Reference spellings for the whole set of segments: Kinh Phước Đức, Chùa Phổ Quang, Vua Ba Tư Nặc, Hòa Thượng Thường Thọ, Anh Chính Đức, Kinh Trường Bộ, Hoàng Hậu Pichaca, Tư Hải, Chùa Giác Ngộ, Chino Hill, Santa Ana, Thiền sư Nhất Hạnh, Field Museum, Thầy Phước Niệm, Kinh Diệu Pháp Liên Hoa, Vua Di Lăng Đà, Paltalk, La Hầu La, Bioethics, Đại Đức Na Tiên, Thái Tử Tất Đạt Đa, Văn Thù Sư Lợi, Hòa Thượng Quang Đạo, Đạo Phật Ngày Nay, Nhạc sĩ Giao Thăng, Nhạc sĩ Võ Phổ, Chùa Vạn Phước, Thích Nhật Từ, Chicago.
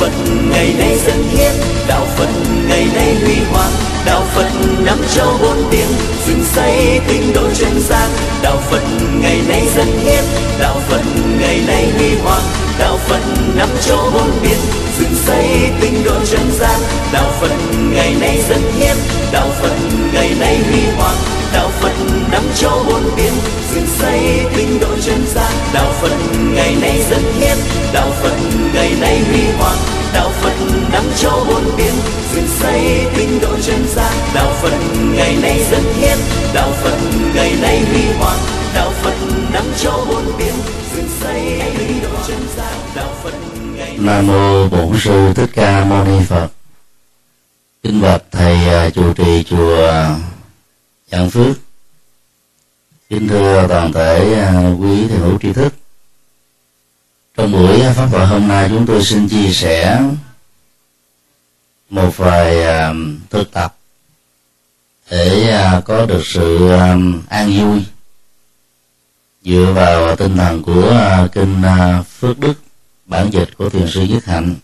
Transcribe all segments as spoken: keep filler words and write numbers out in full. Phật ngày nay dân hiến, Đạo Phật ngày nay huy hoàng, Đạo Phật năm châu bốn biển, dựng xây tinh độ chân gian. Đạo Phật ngày nay dân hiến, Đạo Phật ngày nay huy hoàng, Đạo Phật năm châu bốn biển, dựng xây tinh độ chân gian. Đạo Phật ngày nay dân hiến, Đạo Phật ngày nay huy hoàng, Đạo Phật năm châu bốn biển, dựng xây tinh độ chân gian. Đạo Phật ngày nay dân hiến, Đạo Phật ngày nay huy hoàng, Đạo Phật năm châu bốn biển, dựng xây tinh độ chân gian. Đạo Phật ngày nay dân hiến, Đạo Phật ngày nay huy hoàng, Đạo Phật năm châu bốn biển, dựng xây tinh độ chân gian. Đạo Phật ngày nay. Nam mô Bổn Sư Thích Ca Mâu Ni Phật. Kính bạch thầy trụ trì chùa Vạn Phước, kính thưa toàn thể quý thầy hữu tri thức. Trong buổi pháp thoại hôm nay, chúng tôi xin chia sẻ một vài thực tập để có được sự an vui dựa vào tinh thần của Kinh Phước Đức, bản dịch của Thiền sư Nhất Hạnh.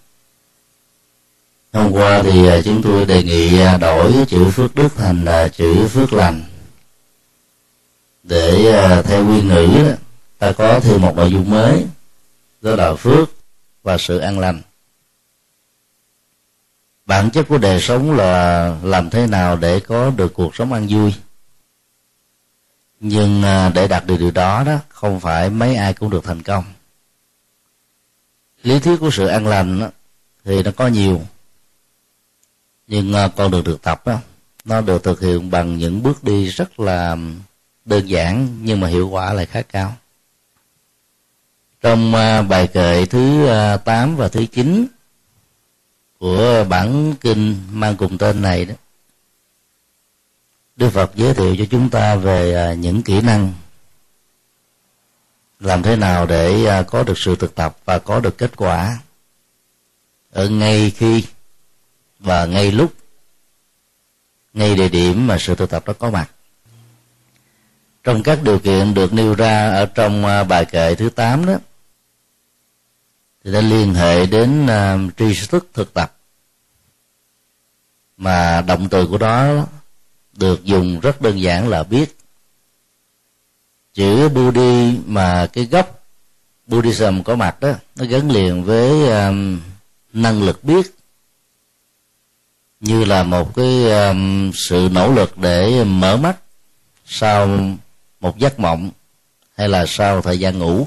Hôm qua thì chúng tôi đề nghị đổi chữ Phước Đức thành là chữ Phước Lành, để theo nguyên ngữ ta có thêm một nội dung mới, đó là phước và sự an lành. Bản chất của đời sống là làm thế nào để có được cuộc sống an vui, nhưng để đạt được điều đó đó không phải mấy ai cũng được thành công. Lý thuyết của sự an lành thì nó có nhiều, nhưng con đường thực tập đó, nó được thực hiện bằng những bước đi rất là đơn giản nhưng mà hiệu quả lại khá cao. Trong bài kệ thứ tám và thứ chín của bản kinh mang cùng tên này đó, Đức Phật giới thiệu cho chúng ta về những kỹ năng làm thế nào để có được sự thực tập và có được kết quả ở ngay khi và ngay lúc, ngay địa điểm mà sự thực tập đó có mặt. Trong các điều kiện được nêu ra ở trong bài kệ thứ tám đó, thì đã liên hệ đến uh, tri thức thực tập, mà động từ của đó được dùng rất đơn giản là biết. Chữ Buddhi mà cái gốc Buddhism có mặt đó, nó gắn liền với uh, năng lực biết, như là một cái um, sự nỗ lực để mở mắt sau một giấc mộng hay là sau thời gian ngủ,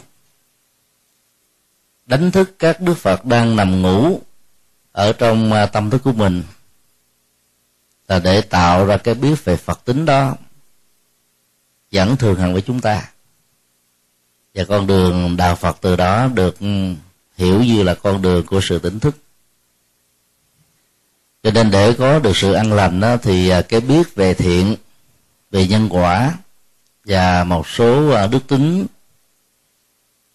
đánh thức các Đức Phật đang nằm ngủ ở trong uh, tâm thức của mình, là để tạo ra cái biết về Phật tính đó vẫn thường hằng với chúng ta. Và con đường đạo Phật từ đó được hiểu như là con đường của sự tỉnh thức. Cho nên để có được sự an lành đó, thì cái biết về thiện, về nhân quả và một số đức tính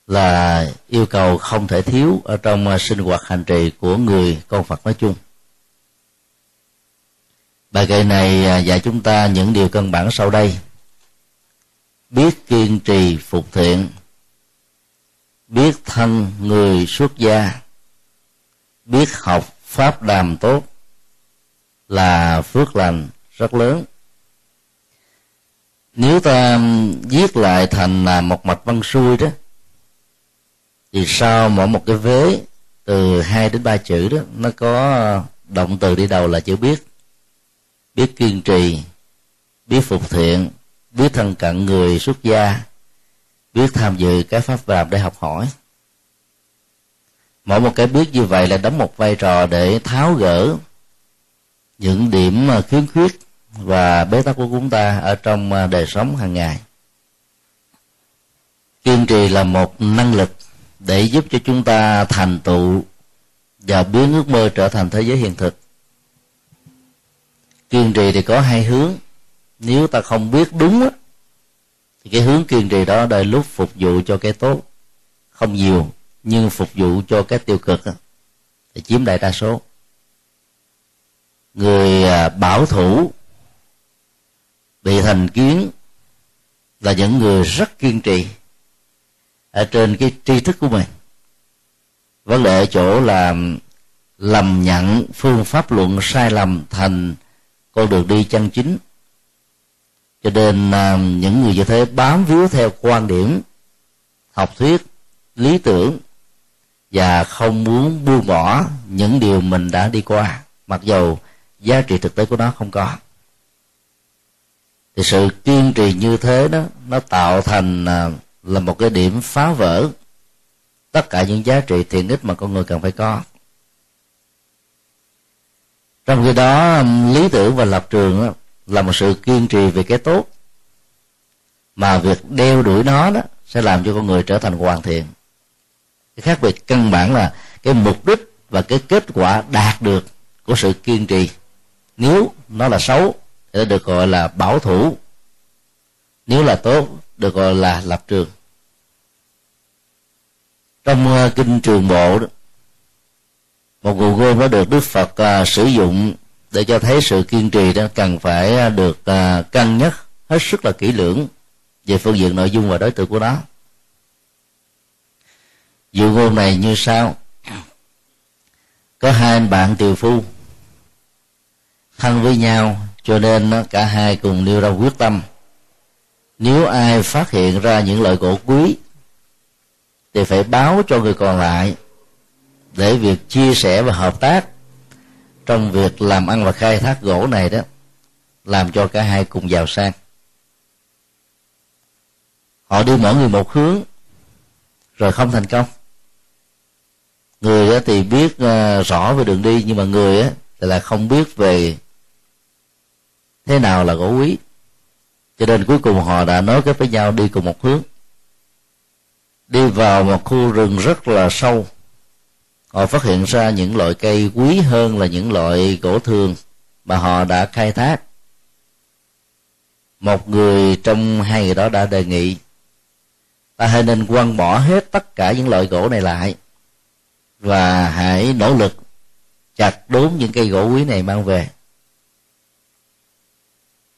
là yêu cầu không thể thiếu ở trong sinh hoạt hành trì của người con Phật nói chung. Bài kệ này dạy chúng ta những điều căn bản sau đây: biết kiên trì phục thiện, biết thân người xuất gia, biết học pháp đàm tốt là phước lành rất lớn. Nếu ta viết lại thành là một mạch văn xuôi đó, thì sau mỗi một cái vế từ hai đến ba chữ đó, nó có động từ đi đầu là chữ biết: biết kiên trì, biết phục thiện, biết thân cận người xuất gia, biết tham dự cái pháp đàm để học hỏi. Mỗi một cái biết như vậy là đóng một vai trò để tháo gỡ những điểm khiếm khuyết và bế tắc của chúng ta ở trong đời sống hàng ngày. Kiên trì là một năng lực để giúp cho chúng ta thành tựu và biến ước mơ trở thành thế giới hiện thực. Kiên trì thì có hai hướng. Nếu ta không biết đúng thì cái hướng kiên trì đó đôi lúc phục vụ cho cái tốt không nhiều, nhưng phục vụ cho cái tiêu cực thì chiếm đại đa số. Người bảo thủ, bị thành kiến là những người rất kiên trì ở trên cái tri thức của mình. Vấn đề ở chỗ là lầm nhận phương pháp luận sai lầm thành con đường đi chân chính. Cho nên những người như thế bám víu theo quan điểm, học thuyết, lý tưởng và không muốn buông bỏ những điều mình đã đi qua, mặc dù giá trị thực tế của nó không có. Thì sự kiên trì như thế đó, nó tạo thành là một cái điểm phá vỡ tất cả những giá trị thiện ích mà con người cần phải có. Trong khi đó, lý tưởng và lập trường đó, là một sự kiên trì về cái tốt, mà việc đeo đuổi nó đó sẽ làm cho con người trở thành hoàn thiện. Cái khác biệt căn bản là cái mục đích và cái kết quả đạt được của sự kiên trì. Nếu nó là xấu thì nó được gọi là bảo thủ, nếu là tốt được gọi là lập trường. Trong Kinh Trường Bộ đó, một ngụ ngôn nó được Đức Phật à, sử dụng để cho thấy sự kiên trì đó cần phải được à, cân nhắc hết sức là kỹ lưỡng về phương diện nội dung và đối tượng của nó. Dụ ngôn này như sau: có hai bạn tiều phu thân với nhau, cho nên cả hai cùng nêu ra quyết tâm nếu ai phát hiện ra những loại gỗ quý thì phải báo cho người còn lại, để việc chia sẻ và hợp tác trong việc làm ăn và khai thác gỗ này đó làm cho cả hai cùng giàu sang. Họ đi mỗi người một hướng rồi không thành công. Người thì biết rõ về đường đi, nhưng mà người thì là không biết về thế nào là gỗ quý, cho nên cuối cùng họ đã nối kết với nhau đi cùng một hướng. Đi vào một khu rừng rất là sâu, họ phát hiện ra những loại cây quý hơn là những loại gỗ thường mà họ đã khai thác. Một người trong hai người đó đã đề nghị: ta hãy nên quăng bỏ hết tất cả những loại gỗ này lại và hãy nỗ lực chặt đốn những cây gỗ quý này mang về.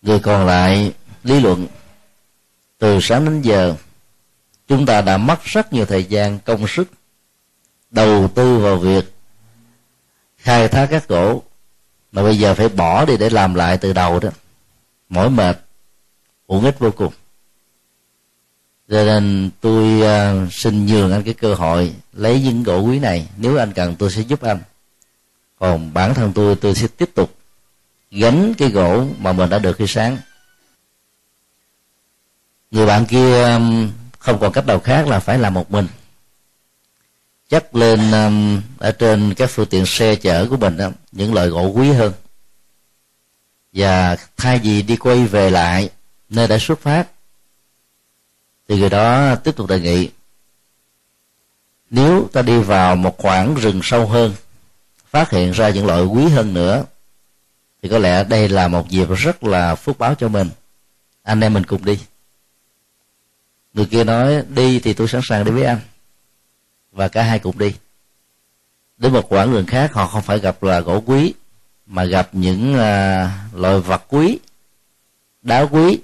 Người còn lại lý luận: từ sáng đến giờ chúng ta đã mất rất nhiều thời gian, công sức đầu tư vào việc khai thác các gỗ, mà bây giờ phải bỏ đi để làm lại từ đầu đó, mỏi mệt, uổng ích vô cùng. Cho nên tôi uh, xin nhường anh cái cơ hội lấy những gỗ quý này, nếu anh cần tôi sẽ giúp anh, còn bản thân tôi tôi sẽ tiếp tục gánh cái gỗ mà mình đã được khi sáng. Người bạn kia um, không còn cách nào khác là phải làm một mình. Chất lên um, ở trên các phương tiện xe chở của mình um, những loại gỗ quý hơn, và thay vì đi quay về lại nơi đã xuất phát thì người đó tiếp tục đề nghị: nếu ta đi vào một khoảng rừng sâu hơn, phát hiện ra những loại quý hơn nữa, thì có lẽ đây là một dịp rất là phước báo cho mình, anh em mình cùng đi. Người kia nói: đi thì tôi sẵn sàng đi với anh. Và cả hai cùng đi. Đến một quãng đường khác, họ không phải gặp là gỗ quý mà gặp những uh, loại vật quý, đá quý.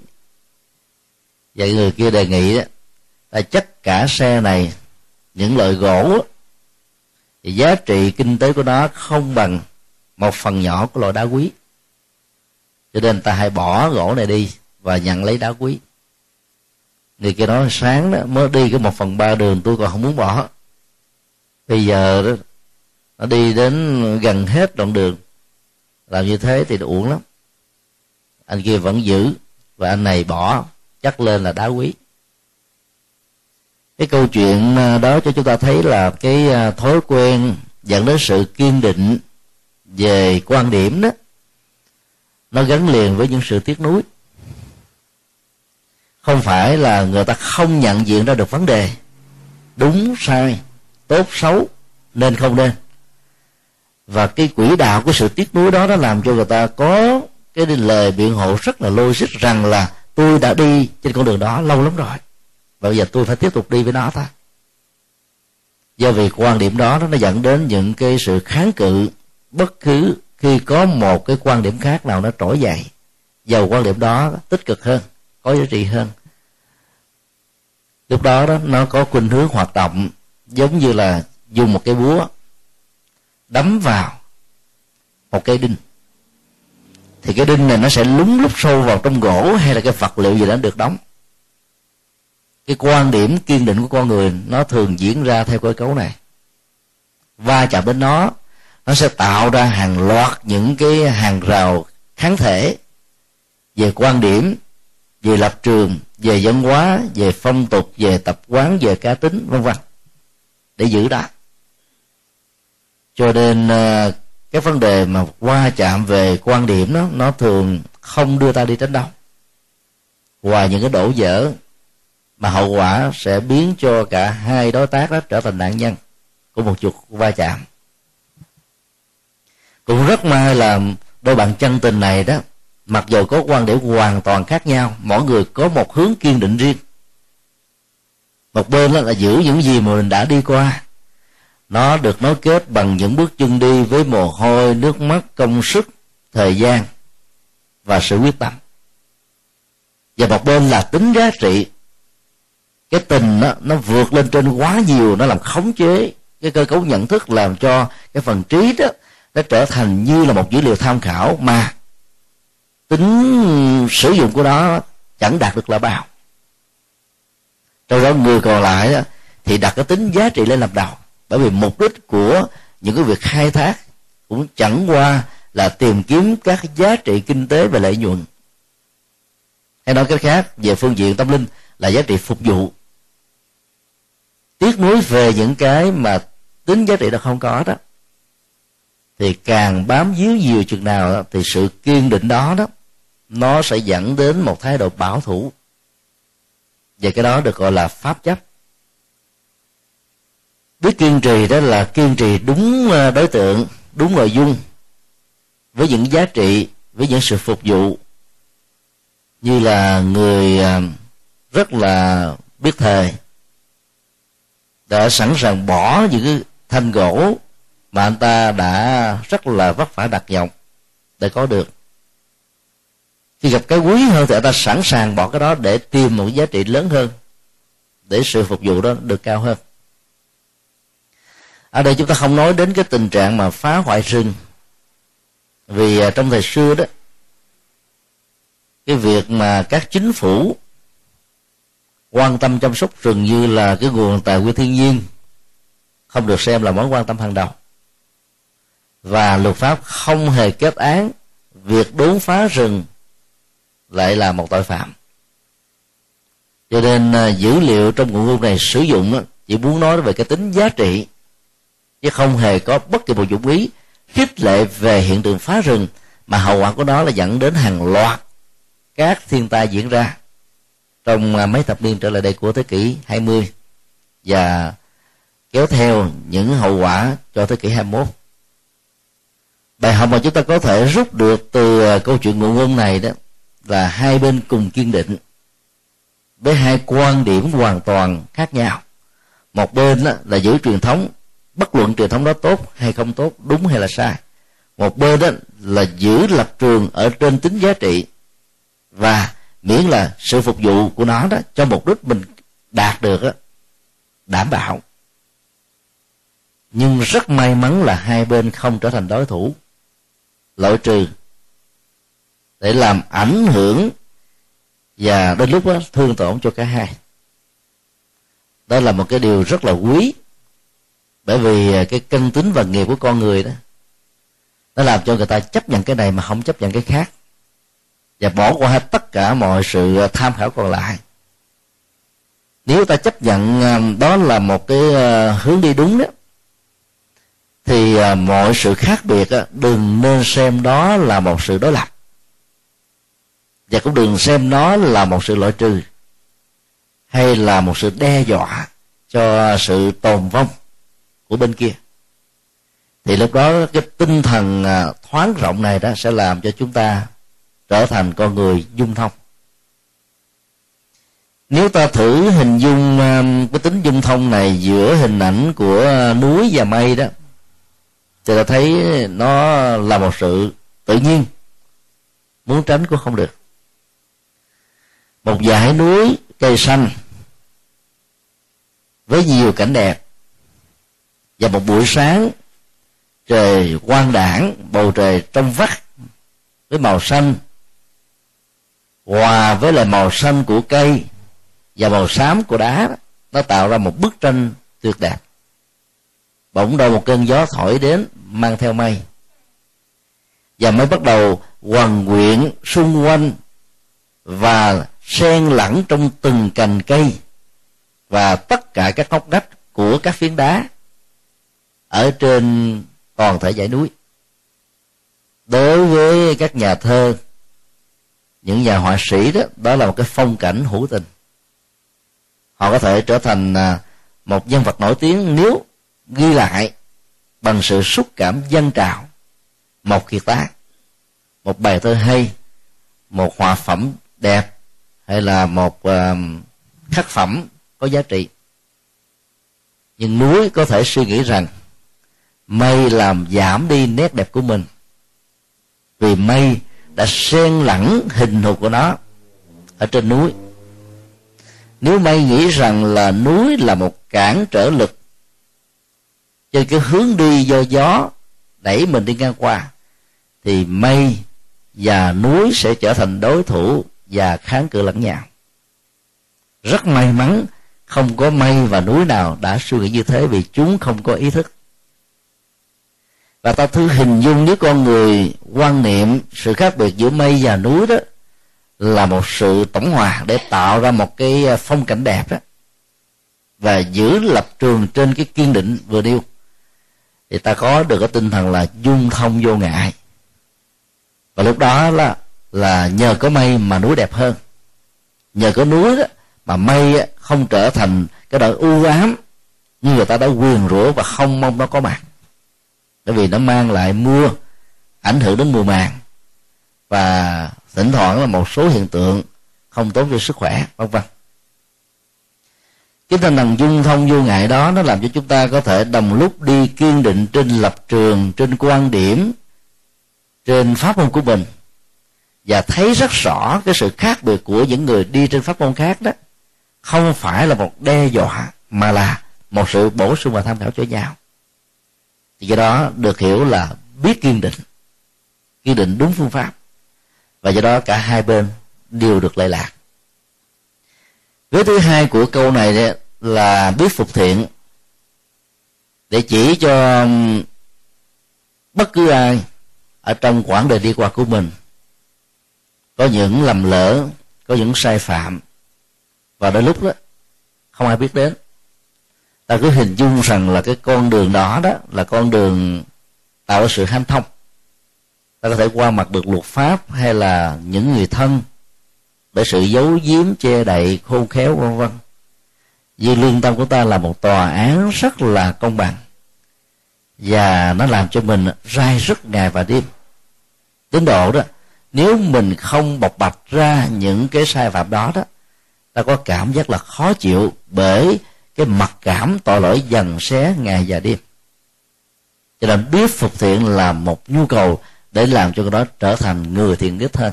Vậy người kia đề nghị đó là chất cả xe này những loại gỗ thì giá trị kinh tế của nó không bằng một phần nhỏ của loại đá quý, cho nên ta hãy bỏ gỗ này đi và nhận lấy đá quý. Người kia nói: sáng đó mới đi cái một phần ba đường tôi còn không muốn bỏ, bây giờ đó nó đi đến gần hết đoạn đường, làm như thế thì uổng lắm. Anh kia vẫn giữ và anh này bỏ, chắc lên là đá quý. Cái câu chuyện đó cho chúng ta thấy là cái thói quen dẫn đến sự kiên định về quan điểm đó, nó gắn liền với những sự tiếc nuối. Không phải là người ta không nhận diện ra được vấn đề đúng sai, tốt xấu, nên không nên, và cái quỹ đạo của sự tiếc nuối đó nó làm cho người ta có cái lời biện hộ rất là logic rằng là tôi đã đi trên con đường đó lâu lắm rồi và bây giờ tôi phải tiếp tục đi với nó thôi. Do vì quan điểm đó nó dẫn đến những cái sự kháng cự bất cứ khi có một cái quan điểm khác nào nó trỗi dậy, dầu quan điểm đó tích cực hơn, có giá trị hơn. Lúc đó đó nó có khuynh hướng hoạt động giống như là dùng một cái búa đấm vào một cây đinh, thì cái đinh này nó sẽ lúng lúc sâu vào trong gỗ hay là cái vật liệu gì đó được đóng. Cái quan điểm kiên định của con người nó thường diễn ra theo cơ cấu này. Va chạm đến nó, nó sẽ tạo ra hàng loạt những cái hàng rào kháng thể về quan điểm, về lập trường, về văn hóa, về phong tục, về tập quán, về cá tính, vân vân, để giữ lại. Cho nên cái vấn đề mà va chạm về quan điểm đó, nó thường không đưa ta đi đến đâu, ngoài những cái đổ vỡ mà hậu quả sẽ biến cho cả hai đối tác đó trở thành nạn nhân của một cuộc va chạm. Cũng rất may là đôi bạn chân tình này đó, mặc dù có quan điểm hoàn toàn khác nhau, mỗi người có một hướng kiên định riêng. Một bên đó là giữ những gì mà mình đã đi qua, nó được nối kết bằng những bước chân đi với mồ hôi, nước mắt, công sức, thời gian và sự quyết tâm. Và một bên là tính giá trị, cái tình đó, nó vượt lên trên quá nhiều, nó làm khống chế cái cơ cấu nhận thức, làm cho cái phần trí đó nó trở thành như là một dữ liệu tham khảo mà tính sử dụng của nó chẳng đạt được là bao. Trong đó người còn lại đó, thì đặt cái tính giá trị lên làm đầu, bởi vì mục đích của những cái việc khai thác cũng chẳng qua là tìm kiếm các giá trị kinh tế và lợi nhuận. Hay nói cách khác, về phương diện tâm linh là giá trị phục vụ, tiếc nuối về những cái mà tính giá trị nó không có đó, thì càng bám víu nhiều chừng nào đó, thì sự kiên định đó đó nó sẽ dẫn đến một thái độ bảo thủ, và cái đó được gọi là pháp chấp. Biết kiên trì đó là kiên trì đúng đối tượng, đúng nội dung, với những giá trị, với những sự phục vụ. Như là người rất là biết thời đã sẵn sàng bỏ những cái thanh gỗ mà anh ta đã rất là vất vả đặt dọc để có được. Khi gặp cái quý hơn thì anh ta sẵn sàng bỏ cái đó để tìm một giá trị lớn hơn, để sự phục vụ đó được cao hơn. Ở đây chúng ta không nói đến cái tình trạng mà phá hoại rừng, vì trong thời xưa đó, cái việc mà các chính phủ quan tâm chăm sóc rừng như là cái nguồn tài nguyên thiên nhiên không được xem là món quan tâm hàng đầu, và luật pháp không hề kết án việc đốn phá rừng lại là một tội phạm. Cho nên dữ liệu trong nguồn cung này sử dụng chỉ muốn nói về cái tính giá trị, chứ không hề có bất kỳ một dụng ý khích lệ về hiện tượng phá rừng, mà hậu quả của nó là dẫn đến hàng loạt các thiên tai diễn ra trong mấy thập niên trở lại đây của thế kỷ hai mươi, và kéo theo những hậu quả cho thế kỷ hai mươi mốt. Bài học mà chúng ta có thể rút được từ câu chuyện ngụ ngôn này đó là hai bên cùng kiên định với hai quan điểm hoàn toàn khác nhau. Một bên là giữ truyền thống, bất luận truyền thống đó tốt hay không tốt, đúng hay là sai. Một bên đó là giữ lập trường ở trên tính giá trị, và miễn là sự phục vụ của nó đó cho mục đích mình đạt được đó, đảm bảo. Nhưng rất may mắn là hai bên không trở thành đối thủ, loại trừ để làm ảnh hưởng và đến lúc đó thương tổn cho cả hai. Đó là một cái điều rất là quý, bởi vì cái căn tính và nghiệp của con người đó nó làm cho người ta chấp nhận cái này mà không chấp nhận cái khác, và bỏ qua hết tất cả mọi sự tham khảo còn lại. Nếu ta chấp nhận đó là một cái hướng đi đúng đó, thì mọi sự khác biệt đừng nên xem đó là một sự đối lập, và cũng đừng xem nó là một sự loại trừ hay là một sự đe dọa cho sự tồn vong của bên kia. Thì lúc đó cái tinh thần thoáng rộng này đó sẽ làm cho chúng ta trở thành con người dung thông. Nếu ta thử hình dung cái tính dung thông này giữa hình ảnh của núi và mây đó, thì ta thấy nó là một sự tự nhiên, muốn tránh cũng không được. Một dãy núi cây xanh với nhiều cảnh đẹp, và một buổi sáng trời quang đãng, bầu trời trong vắt với màu xanh hòa với lại màu xanh của cây và màu xám của đá, nó tạo ra một bức tranh tuyệt đẹp. Bỗng đâu một cơn gió thổi đến mang theo mây, và mới bắt đầu hoàn nguyện xung quanh và xen lẫn trong từng cành cây và tất cả các ngóc ngách của các phiến đá ở trên toàn thể dãy núi. Đối với các nhà thơ, những nhà họa sĩ đó, đó là một cái phong cảnh hữu tình. Họ có thể trở thành một nhân vật nổi tiếng nếu ghi lại bằng sự xúc cảm dân trào một kiệt tác, một bài thơ hay, một họa phẩm đẹp, hay là một tác phẩm có giá trị. Nhưng núi có thể suy nghĩ rằng mây làm giảm đi nét đẹp của mình, vì mây đã xen lẫn hình thù của nó ở trên núi. Nếu mây nghĩ rằng là núi là một cản trở lực trên cái hướng đi do gió đẩy mình đi ngang qua, thì mây và núi sẽ trở thành đối thủ và kháng cự lẫn nhau. Rất may mắn không có mây và núi nào đã suy nghĩ như thế, vì chúng không có ý thức. Và ta thử hình dung nếu con người quan niệm sự khác biệt giữa mây và núi đó là một sự tổng hòa để tạo ra một cái phong cảnh đẹp đó, và giữ lập trường trên cái kiên định vừa điêu, thì ta có được cái tinh thần là dung thông vô ngại. Và lúc đó là, là nhờ có mây mà núi đẹp hơn, nhờ có núi đó mà mây không trở thành cái đội u ám như người ta đã quyền rủa và không mong nó có mặt, bởi vì nó mang lại mưa, ảnh hưởng đến mùa màng và thỉnh thoảng là một số hiện tượng không tốt cho sức khỏe, vân vân. Cái tinh thần dung thông vô ngại đó nó làm cho chúng ta có thể đồng lúc đi kiên định trên lập trường, trên quan điểm, trên pháp môn của mình, và thấy rất rõ cái sự khác biệt của những người đi trên pháp môn khác đó không phải là một đe dọa mà là một sự bổ sung và tham khảo cho nhau. Thì do đó được hiểu là biết kiên định, kiên định đúng phương pháp, và do đó cả hai bên đều được lợi lạc. Vế thứ hai của câu này là biết phục thiện, để chỉ cho bất cứ ai ở trong quãng đời đi qua của mình có những lầm lỡ, có những sai phạm, và đến lúc đó không ai biết đến. Ta cứ hình dung rằng là cái con đường đó đó là con đường tạo ra sự hanh thông. Ta có thể qua mặt được luật pháp hay là những người thân bởi sự giấu giếm, che đậy, khôn khéo, vân vân. Vì lương tâm của ta là một tòa án rất là công bằng, và nó làm cho mình rai rứt ngày và đêm. Tín đồ đó, nếu mình không bộc bạch ra những cái sai phạm đó đó, ta có cảm giác là khó chịu bởi cái mặc cảm tội lỗi dần xé ngày và đêm. Cho nên biết phục thiện là một nhu cầu để làm cho người đó trở thành người thiện nhất hơn.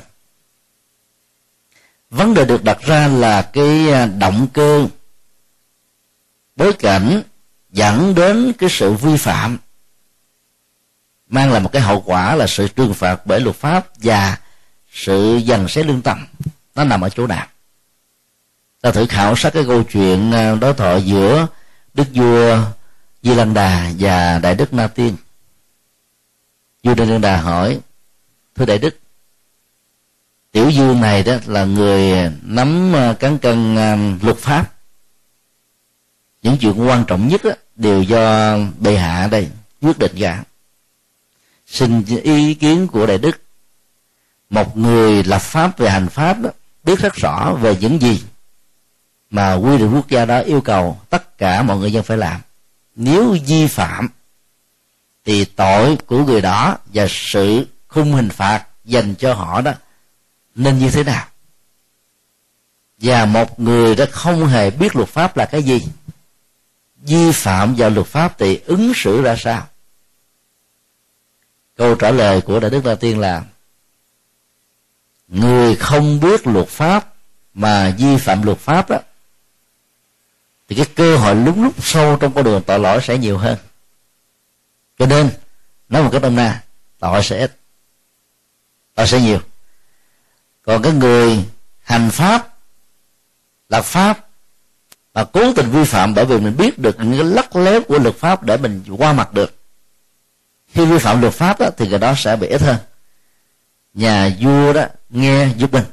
Vấn đề được đặt ra là cái động cơ, bối cảnh dẫn đến cái sự vi phạm mang lại một cái hậu quả là sự trừng phạt bởi luật pháp và sự dằn xé lương tâm, nó nằm ở chỗ nào? Ta thử khảo sát cái câu chuyện đối thoại giữa Đức Vua Di Lăng Đà và Đại Đức Na Tiên. Vua Di Lăng Đà hỏi: "Thưa Đại Đức, tiểu dương này đó là người nắm cán cân luật pháp. Những chuyện quan trọng nhất đó đều do bệ hạ đây quyết định ra. Xin ý kiến của Đại Đức, một người lập pháp về hành pháp đó, biết rất rõ về những gì mà quy định quốc gia đó yêu cầu tất cả mọi người dân phải làm. Nếu vi phạm thì tội của người đó và sự khung hình phạt dành cho họ đó nên như thế nào? Và một người đó không hề biết luật pháp là cái gì, vi phạm vào luật pháp thì ứng xử ra sao?" Câu trả lời của Đại Đức Na Tiên là: "Người không biết luật pháp mà vi phạm luật pháp đó thì cái cơ hội lúng lúc sâu trong con đường tội lỗi sẽ nhiều hơn. Cho nên Nói một cái tâm ra, tội sẽ ít, tội sẽ nhiều. Còn cái người hành pháp, lập pháp mà cố tình vi phạm, bởi vì mình biết được những cái lắc léo của luật pháp để mình qua mặt được, khi vi phạm luật pháp đó, thì người đó sẽ bị ít hơn. Nhà vua đó nghe giúp mình.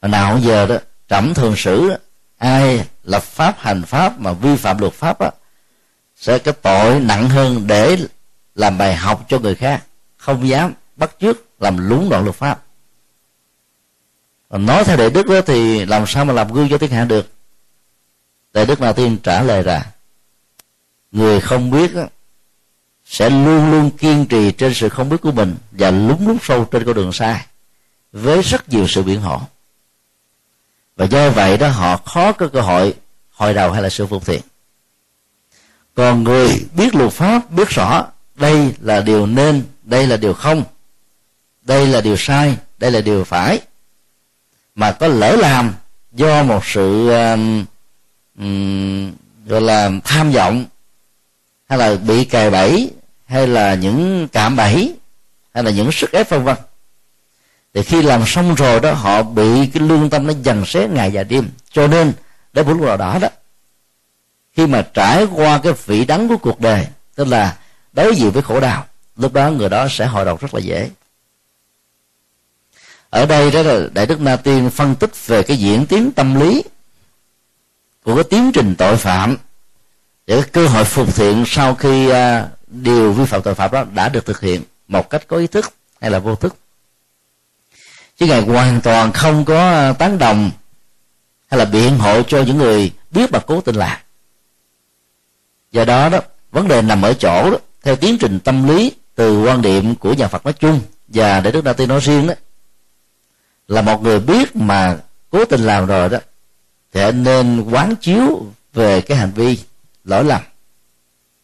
Hồi nào giờ đó trẫm thường xử đó, ai lập pháp hành pháp mà vi phạm luật pháp đó, sẽ cái tội nặng hơn để làm bài học cho người khác, không dám bắt chước làm lúng đoạn luật pháp. Còn nói theo Đại Đức đó, thì làm sao mà làm gương cho thiên hạ được? Đại Đức Na Tiên trả lời rằng, người không biết đó, sẽ luôn luôn kiên trì trên sự không biết của mình và lúng lút sâu trên con đường sai với rất nhiều sự biện hộ, và do vậy đó họ khó có cơ hội hồi đầu hay là sự phục thiện. Còn người biết luật pháp, biết rõ đây là điều nên, đây là điều không, đây là điều sai, đây là điều phải, mà có lỡ làm do một sự um, gọi là tham vọng, hay là bị cài bẫy, hay là những cạm bẫy, hay là những sức ép vân vân, thì khi làm xong rồi đó họ bị cái lương tâm nó dằn xé ngày và đêm. Cho nên đến một lúc nào đó đó, khi mà trải qua cái vị đắng của cuộc đời, tức là đối diện với khổ đau, lúc đó người đó sẽ hồi đầu rất là dễ. Ở đây đó là Đại Đức Na Tiên phân tích về cái diễn tiến tâm lý của cái tiến trình tội phạm để cái cơ hội phục thiện sau khi uh, điều vi phạm tội phạm đó đã được thực hiện một cách có ý thức hay là vô thức. Chứ Ngài hoàn toàn không có tán đồng hay là biện hộ cho những người biết mà cố tình làm. Do đó đó, vấn đề nằm ở chỗ đó, theo tiến trình tâm lý từ quan điểm của nhà Phật nói chung và Đại Đức Na Tiên nói riêng đó, là một người biết mà cố tình làm rồi đó, thì nên quán chiếu về cái hành vi lỗi lầm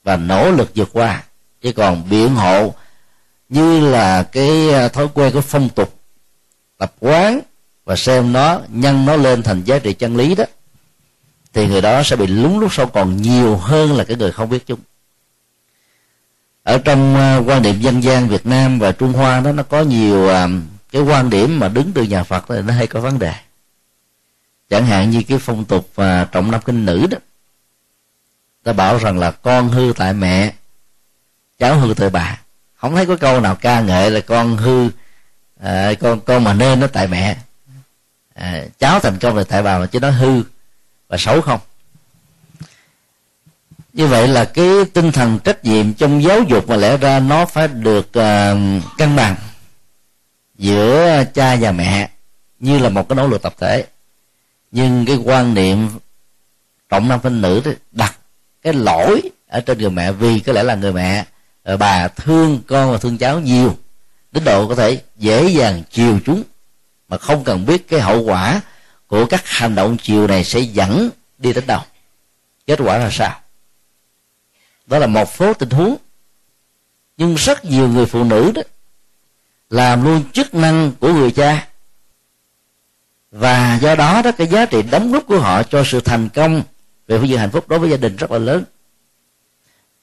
và nỗ lực vượt qua. Chứ còn biện hộ như là cái thói quen của phong tục tập quán và xem nó, nhân nó lên thành giá trị chân lý đó, thì người đó sẽ bị lún lút sâu còn nhiều hơn là cái người không biết chúng. Ở trong quan điểm dân gian Việt Nam và Trung Hoa đó, nó có nhiều cái quan điểm mà đứng từ nhà Phật thì nó hay có vấn đề. Chẳng hạn như cái phong tục trọng nam kinh nữ đó, ta bảo rằng là con hư tại mẹ, cháu hư tại bà. Không thấy có câu nào ca ngợi là con hư à, con con mà nên nó tại mẹ, à, cháu thành công là tại bà, mà chứ nó hư và xấu không. Như vậy là cái tinh thần trách nhiệm trong giáo dục mà lẽ ra nó phải được à, cân bằng giữa cha và mẹ như là một cái nỗ lực tập thể. Nhưng cái quan niệm trọng nam khinh nữ đặt cái lỗi ở trên người mẹ, vì có lẽ là người mẹ bà thương con và thương cháu nhiều đến độ có thể dễ dàng chiều chúng mà không cần biết cái hậu quả của các hành động chiều này sẽ dẫn đi đến đâu, kết quả là sao. Đó là một số tình huống, nhưng rất nhiều người phụ nữ đó làm luôn chức năng của người cha, và do đó đó cái giá trị đóng góp của họ cho sự thành công về phương diện hạnh phúc đối với gia đình rất là lớn.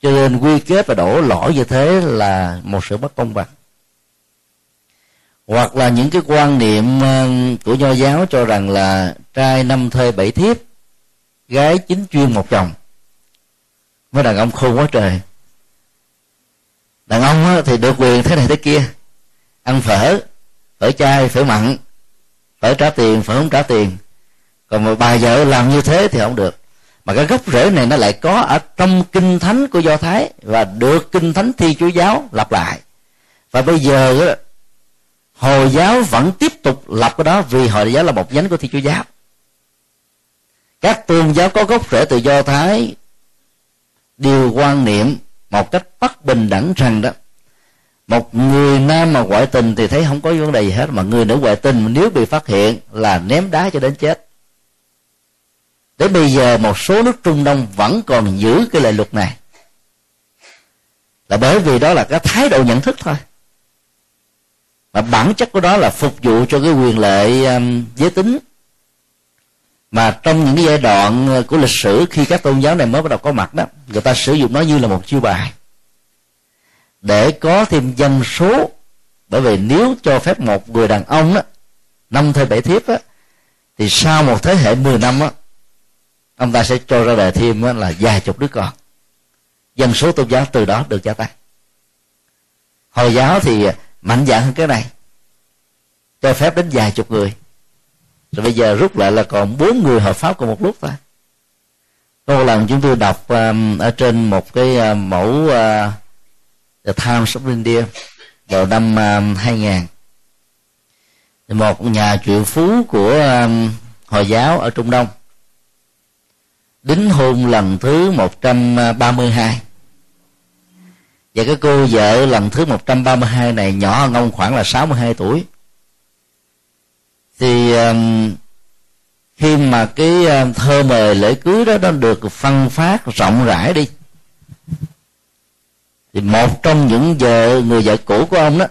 Cho nên quy kết và đổ lỗi như thế là một sự bất công bằng. Hoặc là những cái quan niệm của Nho giáo cho rằng là trai năm thê bảy thiếp, gái chín chuyên một chồng, với đàn ông khôn quá trời. Đàn ông thì được quyền thế này thế kia, ăn phở, phở chay, phở mặn, phở trả tiền, phở không trả tiền. Còn một bà vợ làm như thế thì không được. Mà cái gốc rễ này nó lại có ở trong kinh thánh của Do Thái và được kinh thánh Thi Chúa giáo lặp lại. Và bây giờ đó, Hồi giáo vẫn tiếp tục lặp cái đó, vì Hồi giáo là một nhánh của Thi Chúa giáo. Các tôn giáo có gốc rễ từ Do Thái đều quan niệm một cách bất bình đẳng rằng đó, một người nam mà ngoại tình thì thấy không có vấn đề gì hết, mà người nữ ngoại tình nếu bị phát hiện là ném đá cho đến chết. Đến bây giờ một số nước Trung Đông vẫn còn giữ cái lệ luật này, là bởi vì đó là cái thái độ nhận thức thôi, mà bản chất của đó là phục vụ cho cái quyền lợi um, giới tính. Mà trong những cái giai đoạn của lịch sử khi các tôn giáo này mới bắt đầu có mặt đó, người ta sử dụng nó như là một chiêu bài để có thêm dân số. Bởi vì nếu cho phép một người đàn ông đó, năm thê bảy thiếp đó, thì sau một thế hệ mười năm đó, ông ta sẽ cho ra đời thêm là vài chục đứa con. Dân số tôn giáo từ đó được gia tăng. Hồi giáo thì mạnh dạn hơn cái này, cho phép đến vài chục người. Rồi bây giờ rút lại là còn bốn người hợp pháp cùng một lúc thôi. Có một lần chúng tôi đọc um, ở trên một cái uh, mẫu uh, The Times of India vào năm um, hai nghìn. Một nhà triệu phú của um, Hồi giáo ở Trung Đông đính hôn lần thứ một trăm ba mươi hai. Và cái cô vợ lần thứ một trăm ba mươi hai này nhỏ hơn ông khoảng là sáu mươi hai tuổi. Thì um, khi mà cái thơ mời lễ cưới đó nó được phân phát rộng rãi đi, thì một trong những vợ người vợ cũ của ông đó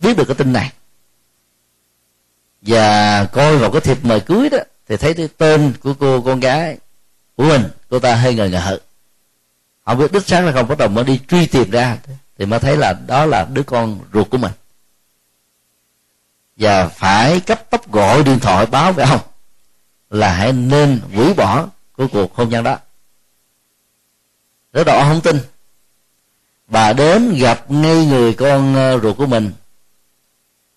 biết được cái tin này, và coi vào cái thiệp mời cưới đó thì thấy cái tên của cô con gái của mình, cô ta hơi ngờ ngợ, không biết đích xác là không, bắt đầu mới đi truy tìm ra thì mới thấy là đó là đứa con ruột của mình, và phải cấp tốc gọi điện thoại báo với ông là hãy nên hủy bỏ của cuộc hôn nhân đó. Lúc đầu ông không tin, bà đến gặp ngay người con ruột của mình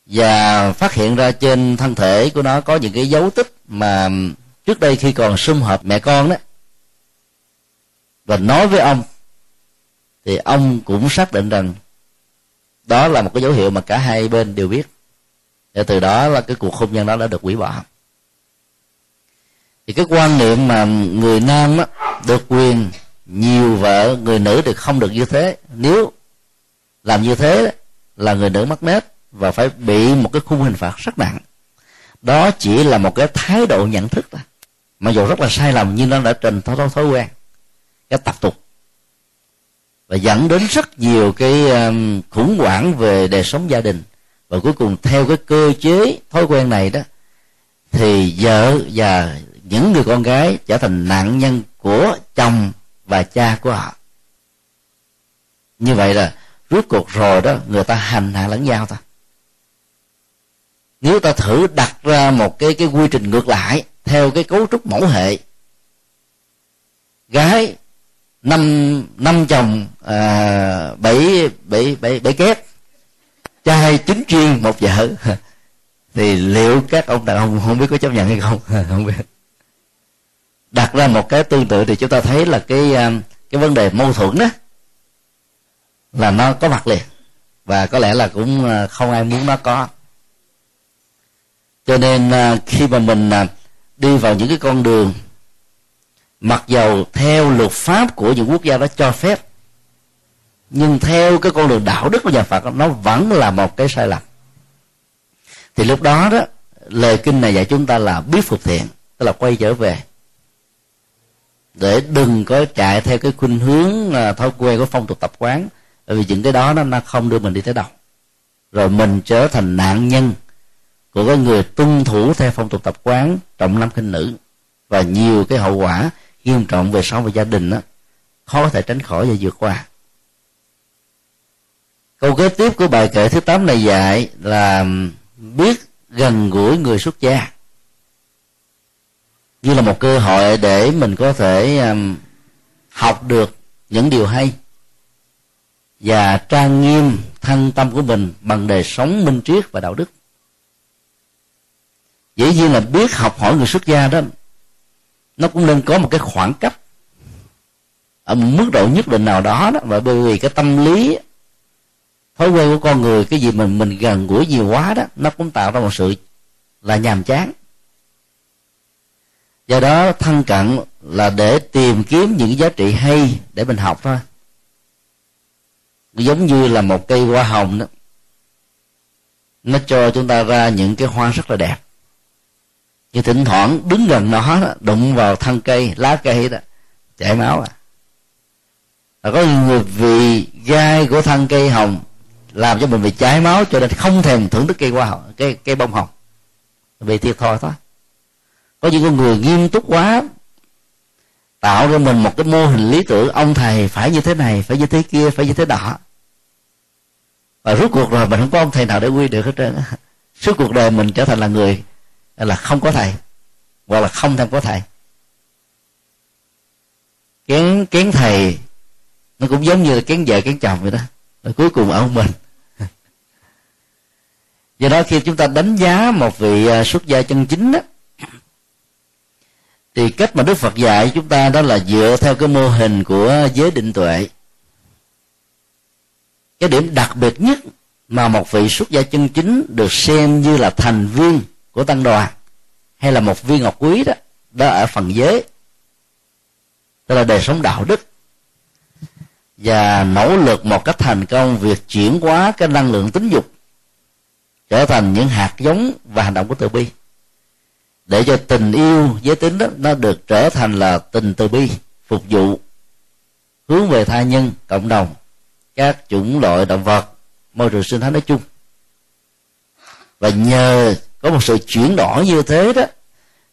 và phát hiện ra trên thân thể của nó có những cái dấu tích mà trước đây khi còn sum họp mẹ con đó, và nói với ông thì ông cũng xác định rằng đó là một cái dấu hiệu mà cả hai bên đều biết. Và từ đó là cái cuộc hôn nhân đó đã được hủy bỏ. Thì cái quan niệm mà người nam đó được quyền nhiều vợ, người nữ thì không được như thế. Nếu làm như thế đó, là người nữ mắc nết và phải bị một cái khung hình phạt rất nặng. Đó chỉ là một cái thái độ nhận thức thôi, mặc dù rất là sai lầm nhưng nó đã trình thói, thói quen, cái tập tục, và dẫn đến rất nhiều cái khủng hoảng về đời sống gia đình. Và cuối cùng theo cái cơ chế thói quen này đó, thì vợ và những người con gái trở thành nạn nhân của chồng và cha của họ. Như vậy là rốt cuộc rồi đó, người ta hành hạ lẫn nhau ta. Nếu ta thử đặt ra một cái, cái quy trình ngược lại theo cái cấu trúc mẫu hệ, gái năm, năm chồng à, bảy, bảy, bảy, bảy kép, trai chính riêng một vợ, thì liệu các ông đàn ông không biết có chấp nhận hay không? Không biết. Đặt ra một cái tương tự thì chúng ta thấy là cái cái vấn đề mâu thuẫn đó là nó có mặt liền, và có lẽ là cũng không ai muốn nó có. Cho nên khi mà mình đi vào những cái con đường mặc dầu theo luật pháp của những quốc gia đó cho phép, nhưng theo cái con đường đạo đức của nhà Phật nó vẫn là một cái sai lầm, thì lúc đó đó lời kinh này dạy chúng ta là biết phục thiện, tức là quay trở về để đừng có chạy theo cái khuynh hướng thói quen của phong tục tập quán, bởi vì những cái đó nó không đưa mình đi tới đâu, rồi mình trở thành nạn nhân của cái người tuân thủ theo phong tục tập quán trọng nam khinh nữ, và nhiều cái hậu quả nghiêm trọng về sau về gia đình đó khó có thể tránh khỏi và vượt qua. Câu kế tiếp của bài kệ thứ tám này dạy là biết gần gũi người xuất gia, như là một cơ hội để mình có thể học được những điều hay và trang nghiêm thân tâm của mình bằng đời sống minh triết và đạo đức. Dĩ nhiên là biết học hỏi người xuất gia đó, nó cũng nên có một cái khoảng cách ở một mức độ nhất định nào đó đó, và bởi vì cái tâm lý thói quen của con người, cái gì mình mình gần gũi nhiều quá đó, nó cũng tạo ra một sự là nhàm chán. Do đó thân cận là để tìm kiếm những giá trị hay để mình học thôi. Giống như là một cây hoa hồng đó, nó cho chúng ta ra những cái hoa rất là đẹp, nhưng thỉnh thoảng đứng gần nó đó, đụng vào thân cây, lá cây đó, chảy máu à. Và có người vì gai của thân cây hồng làm cho mình bị chảy máu, cho nên không thèm thưởng thức cây hoa hồng, cây cây bông hồng, vì thiệt thòi thôi. Có những con người nghiêm túc quá, tạo cho mình một cái mô hình lý tưởng ông thầy phải như thế này, phải như thế kia, phải như thế đó. Và rốt cuộc rồi mình không có ông thầy nào để quy được hết trơn. Suốt cuộc đời mình trở thành là người là không có thầy, hoặc là không thèm có thầy. Kén kén thầy nó cũng giống như là kén vợ kén chồng vậy đó, rồi cuối cùng ở ông mình. Do đó khi chúng ta đánh giá một vị xuất gia chân chính đó, thì cách mà Đức Phật dạy chúng ta đó là dựa theo cái mô hình của giới định tuệ. Cái điểm đặc biệt nhất mà một vị xuất gia chân chính được xem như là thành viên của tăng đoàn hay là một viên ngọc quý đó, đó ở phần giới, tức là đời sống đạo đức và nỗ lực một cách thành công việc chuyển hóa cái năng lượng tính dục trở thành những hạt giống và hành động của từ bi, để cho tình yêu giới tính đó nó được trở thành là tình từ bi phục vụ hướng về tha nhân, cộng đồng, các chủng loại động vật, môi trường sinh thái nói chung. Và nhờ có một sự chuyển đổi như thế đó,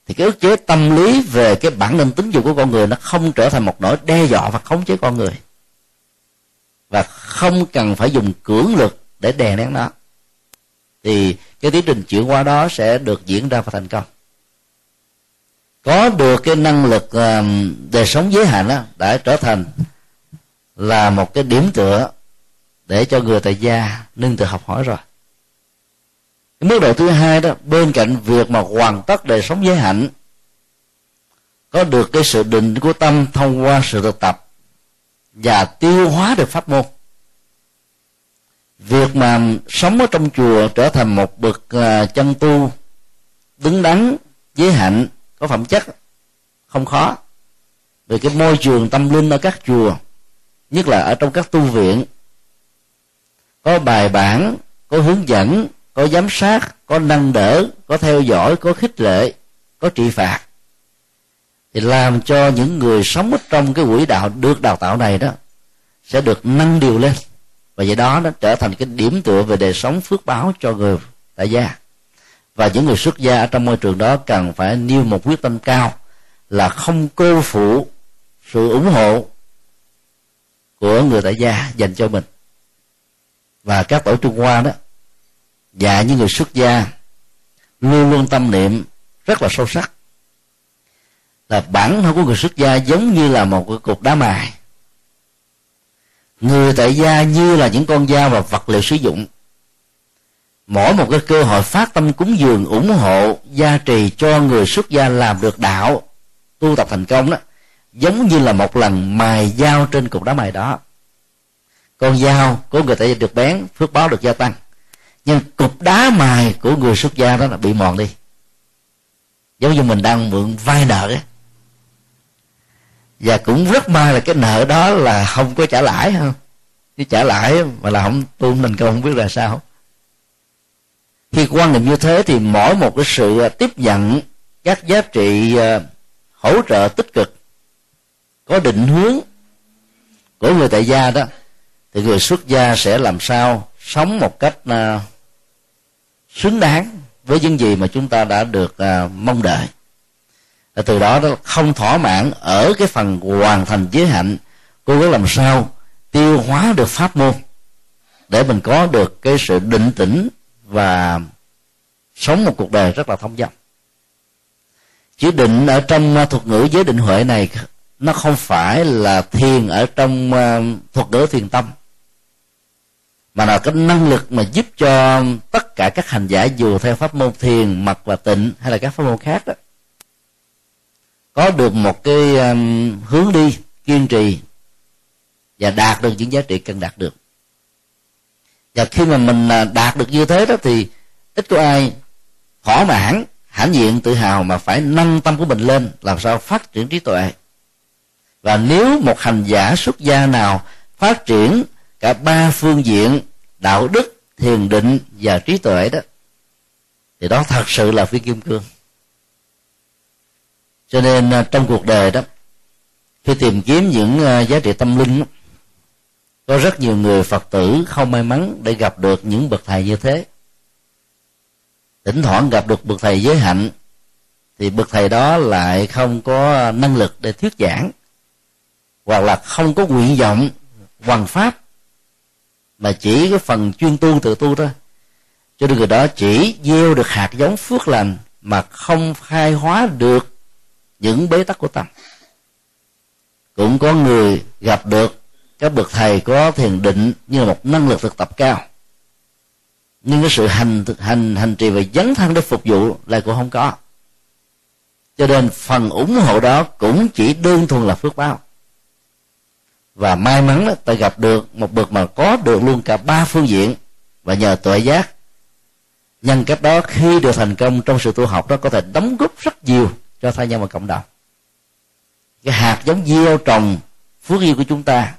thì cái ức chế tâm lý về cái bản năng tính dục của con người nó không trở thành một nỗi đe dọa và khống chế con người, và không cần phải dùng cưỡng lực để đè nén nó, thì cái tiến trình chuyển hóa đó sẽ được diễn ra và thành công. Có được cái năng lực đời sống giới hạn đó, đã trở thành là một cái điểm tựa để cho người tại gia nương tựa học hỏi rồi. Cái mức độ thứ hai đó, bên cạnh việc mà hoàn tất đời sống giới hạnh, có được cái sự định của tâm thông qua sự thực tập và tiêu hóa được pháp môn. Việc mà sống ở trong chùa trở thành một bậc chân tu đứng đắn, giới hạnh, có phẩm chất không khó. Vì cái môi trường tâm linh ở các chùa, nhất là ở trong các tu viện, có bài bản, có hướng dẫn, có giám sát, có nâng đỡ, có theo dõi, có khích lệ, có trị phạt, thì làm cho những người sống trong cái quỹ đạo được đào tạo này đó sẽ được nâng điều lên, và vậy đó nó trở thành cái điểm tựa về đời sống phước báo cho người tại gia. Và những người xuất gia ở trong môi trường đó cần phải nêu một quyết tâm cao là không cô phụ sự ủng hộ của người tại gia dành cho mình. Và các tổ Trung Hoa đó dạy những người xuất gia luôn luôn tâm niệm rất là sâu sắc là bản thân của người xuất gia giống như là một cái cục đá mài, người tại gia như là những con dao và vật liệu sử dụng. Mỗi một cái cơ hội phát tâm cúng dường, ủng hộ, gia trì cho người xuất gia làm được đạo, tu tập thành công đó, giống như là một lần mài dao trên cục đá mài đó. Con dao của người tại gia được bén, phước báo được gia tăng, nhưng cục đá mài của người xuất gia đó là bị mòn đi, giống như mình đang mượn vay nợ ấy. Và cũng rất may là cái nợ đó là không có trả lãi, không chứ trả lãi mà là không tu thành công không biết là sao. Khi quan niệm như thế thì mỗi một cái sự tiếp nhận các giá trị hỗ trợ tích cực có định hướng của người tại gia đó, thì người xuất gia sẽ làm sao sống một cách uh, xứng đáng với những gì mà chúng ta đã được uh, mong đợi. Và từ đó, đó không thỏa mãn ở cái phần hoàn thành giới hạnh, cố gắng làm sao tiêu hóa được pháp môn để mình có được cái sự định tĩnh và sống một cuộc đời rất là thông dong. Chữ định ở trong thuật ngữ giới định huệ này nó không phải là thiền ở trong uh, thuật ngữ thiền tâm, mà là cái năng lực mà giúp cho tất cả các hành giả dù theo pháp môn thiền, mật và tịnh hay là các pháp môn khác đó, có được một cái um, hướng đi kiên trì và đạt được những giá trị cần đạt được. Và khi mà mình đạt được như thế đó thì ít có ai thỏa mãn, hãnh diện, tự hào, mà phải nâng tâm của mình lên làm sao phát triển trí tuệ. Và nếu một hành giả xuất gia nào phát triển cả ba phương diện đạo đức, thiền định và trí tuệ đó, thì đó thật sự là viên kim cương. Cho nên trong cuộc đời đó, khi tìm kiếm những giá trị tâm linh, có rất nhiều người Phật tử không may mắn để gặp được những bậc thầy như thế. Thỉnh thoảng gặp được bậc thầy giới hạnh, thì bậc thầy đó lại không có năng lực để thuyết giảng, hoặc là không có nguyện vọng hoằng pháp, mà chỉ cái phần chuyên tu tự tu thôi. Cho nên người đó chỉ gieo được hạt giống phước lành mà không khai hóa được những bế tắc của tâm. Cũng có người gặp được các bậc thầy có thiền định như là một năng lực thực tập cao, nhưng cái sự hành hành hành trì và dấn thân để phục vụ lại cũng không có. Cho nên phần ủng hộ đó cũng chỉ đơn thuần là phước báo. Và may mắn đó, tôi gặp được một bậc mà có được luôn cả ba phương diện, và nhờ tuệ giác, nhân cách đó khi được thành công trong sự tu học đó có thể đóng góp rất nhiều cho tha nhân và cộng đồng. Cái hạt giống gieo trồng phước duyên của chúng ta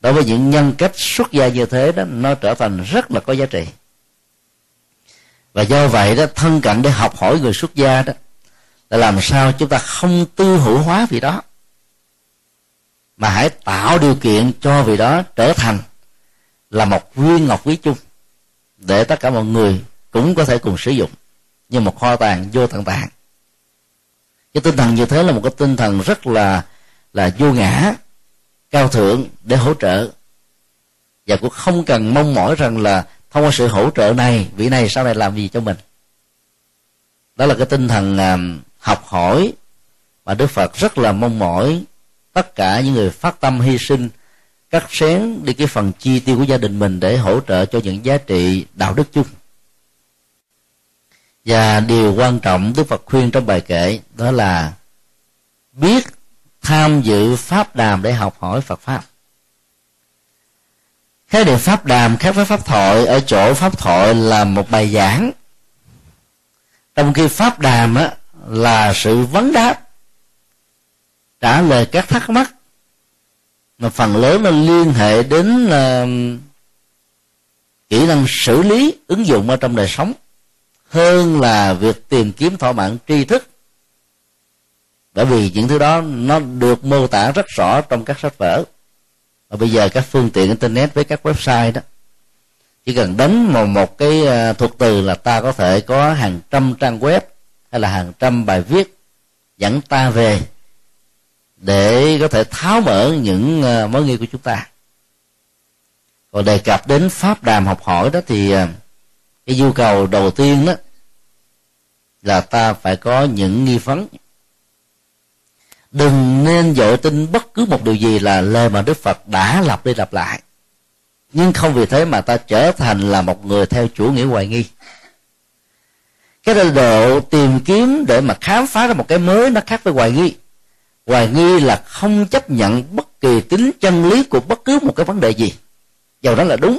đối với những nhân cách xuất gia như thế đó, nó trở thành rất là có giá trị. Và do vậy đó, thân cận để học hỏi người xuất gia đó là làm sao chúng ta không tư hữu hóa vị đó, mà hãy tạo điều kiện cho vị đó trở thành là một viên ngọc quý chung, để tất cả mọi người cũng có thể cùng sử dụng như một kho tàng vô tận tạng. Cái tinh thần như thế là một cái tinh thần rất là là vô ngã, cao thượng để hỗ trợ, và cũng không cần mong mỏi rằng là thông qua sự hỗ trợ này vị này sau này làm gì cho mình. Đó là cái tinh thần học hỏi mà Đức Phật rất là mong mỏi tất cả những người phát tâm hy sinh, cắt xén đi cái phần chi tiêu của gia đình mình để hỗ trợ cho những giá trị đạo đức chung. Và điều quan trọng Đức Phật khuyên trong bài kệ đó là biết tham dự pháp đàm để học hỏi Phật pháp. Khái niệm pháp đàm khác với pháp thoại ở chỗ pháp thoại là một bài giảng, trong khi pháp đàm á, là sự vấn đáp, trả lời các thắc mắc, mà phần lớn nó liên hệ đến uh, kỹ năng xử lý ứng dụng ở trong đời sống hơn là việc tìm kiếm thỏa mãn tri thức, bởi vì những thứ đó nó được mô tả rất rõ trong các sách vở. Và bây giờ các phương tiện internet với các website đó, chỉ cần đánh vào một cái thuật từ là ta có thể có hàng trăm trang web hay là hàng trăm bài viết dẫn ta về để có thể tháo mở những mối nghi của chúng ta. Còn đề cập đến pháp đàm học hỏi đó thì cái nhu cầu đầu tiên đó là ta phải có những nghi vấn. Đừng nên vội tin bất cứ một điều gì là lời mà Đức Phật đã lặp đi lặp lại, nhưng không vì thế mà ta trở thành là một người theo chủ nghĩa hoài nghi. Cái độ tìm kiếm để mà khám phá ra một cái mới nó khác với hoài nghi. Hoài nghi là không chấp nhận bất kỳ tính chân lý của bất cứ một cái vấn đề gì, dầu đó là đúng,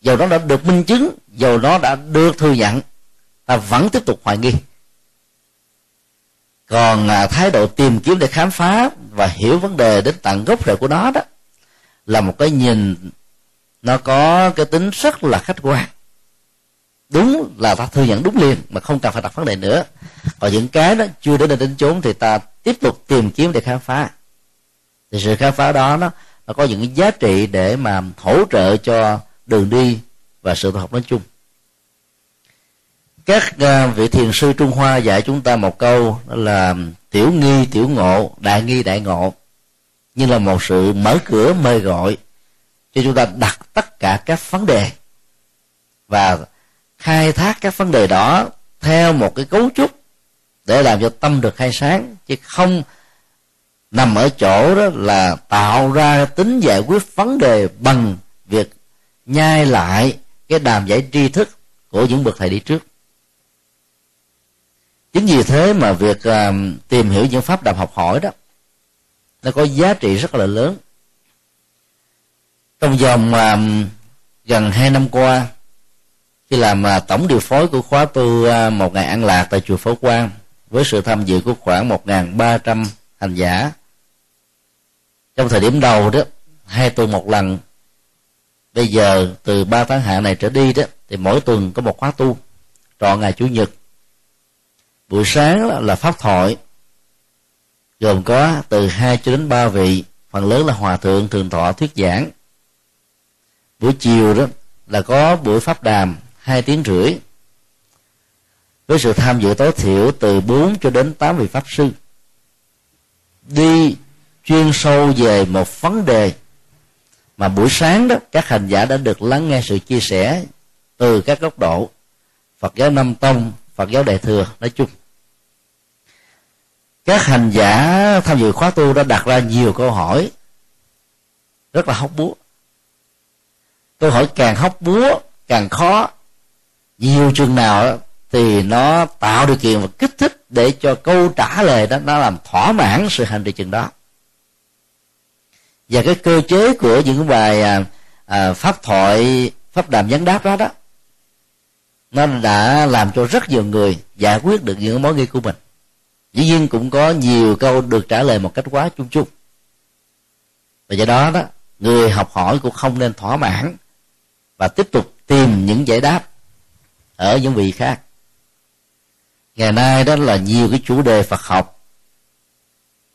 dầu nó đã được minh chứng, dầu nó đã được thừa nhận, ta vẫn tiếp tục hoài nghi. Còn à, thái độ tìm kiếm để khám phá và hiểu vấn đề đến tận gốc rễ của nó đó là một cái nhìn nó có cái tính rất là khách quan. Đúng là ta thừa nhận đúng liền mà không cần phải đặt vấn đề nữa. Còn những cái đó chưa đến nơi đến chốn thì ta tiếp tục tìm kiếm để khám phá. Thì sự khám phá đó nó, nó có những cái giá trị để mà hỗ trợ cho đường đi và sự tu học nói chung. Các vị thiền sư Trung Hoa dạy chúng ta một câu, đó là tiểu nghi tiểu ngộ, đại nghi đại ngộ, như là một sự mở cửa mời gọi cho chúng ta đặt tất cả các vấn đề và khai thác các vấn đề đó theo một cái cấu trúc để làm cho tâm được khai sáng, chứ không nằm ở chỗ đó là tạo ra tính giải quyết vấn đề bằng việc nhai lại cái đàm giải tri thức của những bậc thầy đi trước. Chính vì thế mà việc uh, tìm hiểu những pháp đàm học hỏi đó nó có giá trị rất là lớn. Trong vòng uh, gần hai năm qua, khi làm uh, tổng điều phối của khóa tu uh, một ngày an lạc tại chùa Phổ Quang với sự tham dự của khoảng một nghìn ba trăm hành giả, trong thời điểm đầu đó hai tuần một lần, bây giờ từ ba tháng hạ này trở đi đó thì mỗi tuần có một khóa tu trọn ngày chủ nhật. Buổi sáng là pháp thoại gồm có từ hai cho đến ba vị, phần lớn là Hòa Thượng Thường Thọ thuyết giảng. Buổi chiều đó là có buổi pháp đàm hai tiếng rưỡi với sự tham dự tối thiểu từ bốn cho đến tám vị pháp sư, đi chuyên sâu về một vấn đề mà buổi sáng đó các hành giả đã được lắng nghe sự chia sẻ từ các góc độ Phật giáo Nam Tông, Phật giáo Đại Thừa nói chung. Các hành giả tham dự khóa tu đã đặt ra nhiều câu hỏi rất là hóc búa. Câu hỏi càng hóc búa càng khó, nhiều chừng nào thì nó tạo điều kiện và kích thích để cho câu trả lời đó nó làm thỏa mãn sự hành trì chừng đó. Và cái cơ chế của những bài à, pháp thoại, pháp đàm vấn đáp đó đó, nó đã làm cho rất nhiều người giải quyết được những mối nghi của mình. Dĩ nhiên cũng có nhiều câu được trả lời một cách quá chung chung. Và do đó đó, người học hỏi cũng không nên thỏa mãn và tiếp tục tìm những giải đáp ở những vị khác. Ngày nay đó là nhiều cái chủ đề Phật học,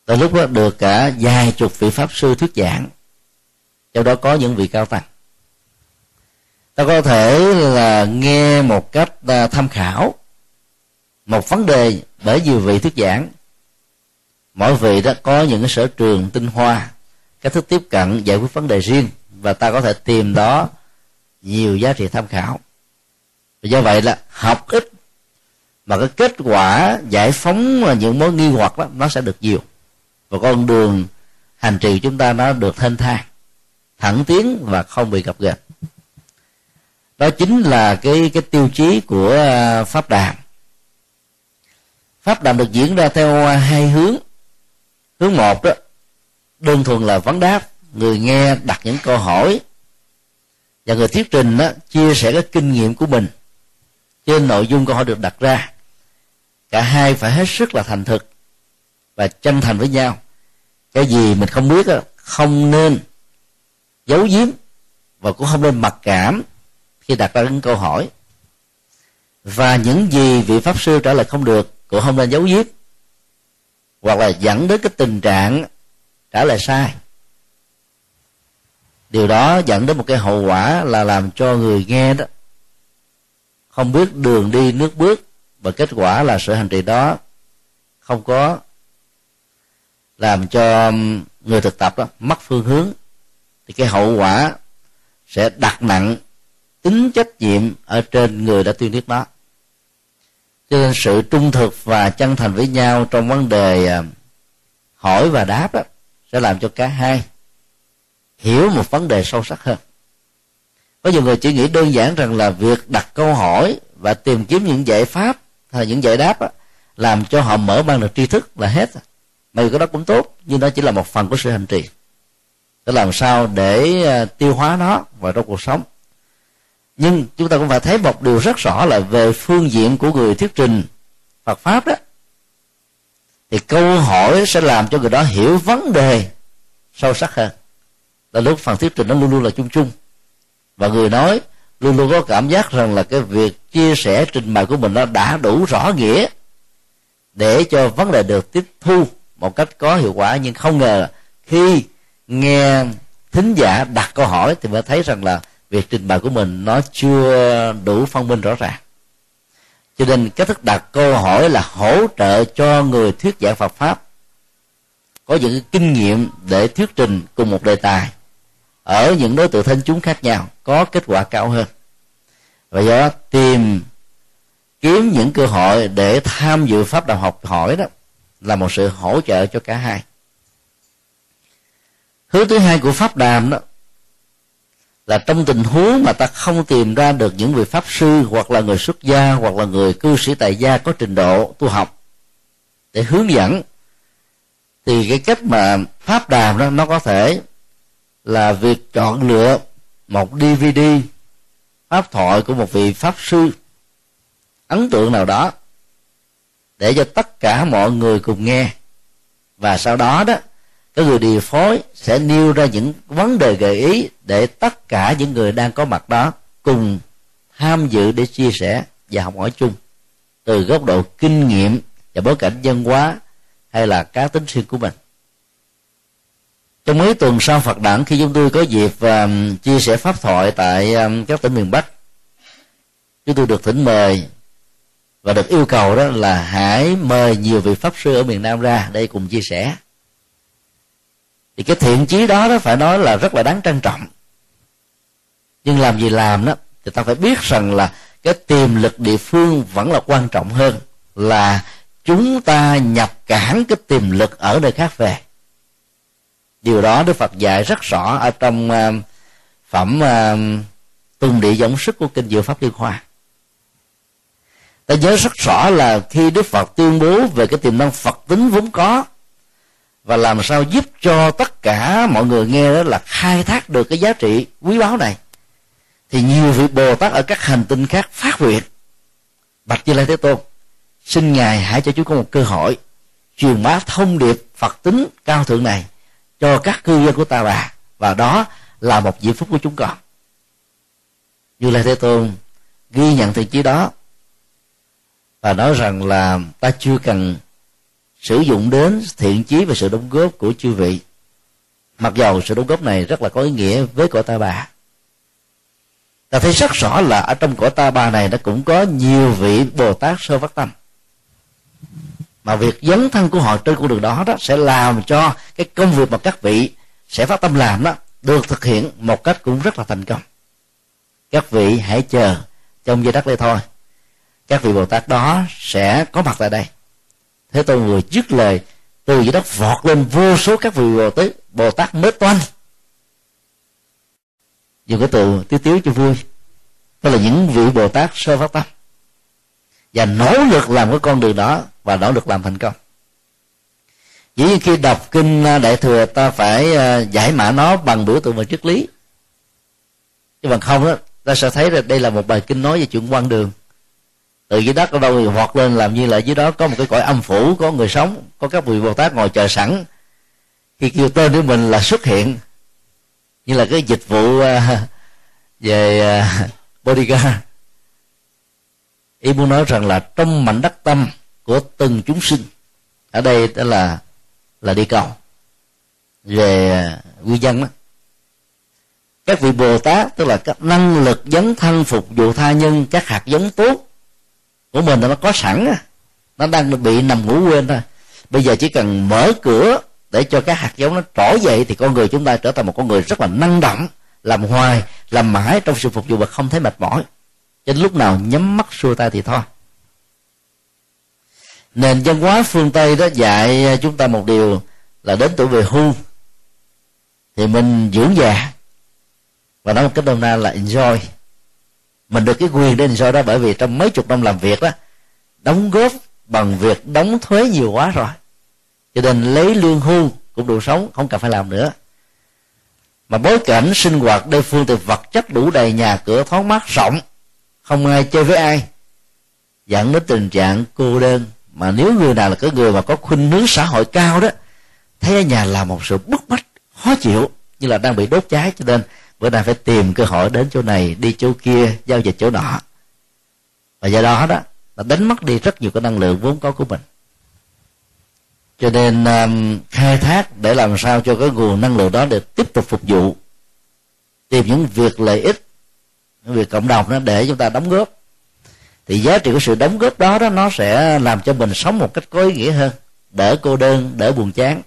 từ lúc đó được cả vài chục vị pháp sư thuyết giảng, trong đó có những vị cao tăng. Ta có thể là nghe một cách tham khảo một vấn đề bởi nhiều vị thuyết giảng, mỗi vị đó có những cái sở trường tinh hoa, cách thức tiếp cận giải quyết vấn đề riêng, và ta có thể tìm đó nhiều giá trị tham khảo. Và do vậy là học ít mà cái kết quả giải phóng những mối nghi hoặc đó nó sẽ được nhiều, và con đường hành trì của chúng ta nó được thênh thang, thẳng tiến và không bị gập ghềnh. Đó chính là cái cái tiêu chí của pháp đàm. Pháp đàm được diễn ra theo hai hướng. Hướng một đó đơn thuần là vấn đáp, người nghe đặt những câu hỏi và người thuyết trình đó chia sẻ các kinh nghiệm của mình trên nội dung câu hỏi được đặt ra. Cả hai phải hết sức là thành thực và chân thành với nhau. Cái gì mình không biết đó, không nên giấu giếm và cũng không nên mặc cảm khi đặt ra những câu hỏi. Và những gì vị pháp sư trả lời không được cũng không nên giấu giếm, hoặc là dẫn đến cái tình trạng trả lời sai. Điều đó dẫn đến một cái hậu quả là làm cho người nghe đó không biết đường đi nước bước, và kết quả là sự hành trì đó không có, làm cho người thực tập đó mất phương hướng. Thì cái hậu quả sẽ đặt nặng tính trách nhiệm ở trên người đã tuyên thuyết đó. Cho nên sự trung thực và chân thành với nhau trong vấn đề hỏi và đáp đó sẽ làm cho cả hai hiểu một vấn đề sâu sắc hơn. Có nhiều người chỉ nghĩ đơn giản rằng là việc đặt câu hỏi và tìm kiếm những giải pháp hay những giải đáp đó, làm cho họ mở mang được tri thức là hết. Mặc dù cái đó cũng tốt, nhưng đó chỉ là một phần của sự hành trì. Để làm sao để tiêu hóa nó vào trong cuộc sống. Nhưng chúng ta cũng phải thấy một điều rất rõ là về phương diện của người thuyết trình Phật Pháp đó, thì câu hỏi sẽ làm cho người đó hiểu vấn đề sâu sắc hơn. Là lúc phần thuyết trình nó luôn luôn là chung chung, và người nói luôn luôn có cảm giác rằng là cái việc chia sẻ trình bày của mình nó đã đủ rõ nghĩa để cho vấn đề được tiếp thu một cách có hiệu quả. Nhưng không ngờ khi nghe thính giả đặt câu hỏi thì mới thấy rằng là việc trình bày của mình nó chưa đủ phân minh rõ ràng. Cho nên cách thức đặt câu hỏi là hỗ trợ cho người thuyết giảng Phật Pháp có những kinh nghiệm để thuyết trình cùng một đề tài ở những đối tượng thân chúng khác nhau có kết quả cao hơn. Và do đó tìm kiếm những cơ hội để tham dự pháp đàm học hỏi đó là một sự hỗ trợ cho cả hai. Hướng thứ hai của pháp đàm đó là trong tình huống mà ta không tìm ra được những vị pháp sư hoặc là người xuất gia hoặc là người cư sĩ tại gia có trình độ tu học để hướng dẫn, thì cái cách mà pháp đàm đó nó có thể là việc chọn lựa một đê vê đê pháp thoại của một vị pháp sư ấn tượng nào đó để cho tất cả mọi người cùng nghe, và sau đó đó cái người điều phối sẽ nêu ra những vấn đề gợi ý để tất cả những người đang có mặt đó cùng tham dự để chia sẻ và học hỏi chung từ góc độ kinh nghiệm và bối cảnh văn hóa hay là cá tính riêng của mình. Trong mấy tuần sau Phật đản, khi chúng tôi có dịp uh, chia sẻ pháp thoại tại um, các tỉnh miền Bắc, chúng tôi được thỉnh mời và được yêu cầu đó là hãy mời nhiều vị pháp sư ở miền Nam ra đây cùng chia sẻ. Thì cái thiện chí đó, đó phải nói là rất là đáng trân trọng. Nhưng làm gì làm đó thì ta phải biết rằng là cái tiềm lực địa phương vẫn là quan trọng hơn là chúng ta nhập cản cái tiềm lực ở nơi khác về. Điều đó Đức Phật dạy rất rõ ở trong uh, phẩm uh, Tuần Địa Dõng Sức của Kinh Diệu Pháp Liên Hoa. Ta nhớ rất rõ là khi Đức Phật tuyên bố về cái tiềm năng Phật tính vốn có và làm sao giúp cho tất cả mọi người nghe đó là khai thác được cái giá trị quý báu này, thì nhiều vị Bồ Tát ở các hành tinh khác phát nguyện: Bạch Như Lai Thế Tôn, xin Ngài hãy cho chúng con một cơ hội truyền bá thông điệp Phật tính cao thượng này cho các cư dân của Ta Bà, và đó là một diễm phúc của chúng con. Như Lai Thế Tôn ghi nhận thiện chí đó và nói rằng là ta chưa cần sử dụng đến thiện chí và sự đóng góp của chư vị, mặc dầu sự đóng góp này rất là có ý nghĩa với cõi Ta Bà. Ta thấy rất rõ là ở trong cõi Ta Bà này nó cũng có nhiều vị Bồ Tát sơ phát tâm, mà việc dấn thân của họ trên con đường đó đó sẽ làm cho cái công việc mà các vị sẽ phát tâm làm đó được thực hiện một cách cũng rất là thành công. Các vị hãy chờ trong giây đất đây thôi, các vị Bồ Tát đó sẽ có mặt tại đây. Thế Tôn vừa dứt lời, từ dưới đất vọt lên vô số các vị Bồ Tát, Bồ Tát mới toanh. Dùng cái từ tiếu tiếu cho vui, đó là những vị Bồ Tát sơ phát tâm và nỗ lực làm cái con đường đó và nỗ lực làm thành công. Dĩ nhiên khi đọc kinh Đại Thừa ta phải giải mã nó bằng biểu tượng và triết lý, chứ bằng không đó, ta sẽ thấy là đây là một bài kinh nói về chuyện quan đường. Từ dưới đất ở đâu người vọt lên, làm như là dưới đó có một cái cõi âm phủ, có người sống, có các vị Bồ Tát ngồi chờ sẵn. Khi kêu tên của mình là xuất hiện, như là cái dịch vụ về bodyguard. Ý muốn nói rằng là trong mảnh đất tâm của từng chúng sinh, ở đây đó là là địa cầu, về quy dân đó, các vị Bồ Tát tức là các năng lực dấn thân phục vụ tha nhân, các hạt giống tốt của mình nó có sẵn, nó đang bị nằm ngủ quên thôi. Bây giờ chỉ cần mở cửa để cho các hạt giống nó trỗi dậy thì con người chúng ta trở thành một con người rất là năng động, làm hoài làm mãi trong sự phục vụ và không thấy mệt mỏi, đến lúc nào nhắm mắt xuôi tay thì thôi. Nền văn hóa phương Tây đó dạy chúng ta một điều là đến tuổi về hưu thì mình dưỡng già, và nói một cách đơn giản là enjoy. Mình được cái quyền để enjoy đó bởi vì trong mấy chục năm làm việc đó, đóng góp bằng việc đóng thuế nhiều quá rồi, cho nên lấy lương hưu cũng đủ sống, không cần phải làm nữa. Mà bối cảnh sinh hoạt đê phương thì vật chất đủ đầy, nhà cửa thoáng mát rộng, không ai chơi với ai, dẫn đến tình trạng cô đơn. Mà nếu người nào là cái người mà có khuynh hướng xã hội cao đó, thấy ở nhà là một sự bức bách khó chịu, như là đang bị đốt cháy, cho nên bữa nay phải tìm cơ hội đến chỗ này, đi chỗ kia, giao dịch chỗ nọ, và do đó đó là đánh mất đi rất nhiều cái năng lượng vốn có của mình. Cho nên um, khai thác để làm sao cho cái nguồn năng lượng đó để tiếp tục phục vụ, tìm những việc lợi ích, những việc cộng đồng đó để chúng ta đóng góp, thì giá trị của sự đóng góp đó, đó nó sẽ làm cho mình sống một cách có ý nghĩa hơn, đỡ cô đơn, đỡ buồn chán.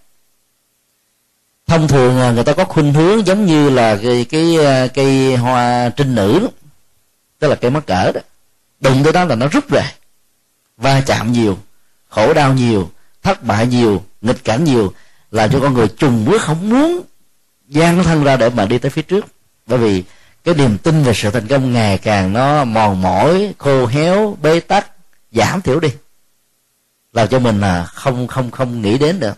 Thông thường người ta có khuynh hướng giống như là cái cái cây hoa trinh nữ, tức là cây mắc cỡ đó, đụng tới đó là nó rút về, va chạm nhiều, khổ đau nhiều, thất bại nhiều, nghịch cảnh nhiều, làm cho con người trùng bước không muốn dang thân ra để mà đi tới phía trước, bởi vì cái niềm tin về sự thành công ngày càng nó mòn mỏi, khô héo, bế tắc, giảm thiểu đi, làm cho mình là không không không nghĩ đến nữa.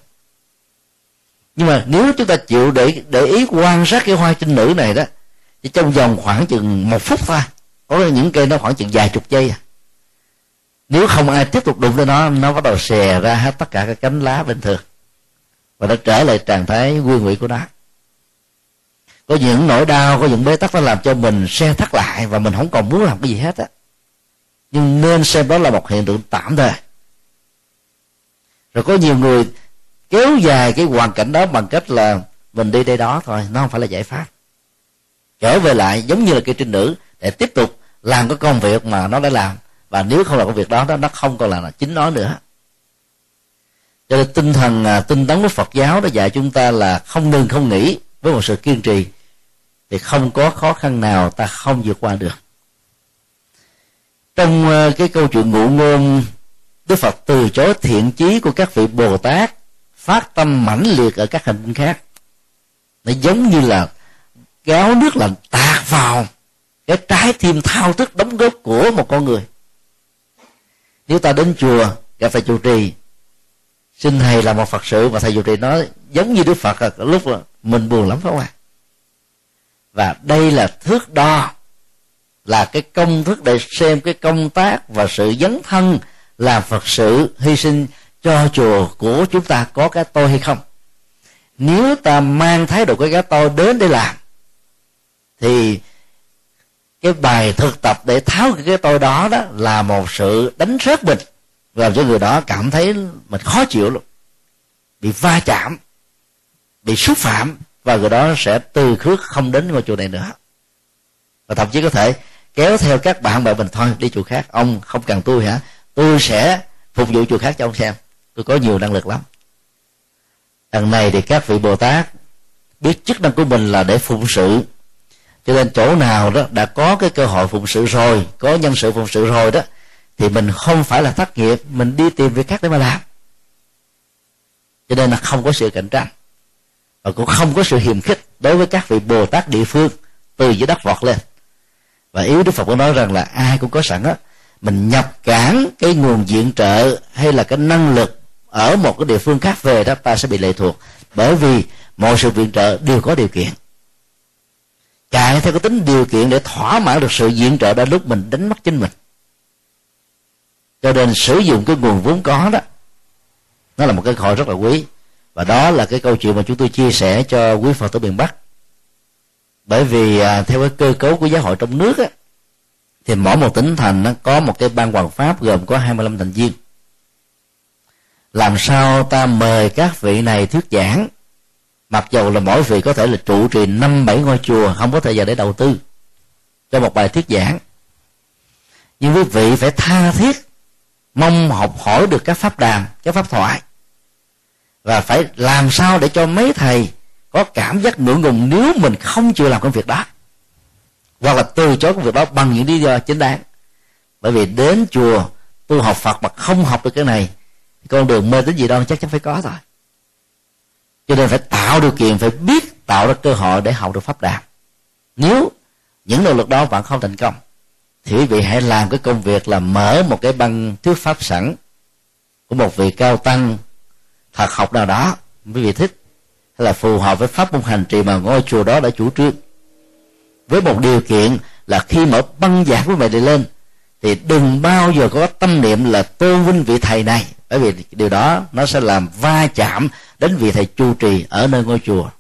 Nhưng mà nếu chúng ta chịu để để ý quan sát cái hoa trinh nữ này đó, thì trong vòng khoảng chừng một phút thôi, có những cây nó khoảng chừng vài chục giây à. Nếu không ai tiếp tục đụng lên nó, nó bắt đầu xè ra hết tất cả các cánh lá bình thường, và nó trở lại trạng thái nguyên vị của nó. Có những nỗi đau, có những bế tắc nó làm cho mình xe thắt lại và mình không còn muốn làm cái gì hết á. Nhưng nên xem đó là một hiện tượng tạm thời. Rồi có nhiều người kéo dài cái hoàn cảnh đó bằng cách là mình đi đây đó thôi, nó không phải là giải pháp. Trở về lại giống như là cây trinh nữ để tiếp tục làm cái công việc mà nó đã làm, và nếu không làm công việc đó, đó nó không còn là chính nó nữa. Cho nên tinh thần tinh tấn của Phật giáo đã dạy chúng ta là không ngừng không nghỉ, với một sự kiên trì thì không có khó khăn nào ta không vượt qua được. Trong cái câu chuyện ngụ ngôn Đức Phật từ chối thiện chí của các vị Bồ Tát phát tâm mãnh liệt ở các hành tinh khác, nó giống như là gáo nước lạnh tạt vào cái trái tim thao thức đóng góp của một con người. Nếu ta đến chùa gặp thầy trụ trì, xin thầy là một Phật sự, mà thầy trụ trì nói giống như Đức Phật là lúc là mình buồn lắm, phải không ạ? Và đây là thước đo, là cái công thức để xem cái công tác và sự dấn thân làm Phật sự, hy sinh cho chùa của chúng ta có cái tôi hay không. Nếu ta mang thái độ của cái tôi đến để làm, thì cái bài thực tập để tháo cái tôi đó đó là một sự đánh rớt mình, và cho người đó cảm thấy mình khó chịu luôn, bị va chạm, bị xúc phạm, và người đó sẽ từ khước không đến ngôi chùa này nữa. Và thậm chí có thể kéo theo các bạn bè mình, thôi đi chùa khác, ông không cần tôi hả, tôi sẽ phục vụ chùa khác cho ông xem, tôi có nhiều năng lực lắm. Đằng này thì các vị Bồ Tát biết chức năng của mình là để phụng sự, cho nên chỗ nào đó đã có cái cơ hội phụng sự rồi, có nhân sự phụng sự rồi đó, thì mình không phải là thất nghiệp, mình đi tìm việc khác để mà làm. Cho nên là không có sự cạnh tranh, và cũng không có sự hiềm khích đối với các vị Bồ Tát địa phương từ dưới đất vọt lên. Và ý Đức Phật cũng nói rằng là ai cũng có sẵn á, mình nhập cản cái nguồn viện trợ hay là cái năng lực ở một cái địa phương khác về đó, ta sẽ bị lệ thuộc, bởi vì mọi sự viện trợ đều có điều kiện. Chạy theo cái tính điều kiện để thỏa mãn được sự viện trợ đã lúc mình đánh mất chính mình. Cho nên sử dụng cái nguồn vốn có đó, nó là một cái kho rất là quý. Và đó là cái câu chuyện mà chúng tôi chia sẻ cho quý Phật tử miền Bắc. Bởi vì à, theo cái cơ cấu của giáo hội trong nước á, thì mỗi một tỉnh thành nó có một cái ban hoàng pháp gồm có hai mươi lăm thành viên. Làm sao ta mời các vị này thuyết giảng, mặc dù là mỗi vị có thể là trụ trì năm bảy ngôi chùa, không có thời giờ để đầu tư cho một bài thuyết giảng, nhưng quý vị phải tha thiết mong học hỏi được các pháp đàm, các pháp thoại, và phải làm sao để cho mấy thầy có cảm giác ngượng ngùng nếu mình không chịu làm công việc đó, hoặc là từ chối công việc đó bằng những lý do chính đáng. Bởi vì đến chùa tu học Phật mà không học được cái này, con đường mê tín dị đoan chắc chắn phải có rồi. Cho nên phải tạo điều kiện, phải biết tạo ra cơ hội để học được pháp đạo. Nếu những nỗ lực đó bạn không thành công, thì quý vị hãy làm cái công việc là mở một cái băng thuyết pháp sẵn của một vị cao tăng thật học nào đó quý vị thích, hay là phù hợp với pháp môn hành trì mà ngôi chùa đó đã chủ trương, với một điều kiện là khi mở băng giảng của mày đi lên thì đừng bao giờ có tâm niệm là tôn vinh vị thầy này, bởi vì điều đó nó sẽ làm va chạm đến vị thầy trụ trì ở nơi ngôi chùa.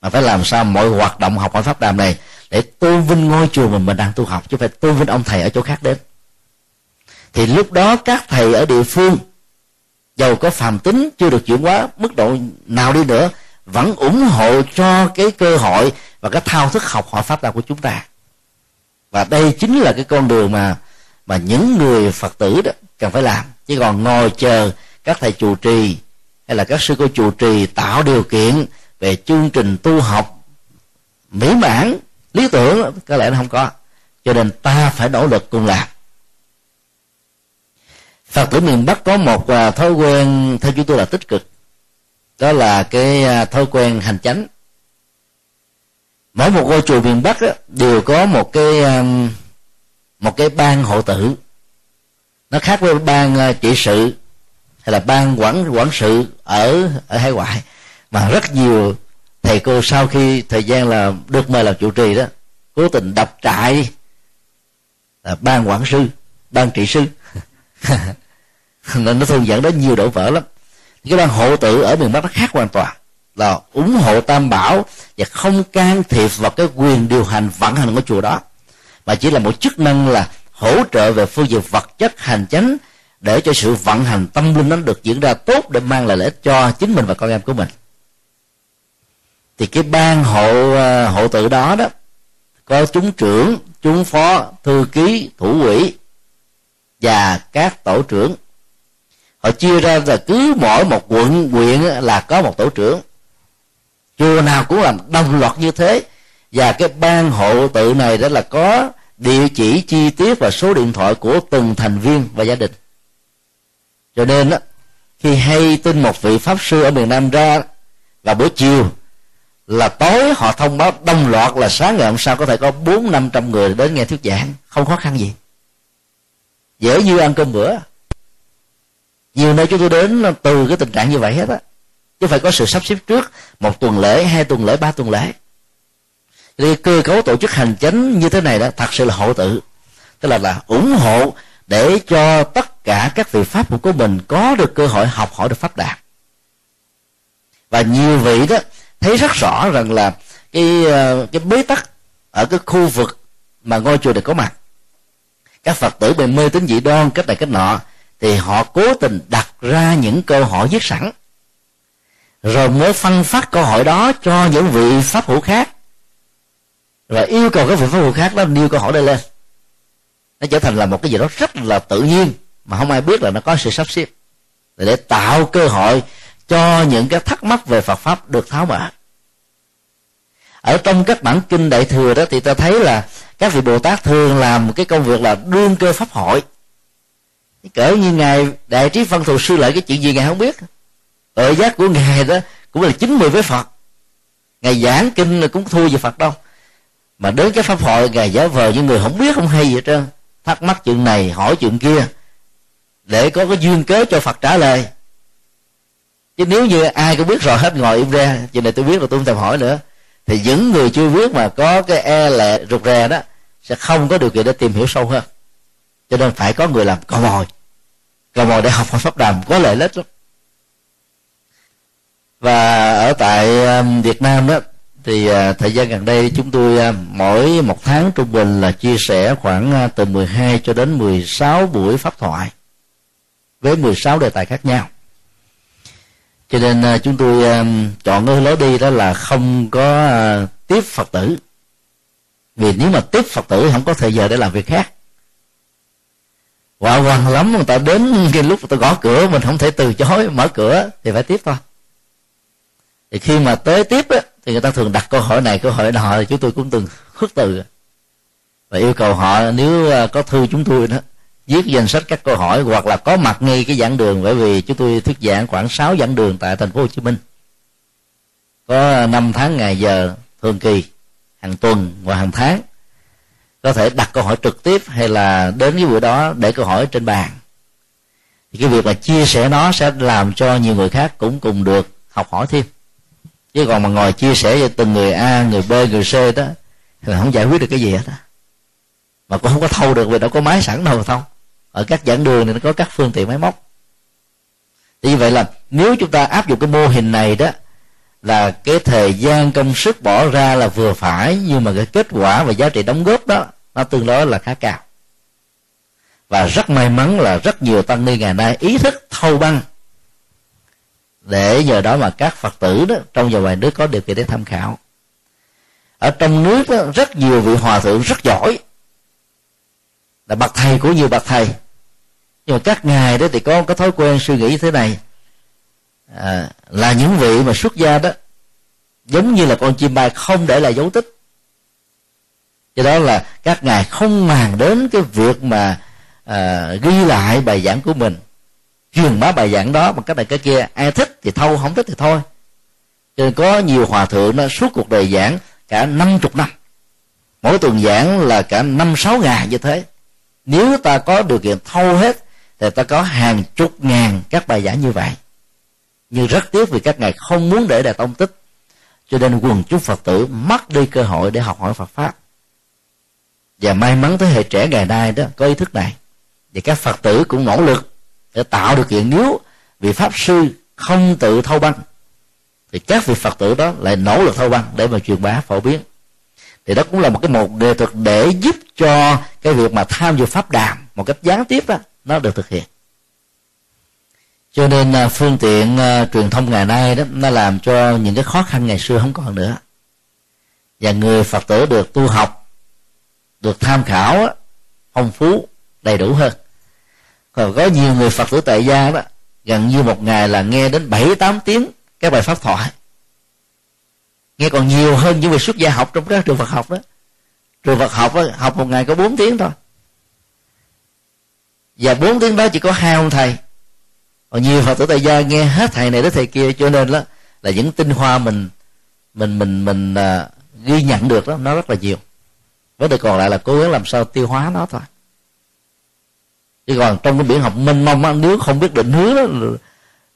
Mà phải làm sao mọi hoạt động học hỏi pháp đàm này để tôn vinh ngôi chùa mà mình đang tu học, chứ phải tôn vinh ông thầy ở chỗ khác đến. Thì lúc đó các thầy ở địa phương, dầu có phàm tính chưa được chuyển hóa mức độ nào đi nữa, vẫn ủng hộ cho cái cơ hội và cái thao thức học hỏi pháp đạo của chúng ta. Và đây chính là cái con đường mà mà những người Phật tử đó cần phải làm, chứ còn ngồi chờ các thầy trụ trì hay là các sư cô trụ trì tạo điều kiện về chương trình tu học mỹ mãn lý tưởng, có lẽ nó không có. Cho nên ta phải nỗ lực cùng làm. Phật tử miền Bắc có một thói quen theo chúng tôi là tích cực, đó là cái thói quen hành chánh. Mỗi một ngôi chùa miền Bắc đó, đều có một cái một cái ban hộ tử. Nó khác với ban trị sự hay là ban quản quản sự ở ở hải ngoại, mà rất nhiều thầy cô sau khi thời gian là được mời làm trụ trì đó, cố tình đập trại là ban quản sư, ban trị sư. Nên nó thường dẫn đến nhiều đổ vỡ lắm. Cái ban hộ tự ở miền Bắc nó khác hoàn toàn, là ủng hộ tam bảo và không can thiệp vào cái quyền điều hành vận hành của chùa đó, mà chỉ là một chức năng là hỗ trợ về phương diện vật chất hành chánh, để cho sự vận hành tâm linh nó được diễn ra tốt, để mang lại lợi ích cho chính mình và con em của mình. Thì cái ban hộ hộ tự đó đó có chúng trưởng, chúng phó, thư ký, thủ quỹ và các tổ trưởng. họ chia ra là cứ mỗi một quận huyện là có một tổ trưởng, chùa nào cũng làm đồng loạt như thế. Và cái ban hộ tự này đó là có địa chỉ chi tiết và số điện thoại của từng thành viên và gia đình. Cho nên đó, khi hay tin một vị pháp sư ở miền Nam ra là buổi chiều, là tối họ thông báo đồng loạt là sáng ngày hôm sau có thể có bốn năm trăm người đến nghe thuyết giảng, không khó khăn gì, dễ như ăn cơm bữa. Nhiều nơi chúng tôi đến từ cái tình trạng như vậy hết á, chứ phải có sự sắp xếp trước một tuần lễ, hai tuần lễ, ba tuần lễ. Thì cơ cấu tổ chức hành chính như thế này đó thật sự là hộ tự, tức là là ủng hộ để cho tất cả các vị pháp hữu của mình có được cơ hội học hỏi được pháp đạt. Và nhiều vị đó thấy rất rõ rằng là cái cái bế tắc ở cái khu vực mà ngôi chùa này có mặt, các Phật tử bị mê tín dị đoan cách này cách nọ, thì họ cố tình đặt ra những câu hỏi viết sẵn rồi mới phân phát câu hỏi đó cho những vị pháp hữu khác, rồi yêu cầu các vị pháp hữu khác đó nêu câu hỏi đây lên. Nó trở thành là một cái gì đó rất là tự nhiên mà không ai biết là nó có sự sắp xếp để tạo cơ hội cho những cái thắc mắc về Phật pháp được tháo mở. Ở trong các bản kinh Đại Thừa đó thì ta thấy là các vị Bồ Tát thường làm cái công việc là đương cơ pháp hội. Cỡ như ngài Đại Trí Văn Thù Sư Lợi, cái chuyện gì ngài không biết, ở giác của ngài đó cũng là chín mươi với Phật, ngài giảng kinh là cũng thua về Phật đâu, mà đến cái pháp hội ngài giả vờ những người không biết không hay gì hết trơn, thắc mắc chuyện này hỏi chuyện kia để có cái duyên cớ cho Phật trả lời. Chứ nếu như ai cũng biết rồi hết, ngồi im ra, chuyện này tôi biết rồi tôi không thèm hỏi nữa, thì những người chưa biết mà có cái e lệ rụt rè đó sẽ không có điều kiện để tìm hiểu sâu hơn. Cho nên phải có người làm cò mồi, cò mồi để học hỏi pháp đàm có lợi lết lắm. Và ở tại Việt Nam đó thì thời gian gần đây chúng tôi mỗi một tháng trung bình là chia sẻ khoảng từ mười hai cho đến mười sáu buổi pháp thoại với mười sáu đề tài khác nhau. Cho nên chúng tôi chọn cái lối đi đó là không có tiếp Phật tử, vì nếu mà tiếp Phật tử không có thời giờ để làm việc khác. Hoạ hoằng lắm người ta đến cái lúc tôi gõ cửa mình không thể từ chối mở cửa thì phải tiếp thôi. Thì khi mà tới tiếp á, thì người ta thường đặt câu hỏi này câu hỏi nọ, thì chúng tôi cũng từng khước từ và yêu cầu họ nếu có thư chúng tôi đó viết danh sách các câu hỏi hoặc là có mặt ngay cái giảng đường, bởi vì chúng tôi thuyết giảng khoảng sáu giảng đường tại thành phố Hồ Chí Minh, có năm tháng ngày giờ thường kỳ hàng tuần và hàng tháng, có thể đặt câu hỏi trực tiếp hay là đến cái buổi đó để câu hỏi trên bàn. Thì cái việc là chia sẻ nó sẽ làm cho nhiều người khác cũng cùng được học hỏi thêm, chứ còn mà ngồi chia sẻ cho từng người A, người B, người C đó thì là không giải quyết được cái gì hết á, mà cũng không có thâu được vì đâu có máy sẵn đâu mà thâu. Ở các giảng đường thì nó có các phương tiện máy móc. Vì vậy là nếu chúng ta áp dụng cái mô hình này đó là cái thời gian công sức bỏ ra là vừa phải, nhưng mà cái kết quả và giá trị đóng góp đó nó tương đối là khá cao. Và rất may mắn là rất nhiều tăng ni ngày nay ý thức thâu băng, để nhờ đó mà các Phật tử đó trong và ngoài nước có điều kiện để tham khảo. Ở trong nước đó, rất nhiều vị hòa thượng rất giỏi, là bậc thầy của nhiều bậc thầy, nhưng mà các ngài đó thì có cái thói quen suy nghĩ như thế này, à, là những vị mà xuất gia đó giống như là con chim bay không để lại dấu tích. Do đó là các ngài không màng đến cái việc mà à, ghi lại bài giảng của mình, truyền bá bài giảng đó bằng cách này cái kia, ai thích thì thâu, không thích thì thôi. Cho nên có nhiều hòa thượng nó suốt cuộc đời giảng cả năm chục năm, mỗi tuần giảng là cả năm sáu ngày như thế. Nếu ta có điều kiện thâu hết thì ta có hàng chục ngàn các bài giảng như vậy. Nhưng rất tiếc vì các ngài không muốn để lại tông tích, cho nên quần chúng Phật tử mất đi cơ hội để học hỏi Phật pháp. Và may mắn thế hệ trẻ ngày nay đó có ý thức này, và các Phật tử cũng nỗ lực để tạo điều kiện. Nếu vị pháp sư không tự thâu băng thì các vị Phật tử đó lại nỗ lực thâu băng để mà truyền bá phổ biến. Thì đó cũng là một cái một nghệ thuật để giúp cho cái việc mà tham dự pháp đàm một cách gián tiếp đó nó được thực hiện. Cho nên phương tiện uh, truyền thông ngày nay đó nó làm cho những cái khó khăn ngày xưa không còn nữa, và người Phật tử được tu học, được tham khảo phong phú đầy đủ hơn. Còn có nhiều người Phật tử tại gia đó gần như một ngày là nghe đến bảy tám tiếng các bài pháp thoại, nghe còn nhiều hơn những người xuất gia học trong các trường Phật học đó. Trường Phật học đó, học một ngày có bốn tiếng thôi, và bốn tiếng đó chỉ có hai ông thầy, còn nhiều Phật tử tại gia nghe hết thầy này đến thầy kia. Cho nên đó là những tinh hoa mình mình mình mình uh, ghi nhận được đó nó rất là nhiều. Với đời còn lại là cố gắng làm sao tiêu hóa nó thôi, chứ còn trong cái biển học mênh mông á, nếu không biết định hướng đó,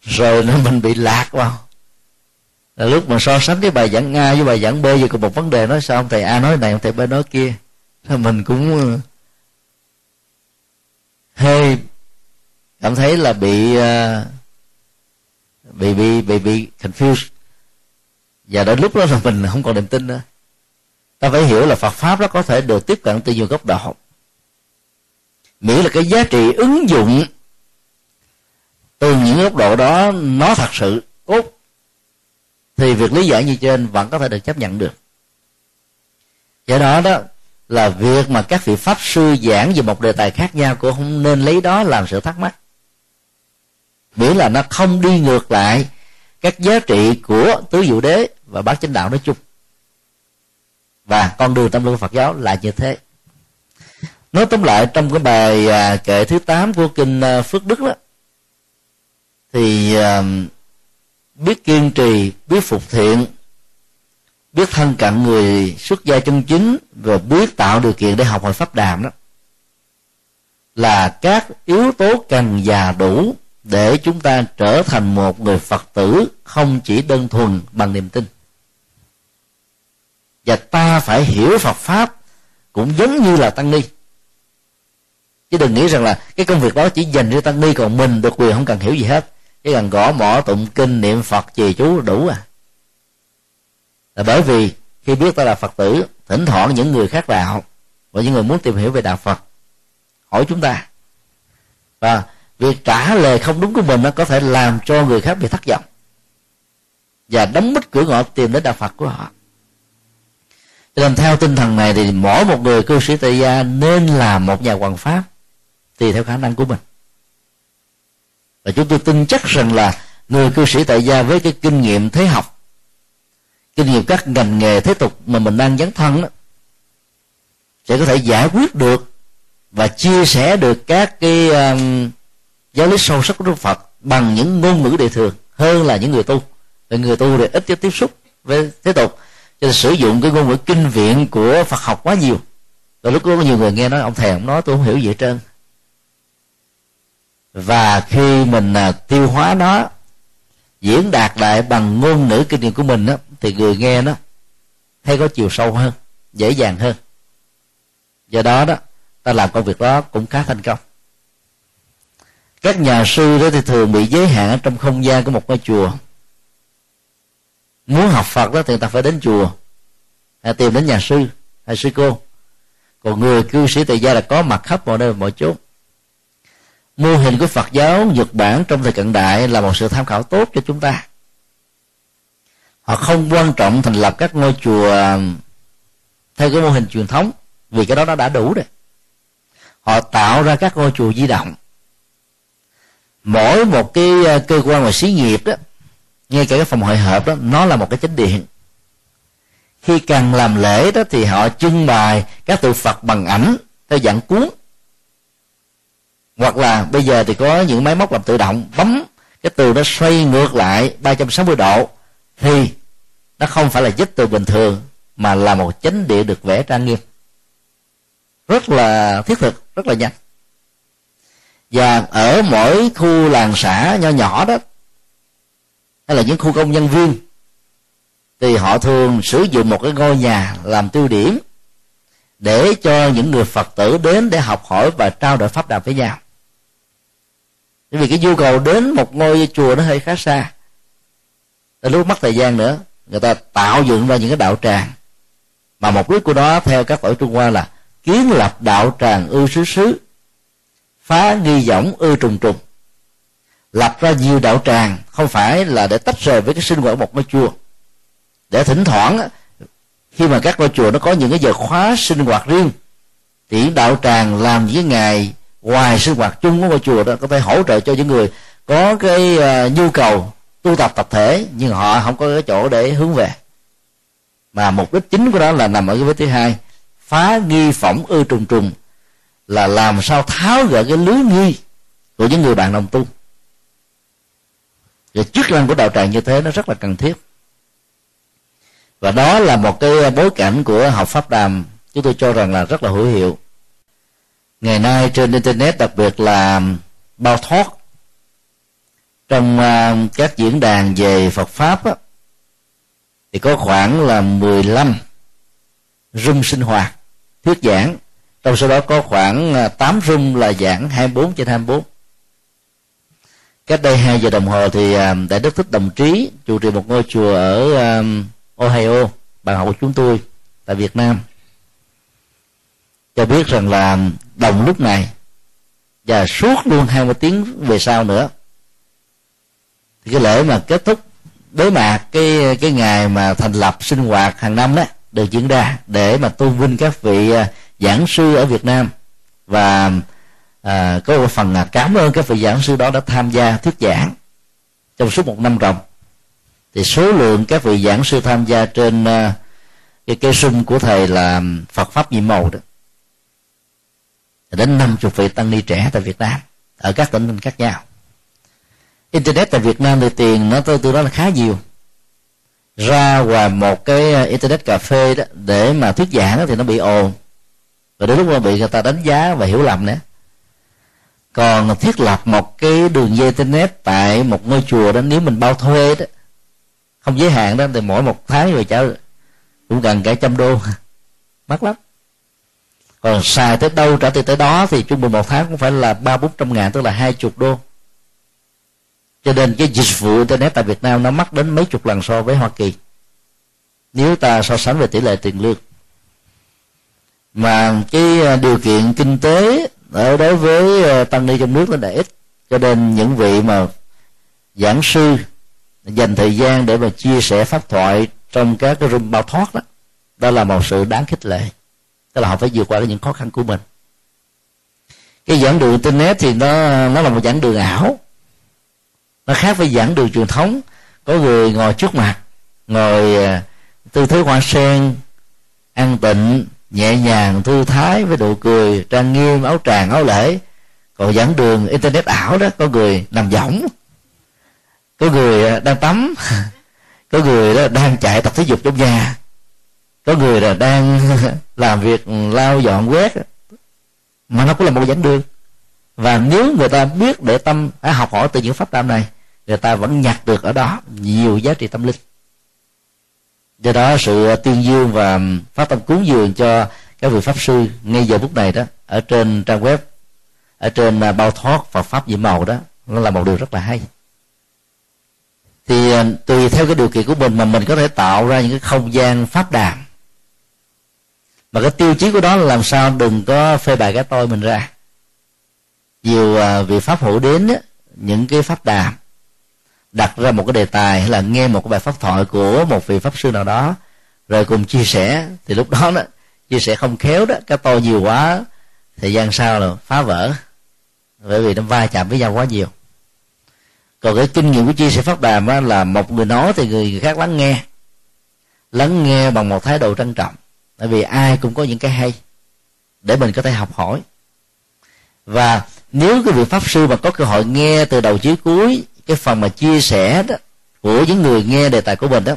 rồi nó mình bị lạc vào. Là lúc mà so sánh cái bài giảng A với bài giảng B về cùng một vấn đề, nói sao ông thầy A nói này, ông thầy B nói kia, mình cũng hơi cảm thấy là bị bị bị bị bị confused, và đến lúc đó là mình không còn niềm tin nữa. Ta phải hiểu là Phật pháp nó có thể được tiếp cận từ nhiều góc độ, miễn là cái giá trị ứng dụng từ những góc độ đó nó thật sự cốt, thì việc lý giải như trên vẫn có thể được chấp nhận được. Do đó đó là việc mà các vị pháp sư giảng về một đề tài khác nhau cũng không nên lấy đó làm sự thắc mắc, miễn là nó không đi ngược lại các giá trị của tứ diệu đế và bát chánh đạo nói chung. Và con đường tâm luân Phật giáo là như thế. Nói tóm lại, trong cái bài kệ thứ tám của Kinh Phước Đức đó, thì biết kiên trì, biết phục thiện, biết thân cận người xuất gia chân chính, và biết tạo điều kiện để học hỏi pháp đàm đó, là các yếu tố cần và đủ để chúng ta trở thành một người Phật tử không chỉ đơn thuần bằng niềm tin. Và ta phải hiểu Phật pháp cũng giống như là tăng ni, chứ đừng nghĩ rằng là cái công việc đó chỉ dành cho tăng ni, còn mình được quyền không cần hiểu gì hết, chỉ cần gõ mõ tụng kinh niệm Phật trì chú đủ à. Là bởi vì khi biết ta là Phật tử, thỉnh thoảng những người khác đạo và những người muốn tìm hiểu về đạo Phật hỏi chúng ta, và việc trả lời không đúng của mình nó có thể làm cho người khác bị thất vọng và đóng bít cửa ngõ tìm đến đạo Phật của họ. Cho nên theo tinh thần này thì mỗi một người cư sĩ tại gia nên là một nhà hoằng pháp tùy theo khả năng của mình. Và chúng tôi tin chắc rằng là người cư sĩ tại gia với cái kinh nghiệm thế học, kinh nghiệm các ngành nghề thế tục mà mình đang dấn thân đó, sẽ có thể giải quyết được và chia sẻ được các cái um, giáo lý sâu sắc của Đức Phật bằng những ngôn ngữ đời thường hơn là những người tu. Vì người tu thì ít có tiếp xúc với thế tục, cho nên sử dụng cái ngôn ngữ kinh viện của Phật học quá nhiều. Rồi lúc đó có nhiều người nghe nói ông thầy ông nói tôi không hiểu gì hết trơn. Và khi mình tiêu hóa nó, diễn đạt lại bằng ngôn ngữ kinh nghiệm của mình đó, thì người nghe nó thấy có chiều sâu hơn, dễ dàng hơn. Do đó đó, ta làm công việc đó cũng khá thành công. Các nhà sư đó thì thường bị giới hạn ở trong không gian của một ngôi chùa. Muốn học Phật đó thì người ta phải đến chùa, hay tìm đến nhà sư hay sư cô. Còn người cư sĩ tại gia là có mặt khắp mọi nơi mọi chỗ. Mô hình của Phật giáo Nhật Bản trong thời cận đại là một sự tham khảo tốt cho chúng ta. Họ không quan trọng thành lập các ngôi chùa theo cái mô hình truyền thống, vì cái đó nó đã đủ rồi. Họ tạo ra các ngôi chùa di động. Mỗi một cái cơ quan và xí nghiệp đó, ngay cả cái phòng hội họp đó, nó là một cái chánh điện. Khi cần làm lễ đó thì họ trưng bày các tượng Phật bằng ảnh theo dạng cuốn, hoặc là bây giờ thì có những máy móc làm tự động, bấm cái tường nó xoay ngược lại ba trăm sáu mươi độ, thì nó không phải là vách tường bình thường mà là một chánh địa được vẽ trang nghiêm, rất là thiết thực, rất là nhanh. Và ở mỗi khu làng xã nho nhỏ đó, hay là những khu công nhân viên, thì họ thường sử dụng một cái ngôi nhà làm tiêu điểm để cho những người Phật tử đến để học hỏi và trao đổi pháp đạo với nhau. Bởi vì cái nhu cầu đến một ngôi chùa nó hơi khá xa, tới lúc mất thời gian nữa, người ta tạo dựng ra những cái đạo tràng, mà mục đích của nó theo các tổ Trung Hoa là kiến lập đạo tràng ư xứ xứ, phá nghi võng ư trùng trùng. Lập ra nhiều đạo tràng không phải là để tách rời với cái sinh hoạt một ngôi chùa, để thỉnh thoảng khi mà các ngôi chùa nó có những cái giờ khóa sinh hoạt riêng, thì đạo tràng làm những ngày ngoài sinh hoạt chung của ngôi chùa đó có thể hỗ trợ cho những người có cái nhu cầu tu tập tập thể, nhưng họ không có cái chỗ để hướng về, mà mục đích chính của đó là nằm ở cái vế thứ hai: phá nghi phỏng ư trùng trùng, là làm sao tháo gỡ cái lưới nghi của những người bạn đồng tu. Và chức năng của đạo tràng như thế nó rất là cần thiết, và đó là một cái bối cảnh của học pháp đàm chúng tôi cho rằng là rất là hữu hiệu. Ngày nay trên internet, đặc biệt là Paltalk, trong các diễn đàn về Phật pháp á, thì có khoảng là mười lăm room sinh hoạt thuyết giảng, trong số đó có khoảng tám room là giảng hai mươi bốn trên hai mươi bốn. Cách đây hai giờ đồng hồ thì Đại Đức Thích Đồng Trí chủ trì một ngôi chùa ở Ohio, bạn học của chúng tôi tại Việt Nam, cho biết rằng là đồng lúc này và suốt luôn hai mươi tiếng về sau nữa, thì cái lễ mà kết thúc đối mặt cái cái ngày mà thành lập sinh hoạt hàng năm đó được diễn ra để mà tôn vinh các vị giảng sư ở Việt Nam, và à, có một phần là cảm ơn các vị giảng sư đó đã tham gia thuyết giảng trong suốt một năm ròng. Thì số lượng các vị giảng sư tham gia trên uh, cái cây sung của thầy là Phật pháp nhiệm màu đó đến năm chục vị tăng ni trẻ tại Việt Nam ở các tỉnh khác nhau. Internet tại Việt Nam thì tiền nó tôi tôi nói là khá nhiều. Ra ngoài một cái internet cà phê đó để mà thuyết giảng thì nó bị ồn, và đến lúc nó bị người ta đánh giá và hiểu lầm nữa. Còn thiết lập một cái đường dây internet tại một ngôi chùa đó, nếu mình bao thuê đó, không giới hạn đó, thì mỗi một tháng rồi trả cũng gần cả trăm đô, mắc lắm. Còn xài tới đâu trả tiền tới đó thì trung bình một tháng cũng phải là ba bốn trăm ngàn, tức là hai chục đô. Cho nên cái dịch vụ internet tại Việt Nam nó mắc đến mấy chục lần so với Hoa Kỳ, nếu ta so sánh về tỷ lệ tiền lương. Mà cái điều kiện kinh tế ở đối với tăng ni trong nước nó đã ít, cho nên những vị mà giảng sư dành thời gian để mà chia sẻ pháp thoại trong các cái room Paltalk đó, đó là một sự đáng khích lệ, tức là họ phải vượt qua những khó khăn của mình. Cái giảng đường internet thì nó nó là một giảng đường ảo, nó khác với giảng đường truyền thống, có người ngồi trước mặt, ngồi tư thế hoa sen, an tịnh, nhẹ nhàng, thư thái, với độ cười trang nghiêm, áo tràng, áo lễ. Còn giảng đường internet ảo đó, có người nằm võng, có người đang tắm, có người đó đang chạy tập thể dục trong nhà, có người là đang làm việc lau dọn quét, mà nó cũng là một giảng đường. Và nếu người ta biết để tâm à, học hỏi từ những pháp tam này, người ta vẫn nhặt được ở đó nhiều giá trị tâm linh. Do đó sự tuyên dương và phát tâm cúng dường cho các vị pháp sư ngay giờ phút này đó ở trên trang web, ở trên Paltalk và pháp nhiệm màu đó, nó là một điều rất là hay. Thì tùy theo cái điều kiện của mình mà mình có thể tạo ra những cái không gian pháp đàm, mà cái tiêu chí của đó là làm sao đừng có phê bài cái tôi mình ra. Nhiều vị pháp hữu đến những cái pháp đàm đặt ra một cái đề tài, hay là nghe một cái bài pháp thoại của một vị pháp sư nào đó rồi cùng chia sẻ, thì lúc đó, đó chia sẻ không khéo đó, cái tôi nhiều quá, thời gian sau là phá vỡ, bởi vì nó va chạm với nhau quá nhiều. Còn cái kinh nghiệm của chia sẻ pháp đàm á, là một người nói thì người khác lắng nghe, lắng nghe bằng một thái độ trân trọng, bởi vì ai cũng có những cái hay để mình có thể học hỏi. Và nếu cái vị pháp sư mà có cơ hội nghe từ đầu chí cuối cái phần mà chia sẻ đó của những người nghe đề tài của mình đó,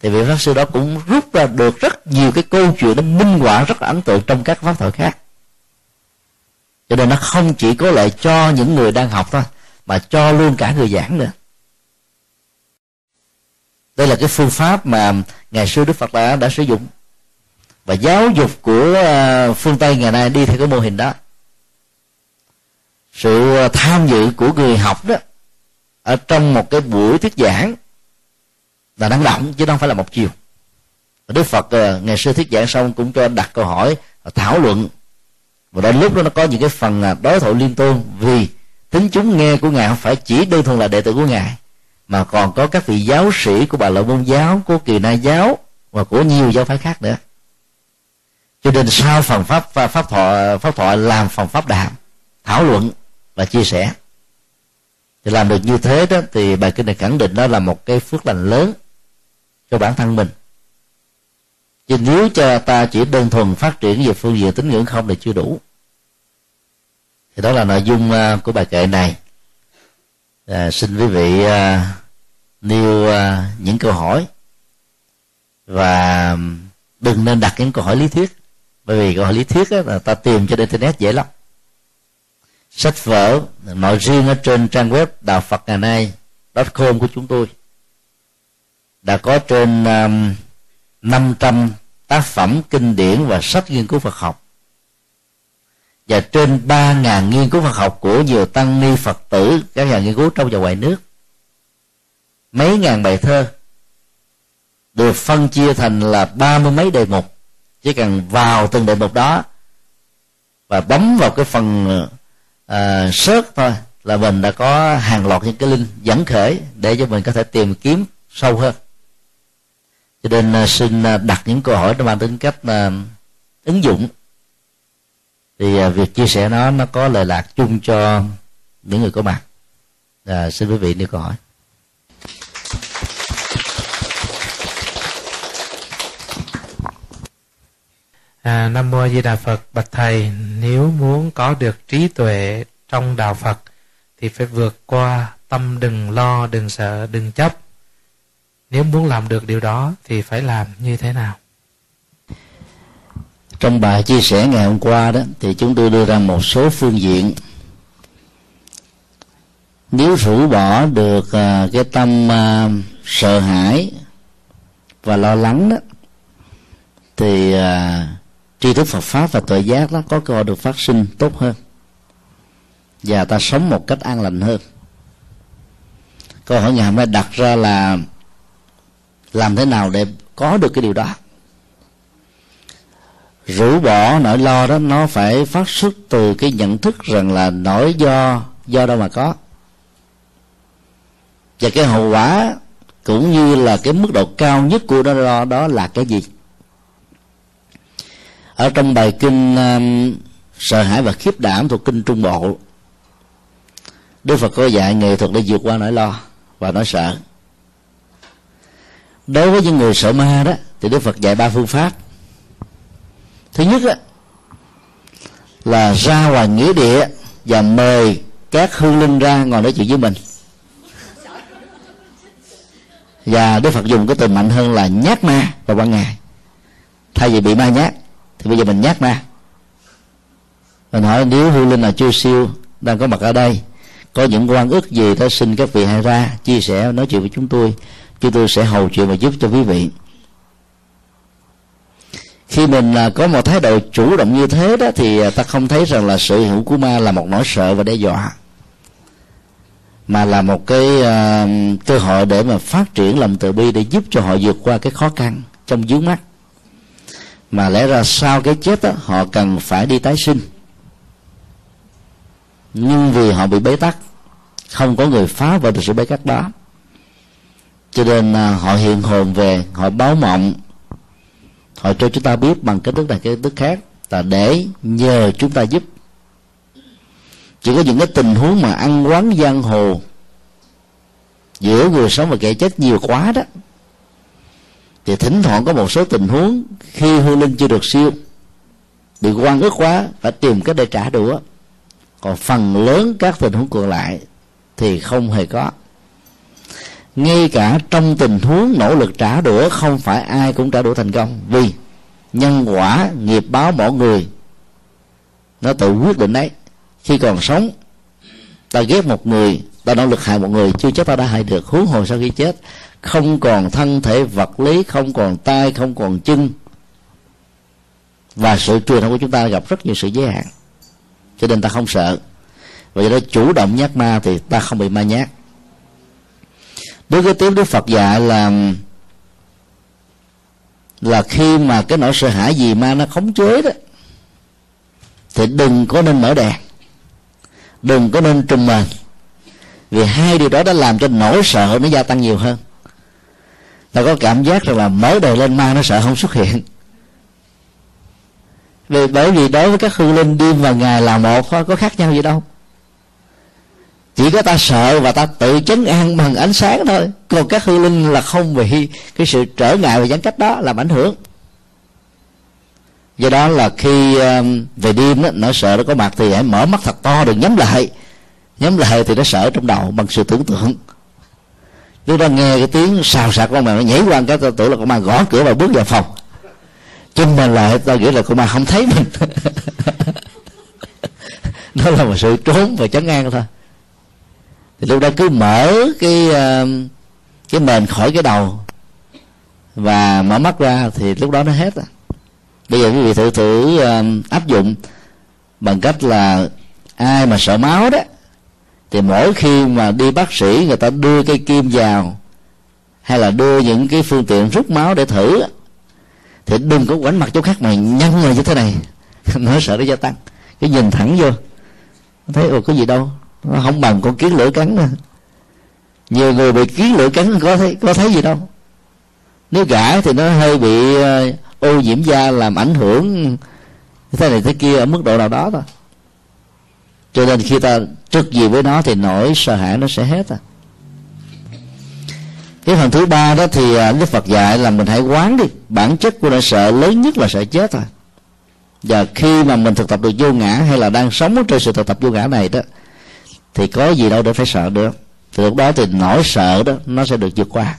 thì vị pháp sư đó cũng rút ra được rất nhiều cái câu chuyện nó minh họa rất là ấn tượng trong các pháp thoại khác. Cho nên nó không chỉ có lợi cho những người đang học thôi, mà cho luôn cả người giảng nữa. Đây là cái phương pháp mà ngày xưa Đức Phật đã, đã sử dụng, và giáo dục của phương Tây ngày nay đi theo cái mô hình đó. Sự tham dự của người học đó ở trong một cái buổi thuyết giảng là năng động, chứ không phải là một chiều. Đức Phật ngày xưa thuyết giảng xong cũng cho đặt câu hỏi, thảo luận, và đến lúc đó nó có những cái phần đối thoại liên tôn, vì tính chúng nghe của Ngài không phải chỉ đơn thuần là đệ tử của Ngài, mà còn có các vị giáo sĩ của Bà La Môn giáo, của Kỳ Na giáo và của nhiều giáo phái khác nữa. Cho nên sau phần pháp pháp thoại, pháp thoại làm phần pháp đàm, thảo luận và chia sẻ. Thì làm được như thế đó thì bài kinh này khẳng định đó là một cái phước lành lớn cho bản thân mình. Chứ nếu cho ta chỉ đơn thuần phát triển về phương diện tín ngưỡng không thì chưa đủ. Thì đó là nội dung của bài kệ này. À, xin quý vị à, nêu à, những câu hỏi và đừng nên đặt những câu hỏi lý thuyết, bởi vì câu hỏi lý thuyết á, là ta tìm trên internet dễ lắm. Sách vở nội riêng ở trên trang web Đạo Phật Ngày Nay .com của chúng tôi đã có trên um, năm trăm tác phẩm kinh điển và sách nghiên cứu Phật học, và trên ba nghìn nghiên cứu Phật học của nhiều tăng ni Phật tử, các nhà nghiên cứu trong và ngoài nước. Mấy ngàn bài thơ được phân chia thành là ba mươi mấy đề mục. Chỉ cần vào từng đề mục đó và bấm vào cái phần à, search thôi là mình đã có hàng loạt những cái link dẫn khởi để cho mình có thể tìm kiếm sâu hơn. Cho nên xin đặt những câu hỏi để mang tính cách à, ứng dụng, thì việc chia sẻ nó nó có lợi lạc chung cho những người có mặt. À, xin quý vị nêu câu hỏi. À, Nam Mô Di Đà Phật. Bạch Thầy, nếu muốn có được trí tuệ trong Đạo Phật thì phải vượt qua tâm đừng lo, đừng sợ, đừng chấp. Nếu muốn làm được điều đó thì phải làm như thế nào? Trong bài chia sẻ ngày hôm qua đó thì chúng tôi đưa ra một số phương diện. Nếu rũ bỏ được uh, cái tâm uh, sợ hãi và lo lắng đó thì uh, tri thức Phật pháp và tuệ giác đó có cơ hội được phát sinh tốt hơn, và ta sống một cách an lành hơn. Câu hỏi ngày hôm nay đặt ra là làm thế nào để có được cái điều đó. Rũ bỏ nỗi lo đó nó phải phát xuất từ cái nhận thức rằng là nỗi do do đâu mà có, và cái hậu quả cũng như là cái mức độ cao nhất của nỗi lo đó là cái gì. Ở trong bài kinh um, sợ hãi và khiếp đảm thuộc kinh Trung Bộ, Đức Phật có dạy nghệ thuật để vượt qua nỗi lo và nỗi sợ. Đối với những người sợ ma đó thì Đức Phật dạy ba phương pháp. Thứ nhất đó, là ra ngoài nghĩa địa và mời các hương linh ra ngồi nói chuyện với mình. Và Đức Phật dùng cái từ mạnh hơn là nhát ma vào ban ngày. Thay vì bị ma nhát thì bây giờ mình nhát ma. Mình hỏi nếu hương linh là chưa siêu đang có mặt ở đây, có những oan ức gì đó xin các vị hãy ra chia sẻ, nói chuyện với chúng tôi. Chúng tôi sẽ hầu chuyện và giúp cho quý vị. Khi mình có một thái độ chủ động như thế đó thì ta không thấy rằng là sự hữu của ma là một nỗi sợ và đe dọa, mà là một cái uh, cơ hội để mà phát triển lòng từ bi, để giúp cho họ vượt qua cái khó khăn trong vướng mắc mà lẽ ra sau cái chết đó, họ cần phải đi tái sinh. Nhưng vì họ bị bế tắc, không có người phá vỡ được sự bế tắc đó, cho nên uh, họ hiện hồn về, họ báo mộng, họ cho chúng ta biết bằng cái tức này cái tức khác là để nhờ chúng ta giúp. Chỉ có những cái tình huống mà ăn quán giang hồ giữa người sống và kẻ chết nhiều quá đó, thì thỉnh thoảng có một số tình huống khi hương linh chưa được siêu, bị oan ức quá phải tìm cách để trả đũa. Còn phần lớn các tình huống còn lại thì không hề có. Ngay cả trong tình huống nỗ lực trả đũa, không phải ai cũng trả đũa thành công, vì nhân quả nghiệp báo mỗi người nó tự quyết định đấy. Khi còn sống ta ghét một người, ta nỗ lực hại một người, chưa chắc ta đã hại được. Huống hồ sau khi chết không còn thân thể vật lý, không còn tay, không còn chân, và sự truyền thông của chúng ta gặp rất nhiều sự giới hạn, cho nên ta không sợ. Và do đó chủ động nhát ma thì ta không bị ma nhát. Đối với tiếng Đức Phật dạy là là khi mà cái nỗi sợ hãi gì ma nó khống chế đó thì đừng có nên mở đèn, đừng có nên trùm mền, vì hai điều đó đã làm cho nỗi sợ nó gia tăng nhiều hơn. Ta có cảm giác rằng là mở đèn lên ma nó sợ không xuất hiện, vì bởi vì đối với các hương linh đêm và ngày là một thôi, có khác nhau gì đâu. Chỉ có ta sợ và ta tự chấn an bằng ánh sáng thôi. Còn các hư linh là không, vì cái sự trở ngại và giãn cách đó làm ảnh hưởng. Do đó là khi về đêm đó, nó sợ nó có mặt thì hãy mở mắt thật to, đừng nhắm lại. Nhắm lại thì nó sợ trong đầu bằng sự tưởng tượng. Lúc đó nghe cái tiếng xào xạc con mèo nó nhảy qua, cái tôi tưởng là con mèo gõ cửa và bước vào phòng. Chùm mình lại, tôi nghĩ là con mèo không thấy mình. Nó là một sự trốn và chấn an thôi. Thì lúc đó cứ mở cái cái mền khỏi cái đầu và mở mắt ra thì lúc đó nó hết. Bây giờ quý vị thử thử áp dụng bằng cách là ai mà sợ máu đó thì mỗi khi mà đi bác sĩ người ta đưa cây kim vào hay là đưa những cái phương tiện rút máu để thử thì đừng có quánh mặt chỗ khác mà nhăn người như thế này. Nó sợ nó gia tăng, cái nhìn thẳng vô thấy ồ có gì đâu, nó không bằng con kiến lưỡi cắn nữa. Nhiều người bị kiến lưỡi cắn có thấy có thấy gì đâu. Nếu gã thì nó hơi bị ô nhiễm da làm ảnh hưởng thế này thế kia ở mức độ nào đó thôi. Cho nên khi ta trực gì với nó thì nỗi sợ hãi nó sẽ hết à. Cái phần thứ ba đó thì Đức Phật dạy là mình hãy quán đi, bản chất của nỗi sợ lớn nhất là sợ chết thôi. Và khi mà mình thực tập được vô ngã hay là đang sống trên sự thực tập vô ngã này đó thì có gì đâu để phải sợ được. Từ lúc đó thì nỗi sợ đó nó sẽ được vượt qua.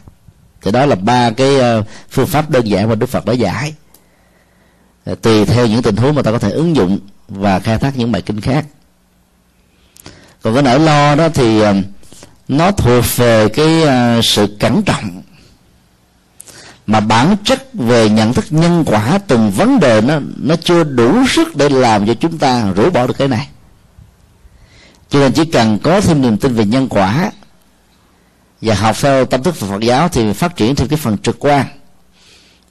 Thì đó là ba cái phương pháp đơn giản mà Đức Phật đã dạy, tùy theo những tình huống mà ta có thể ứng dụng và khai thác những bài kinh khác. Còn cái nỗi lo đó thì nó thuộc về cái sự cẩn trọng, mà bản chất về nhận thức nhân quả từng vấn đề nó nó chưa đủ sức để làm cho chúng ta rũ bỏ được cái này. Cho nên chỉ cần có thêm niềm tin về nhân quả và học theo tâm thức Phật giáo thì phát triển thêm cái phần trực quan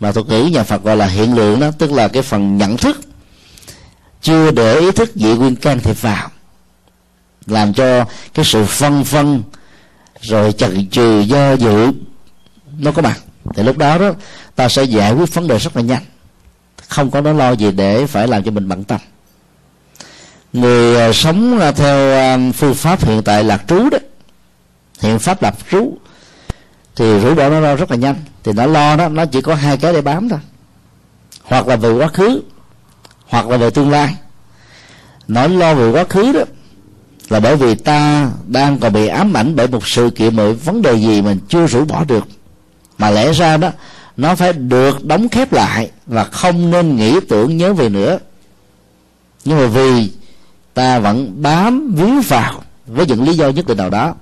mà tôi nghĩ nhà Phật gọi là hiện lượng đó, tức là cái phần nhận thức chưa để ý thức dị nguyên can thiệp vào, làm cho cái sự phân vân rồi chần chừ do dự nó có mặt. Thì lúc đó đó ta sẽ giải quyết vấn đề rất là nhanh, không có nỗi lo gì để phải làm cho mình bận tâm. Người sống theo phương pháp hiện tại lạc trú đó, hiện pháp lạc trú, thì rủ bỏ nó lo rất là nhanh. Thì nó lo đó nó chỉ có hai cái để bám thôi, hoặc là về quá khứ hoặc là về tương lai. Nỗi lo về quá khứ đó là bởi vì ta đang còn bị ám ảnh bởi một sự kiện, một vấn đề gì mình chưa rũ bỏ được, mà lẽ ra đó nó phải được đóng khép lại và không nên nghĩ tưởng nhớ về nữa. Nhưng mà vì ta vẫn bám víu vào với những lý do nhất định nào đó,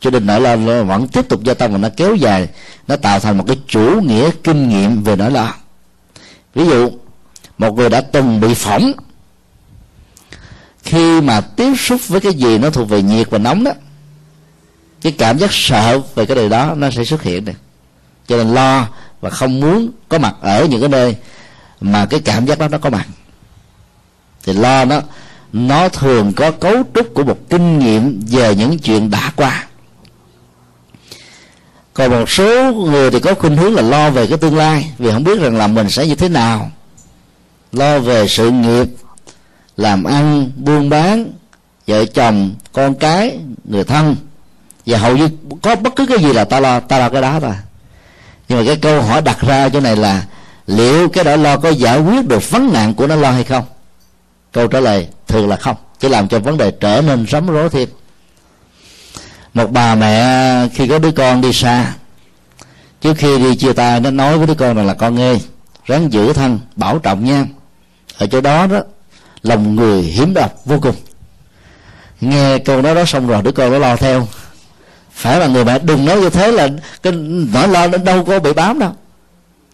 cho nên nỗi lo vẫn tiếp tục gia tăng và nó kéo dài. Nó tạo thành một cái chủ nghĩa kinh nghiệm về nỗi lo. Ví dụ một người đã từng bị phỏng, khi mà tiếp xúc với cái gì nó thuộc về nhiệt và nóng đó, cái cảm giác sợ về cái điều đó nó sẽ xuất hiện này. Cho nên lo và không muốn có mặt ở những cái nơi mà cái cảm giác đó nó có mặt. Thì lo nó nó thường có cấu trúc của một kinh nghiệm về những chuyện đã qua. Còn một số người thì có khuynh hướng là lo về cái tương lai, vì không biết rằng là mình sẽ như thế nào, lo về sự nghiệp, làm ăn, buôn bán, vợ chồng, con cái, người thân. Và hầu như có bất cứ cái gì là ta lo, ta lo cái đó thôi. Nhưng mà cái câu hỏi đặt ra chỗ này là liệu cái đó lo có giải quyết được vấn nạn của nó lo hay không? Câu trả lời thường là không, chỉ làm cho vấn đề trở nên rắm rối thêm. Một bà mẹ khi có đứa con đi xa, trước khi đi chia tay nó nói với đứa con rằng là con nghe, ráng giữ thân, bảo trọng nha. Ở chỗ đó đó lòng người hiểm độc vô cùng. Nghe câu nói đó xong rồi đứa con nó lo theo. Phải là người mẹ đừng nói như thế, là cái nỗi lo nó đâu có bị bám đâu.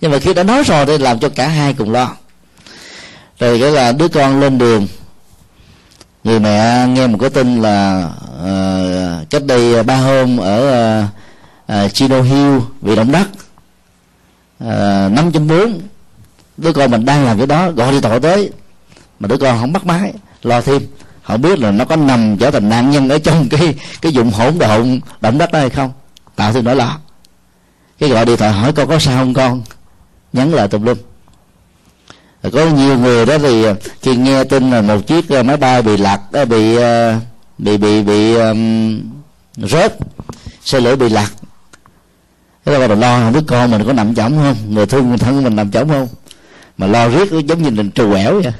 Nhưng mà khi đã nói rồi thì làm cho cả hai cùng lo. Rồi cái là đứa con lên đường, người mẹ nghe một cái tin là uh, cách đây ba hôm ở uh, uh, Chino Hill bị động đất uh, năm chấm bốn. Đứa con mình đang làm cái đó gọi điện thoại tới mà đứa con không bắt máy, lo thêm không biết là nó có nằm trở thành nạn nhân ở trong cái cái vùng hỗn độn động đất đó hay không, tạo thêm nỗi lo. Cái gọi điện thoại hỏi con có sao không con, nhắn lại tùm lum. Có nhiều người đó thì khi nghe tin là một chiếc máy bay bị lạc, bị bị bị bị um, rớt, xe lửa bị lạc. Thế là mình lo không biết con mình có nằm chỏng không, người thương thân của mình nằm chỏng không, mà lo riết giống như mình trù ẻo vậy.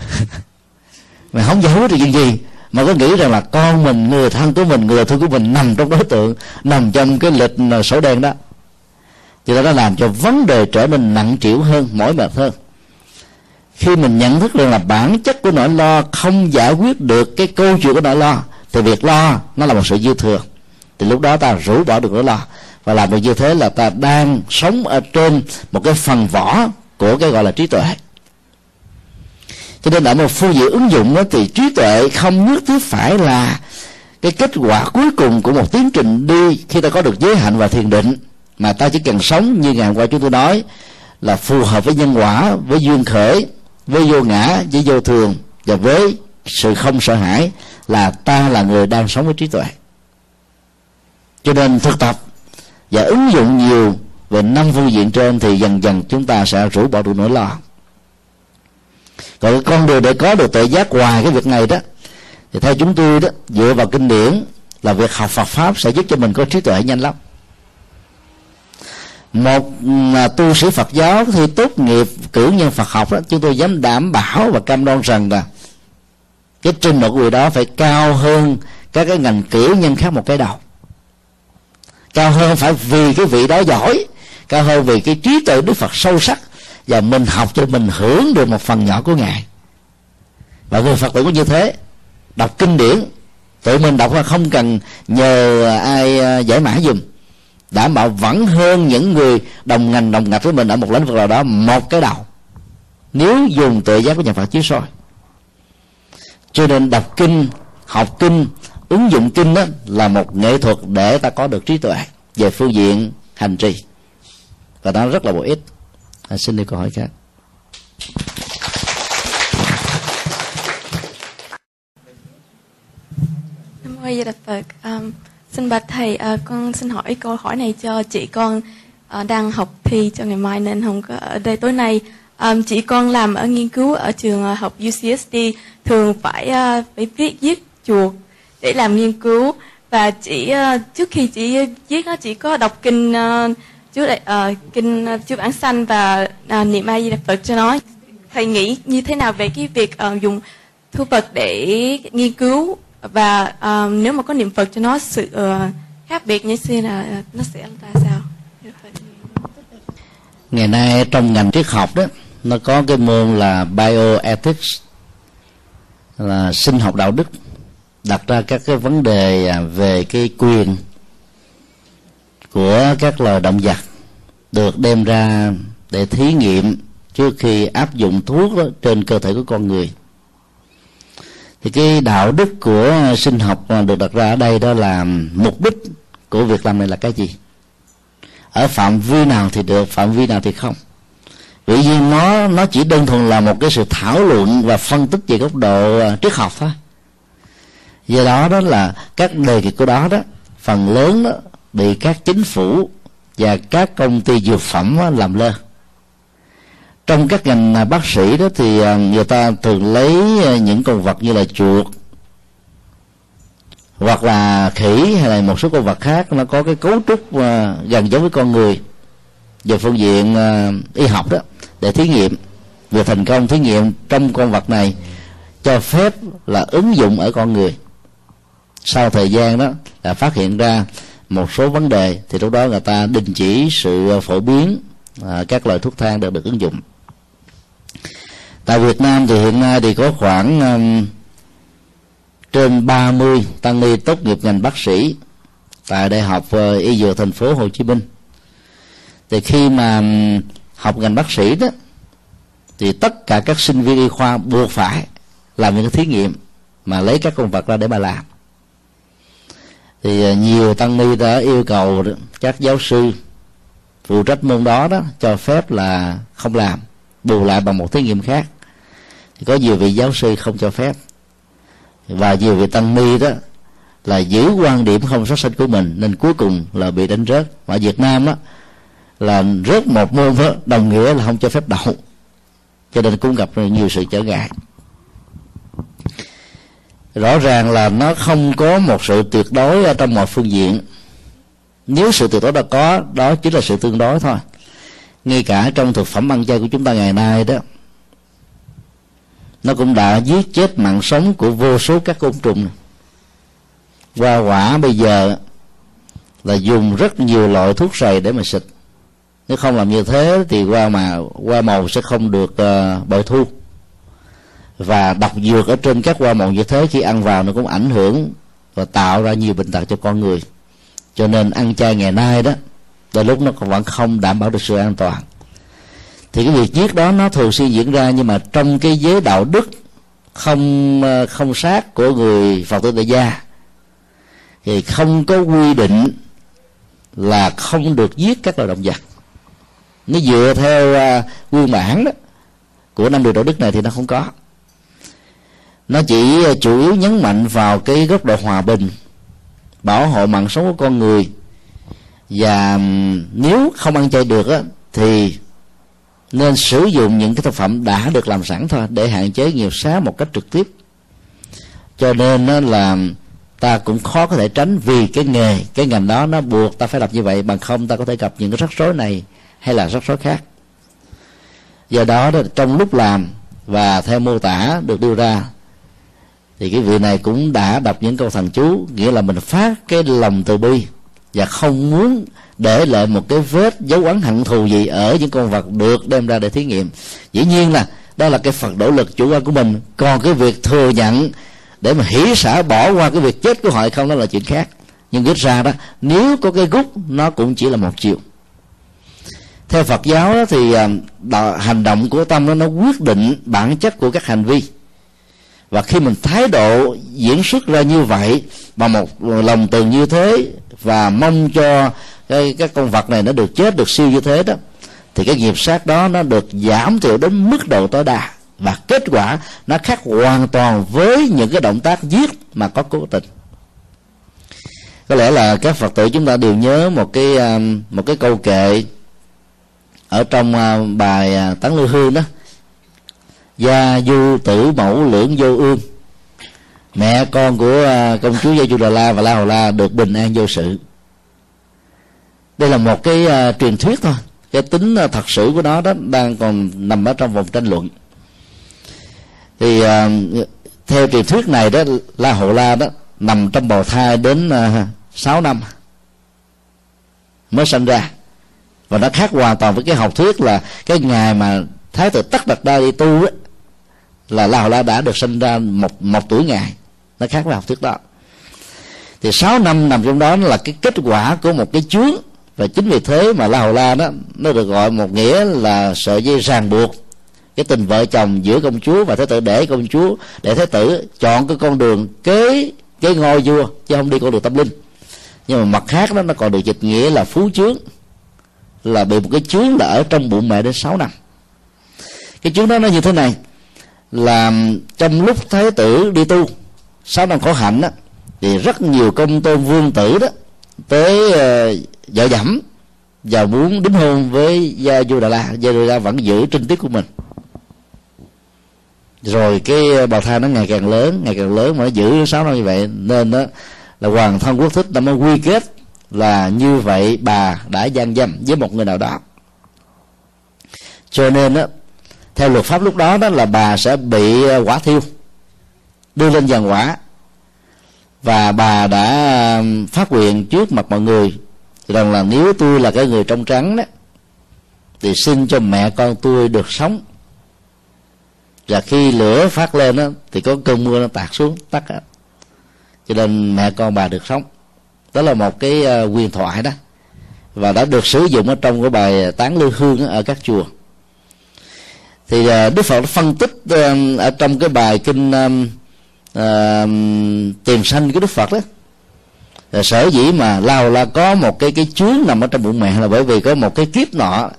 Mà không giải quyết được chuyện gì, mà có nghĩ rằng là con mình, người thân của mình, người thương của mình nằm trong đối tượng, nằm trong cái lịch sổ đen đó. Cho nên nó làm cho vấn đề trở nên nặng trĩu hơn, mỏi mệt hơn. Khi mình nhận thức rằng là bản chất của nỗi lo không giải quyết được cái câu chuyện của nỗi lo, thì việc lo nó là một sự dư thừa. Thì lúc đó ta rũ bỏ được nỗi lo, và làm được như thế là ta đang sống ở trên một cái phần vỏ của cái gọi là trí tuệ. Cho nên ở một phương diện ứng dụng đó, thì trí tuệ không nhất thiết phải là cái kết quả cuối cùng của một tiến trình đi khi ta có được giới hạnh và thiền định, mà ta chỉ cần sống như ngày hôm qua chúng tôi nói, là phù hợp với nhân quả, với duyên khởi, với vô ngã, với vô thường, và với sự không sợ hãi, là ta là người đang sống với trí tuệ. Cho nên thực tập và ứng dụng nhiều về năm phương diện trên thì dần dần chúng ta sẽ rũ bỏ được nỗi lo. Còn cái con đường để có được tự giác ngoài cái việc này đó, thì theo chúng tôi đó, dựa vào kinh điển là việc học Phật Pháp sẽ giúp cho mình có trí tuệ nhanh lắm. Một tu sĩ Phật giáo khi tốt nghiệp cử nhân Phật học đó, chúng tôi dám đảm bảo và cam đoan rằng là cái trình độ của người đó phải cao hơn các cái ngành cử nhân khác một cái đầu. Cao hơn phải vì cái vị đó giỏi, cao hơn vì cái trí tuệ Đức Phật sâu sắc, và mình học cho mình hưởng được một phần nhỏ của Ngài. Và người Phật tử cũng như thế, đọc kinh điển, tự mình đọc là không cần nhờ ai giải mã dùm, đảm bảo vẫn hơn những người đồng ngành đồng ngạch với mình ở một lĩnh vực nào đó một cái đầu, nếu dùng tự giác của nhà Phật chiếu soi. Cho nên đọc kinh, học kinh, ứng dụng kinh đó là một nghệ thuật để ta có được trí tuệ về phương diện hành trì, và nó rất là bổ ích. À, xin đi câu hỏi khác. Nam mô A Di Đà Phật. Um, xin bạch thầy, uh, con xin hỏi câu hỏi này cho chị con uh, đang học thi cho ngày mai nên không có ở đây tối nay. Um, chị con làm ở nghiên cứu ở trường uh, học U C S D, thường phải uh, phải viết viết chuột để làm nghiên cứu, và chị uh, trước khi chị viết nó, chị có đọc kinh uh, chú đại uh, kinh uh, chú bản sanh và uh, niệm A Di Đà Phật cho nó. Thầy nghĩ như thế nào về cái việc uh, dùng thư Phật để nghiên cứu, và uh, nếu mà có niệm Phật cho nó, sự uh, khác biệt như thế nào, uh, nó sẽ ra sao? Ngày nay trong ngành triết học đó, nó có cái môn là Bioethics, là sinh học đạo đức, đặt ra các cái vấn đề về cái quyền của các loài động vật được đem ra để thí nghiệm trước khi áp dụng thuốc đó trên cơ thể của con người. Thì cái đạo đức của sinh học được đặt ra ở đây đó là mục đích của việc làm này là cái gì, ở phạm vi nào thì được, phạm vi nào thì không. Vì nhiên nó nó chỉ đơn thuần là một cái sự thảo luận và phân tích về góc độ triết học thôi. Do đó đó là các đề nghị của đó đó phần lớn đó bị các chính phủ và các công ty dược phẩm làm lơ. Trong các ngành bác sĩ đó thì người ta thường lấy những con vật như là chuột hoặc là khỉ hay là một số con vật khác, nó có cái cấu trúc gần giống với con người về phương diện y học đó để thí nghiệm. Về thành công thí nghiệm trong con vật này cho phép là ứng dụng ở con người. Sau thời gian đó là phát hiện ra một số vấn đề, thì lúc đó người ta đình chỉ sự phổ biến à, các loại thuốc thang được được ứng dụng. Tại Việt Nam thì hiện nay thì có khoảng um, trên ba mươi tăng ni tốt nghiệp ngành bác sĩ tại Đại học uh, Y Dược thành phố Hồ Chí Minh. Thì khi mà um, học ngành bác sĩ đó, thì tất cả các sinh viên y khoa buộc phải làm những thí nghiệm mà lấy các con vật ra để mà làm. Thì nhiều tăng ni đã yêu cầu các giáo sư phụ trách môn đó đó cho phép là không làm, bù lại bằng một thí nghiệm khác. Thì có nhiều vị giáo sư không cho phép, và nhiều vị tăng ni đó là giữ quan điểm không sát sanh của mình, nên cuối cùng là bị đánh rớt. Ở Việt Nam đó là rớt một môn đó đồng nghĩa là không cho phép đậu, cho nên cũng gặp nhiều sự trở ngại. rõ ràng là nó không có một sự tuyệt đối ở trong mọi phương diện. Nếu sự tuyệt đối đã có, đó chính là sự tương đối thôi. Ngay cả trong thực phẩm ăn chay của chúng ta ngày nay đó, nó cũng đã giết chết mạng sống của vô số các côn trùng. Hoa quả bây giờ là dùng rất nhiều loại thuốc sầy để mà xịt. Nếu không làm như thế thì hoa mà hoa màu sẽ không được uh, bội thu. Và độc dược ở trên các hoa màu như thế khi ăn vào nó cũng ảnh hưởng và tạo ra nhiều bệnh tật cho con người. Cho nên ăn chay ngày nay đó, đôi lúc nó vẫn không đảm bảo được sự an toàn. Thì cái việc giết đó nó thường xuyên diễn ra, nhưng mà trong cái giới đạo đức không không sát của người Phật tử tại gia thì không có quy định là không được giết các loài động vật. Nó dựa theo nguyên bản đó của năm điều đạo đức này thì nó không có. Nó chỉ chủ yếu nhấn mạnh vào cái góc độ hòa bình, bảo hộ mạng sống của con người. Và nếu không ăn chay được á, thì nên sử dụng những cái thực phẩm đã được làm sẵn thôi, để hạn chế nhiều xá một cách trực tiếp. Cho nên là ta cũng khó có thể tránh, vì cái nghề, cái ngành đó nó buộc ta phải làm như vậy, bằng không ta có thể gặp những cái rắc rối này hay là rắc rối khác. Do đó, đó trong lúc làm và theo mô tả được đưa ra, thì cái vị này cũng đã đọc những câu thần chú, nghĩa là mình phát cái lòng từ bi và không muốn để lại một cái vết dấu ấn hận thù gì ở những con vật được đem ra để thí nghiệm. Dĩ nhiên là đó là cái phần nỗ lực chủ quan của mình, còn cái việc thừa nhận để mà hỉ xả bỏ qua cái việc chết của họ không, đó là chuyện khác. Nhưng ít ra đó, nếu có cái gút nó cũng chỉ là một chiều. Theo Phật giáo đó, thì hành động của tâm đó, nó quyết định bản chất của các hành vi. Và khi mình thái độ diễn xuất ra như vậy, bằng một lòng từ như thế, và mong cho cái, cái con vật này nó được chết, được siêu như thế đó, thì cái nghiệp sát đó nó được giảm thiểu đến mức độ tối đa. Và kết quả nó khác hoàn toàn với những cái động tác giết mà có cố tình. Có lẽ là các Phật tử chúng ta đều nhớ một cái, một cái câu kệ ở trong bài Tán Lưu Hương đó: Gia Du tử mẫu lưỡng vô ương, mẹ con của công chúa Gia Du Đà La và La Hầu La được bình an vô sự. Đây là một cái uh, truyền thuyết thôi. Cái tính uh, thật sự của nó đó đang còn nằm ở trong vòng tranh luận. Thì uh, theo truyền thuyết này đó, La Hầu La đó nằm trong bào thai đến uh, sáu năm mới sinh ra. Và nó khác hoàn toàn với cái học thuyết là cái ngày mà Thái Tử Tất Đạt Đa đi tu ấy, là La Hầu La đã được sinh ra một, một tuổi ngày. Nó khác với học thuyết đó. Thì sáu năm nằm trong đó là cái kết quả của một cái chướng. Và chính vì thế mà La Hầu La đó, nó được gọi một nghĩa là sợi dây ràng buộc cái tình vợ chồng giữa công chúa và Thái Tử, để công chúa, để Thái Tử chọn cái con đường kế cái ngôi vua, chứ không đi con đường tâm linh. Nhưng mà mặt khác đó, nó còn được dịch nghĩa là phú chướng, là bị một cái chướng là ở trong bụng mẹ đến sáu năm. Cái chướng đó nó như thế này, là trong lúc Thái Tử đi tu sáu năm khổ hạnh á, thì rất nhiều công tôn vương tử đó tới uh, vợ dẫm và muốn đính hôn với Gia Du Đà La. Gia Du Đà La vẫn giữ trinh tiết của mình. Rồi cái bào thai nó ngày càng lớn, ngày càng lớn mà nó giữ sáu năm như vậy, nên đó là Hoàng thân quốc thích đã mới quy kết là như vậy bà đã gian dâm với một người nào đó. Cho nên đó, theo luật pháp lúc đó đó là bà sẽ bị quả thiêu, đưa lên giàn quả. Và bà đã phát nguyện trước mặt mọi người rằng là nếu tôi là cái người trong trắng đó, thì xin cho mẹ con tôi được sống. Và khi lửa phát lên đó, thì có cơn mưa nó tạt xuống tắt đó. Cho nên mẹ con bà được sống. Đó là một cái huyền thoại đó, và đã được sử dụng ở trong cái bài Tán Lưu Hương ở các chùa. Thì Đức Phật phân tích ở trong cái bài kinh À, tìm sanh của Đức Phật đó, là sở dĩ mà La Hầu La có một cái cái chướng nằm ở trong bụng mẹ là bởi vì có một cái kiếp nọ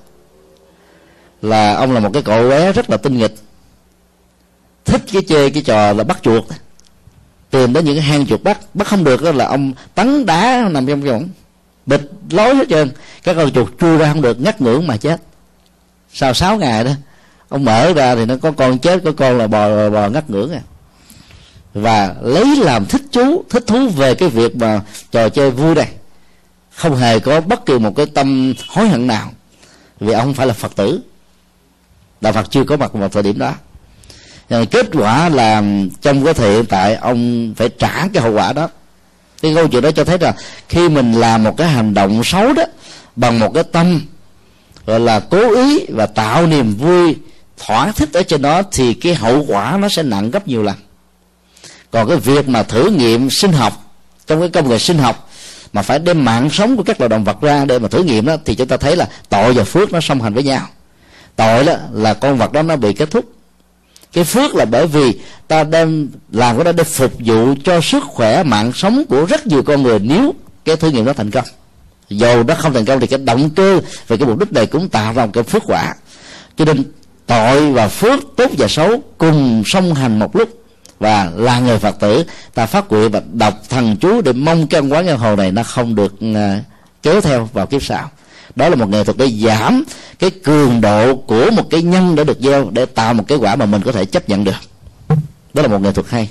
là ông là một cái cậu bé rất là tinh nghịch, thích cái chơi cái trò là bắt chuột, tìm đến những cái hang chuột bắt bắt không được đó là ông tấn đá nằm trong cái ổng, bịt lối hết trơn, các con chuột chui ra không được, ngắt ngưỡng mà chết. Sau sáu ngày đó ông mở ra thì nó có con chết, có con là bò bò ngắt ngưỡng à. và lấy làm thích chú thích thú về cái việc mà trò chơi vui này, không hề có bất kỳ một cái tâm hối hận nào, vì ông không phải là Phật tử, Đạo Phật chưa có mặt vào thời điểm đó. Nên kết quả là trong cái thời hiện tại ông phải trả cái hậu quả đó. Cái câu chuyện đó cho thấy là khi mình làm một cái hành động xấu đó bằng một cái tâm gọi là cố ý và tạo niềm vui thỏa thích ở trên đó, thì cái hậu quả nó sẽ nặng gấp nhiều lần. Còn cái việc mà thử nghiệm sinh học, trong cái công nghệ sinh học mà phải đem mạng sống của các loài động vật ra để mà thử nghiệm đó, thì chúng ta thấy là tội và phước nó song hành với nhau. Tội đó là con vật đó nó bị kết thúc. Cái phước là bởi vì ta đem làm cái đó để phục vụ cho sức khỏe, mạng sống của rất nhiều con người nếu cái thử nghiệm đó thành công. Dù nó không thành công thì cái động cơ về cái mục đích này cũng tạo ra một cái phước quả. Cho nên tội và phước, tốt và xấu cùng song hành một lúc. Và là người Phật tử, ta phát nguyện và đọc thần chú để mong căn quán nhân hồ này nó không được kéo theo vào kiếp sau. Đó là một nghệ thuật để giảm cái cường độ của một cái nhân đã được gieo, để tạo một cái quả mà mình có thể chấp nhận được. Đó là một nghệ thuật hay,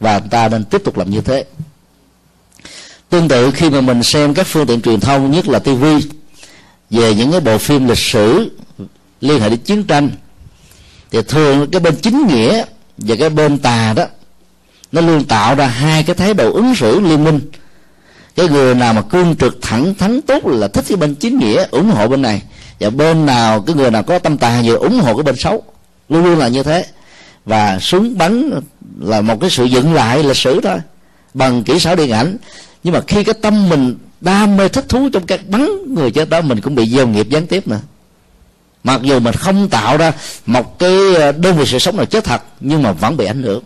và ta nên tiếp tục làm như thế. Tương tự khi mà mình xem các phương tiện truyền thông, nhất là ti vi, về những cái bộ phim lịch sử liên hệ đến chiến tranh, thì thường cái bên chính nghĩa và cái bên tà đó nó luôn tạo ra hai cái thái độ ứng xử liên minh. Cái người nào mà cương trực thẳng thắn tốt là thích cái bên chính nghĩa, ủng hộ bên này, và bên nào cái người nào có tâm tà vừa ủng hộ cái bên xấu, luôn luôn là như thế. Và súng bắn là một cái sự dựng lại lịch sử thôi bằng kỹ xảo điện ảnh, nhưng mà khi cái tâm mình đam mê thích thú trong các bắn người chết đó, mình cũng bị gieo nghiệp gián tiếp nữa. Mặc dù mình không tạo ra một cái đơn vị sự sống nào chết thật, nhưng mà vẫn bị ảnh hưởng.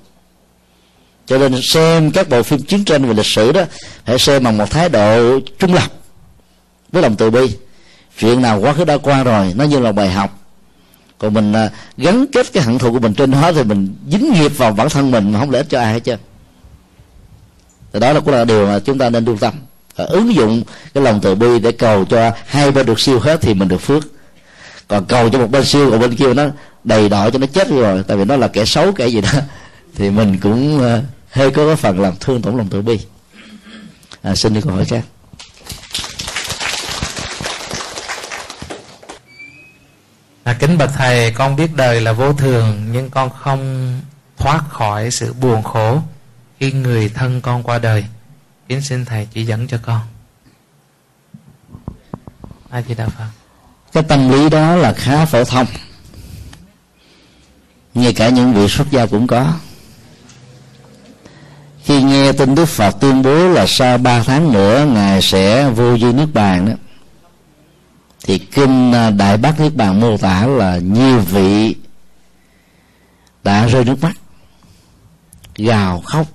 Cho nên xem các bộ phim chiến tranh về lịch sử đó, hãy xem bằng một thái độ trung lập với lòng từ bi. Chuyện nào quá khứ đã qua rồi, nó như là bài học. Còn mình gắn kết cái hận thù của mình trên đó thì mình dính nghiệp vào bản thân mình mà không lợi ích cho ai hết trơn. Thì đó là cũng là điều mà chúng ta nên lưu tâm. Phải ứng dụng cái lòng từ bi để cầu cho hai bên được siêu hết thì mình được phước. Còn cầu cho một bên siêu, còn bên kia nó đầy đọa cho nó chết rồi, tại vì nó là kẻ xấu kẻ gì đó, thì mình cũng hơi có cái phần làm thương tổn lòng từ bi. À, xin đi câu hỏi khác. À, kính bạch thầy, con biết đời là vô thường, nhưng con không thoát khỏi sự buồn khổ khi người thân con qua đời. Kính xin thầy chỉ dẫn cho con. A Di Đà Phật. Cái tâm lý đó là khá phổ thông, ngay cả những vị xuất gia cũng có. Khi nghe tin Đức Phật tuyên bố là sau ba tháng nữa Ngài sẽ vô vi Niết Bàn đó, thì Kinh Đại Bát Niết Bàn mô tả là nhiều vị đã rơi nước mắt, gào khóc,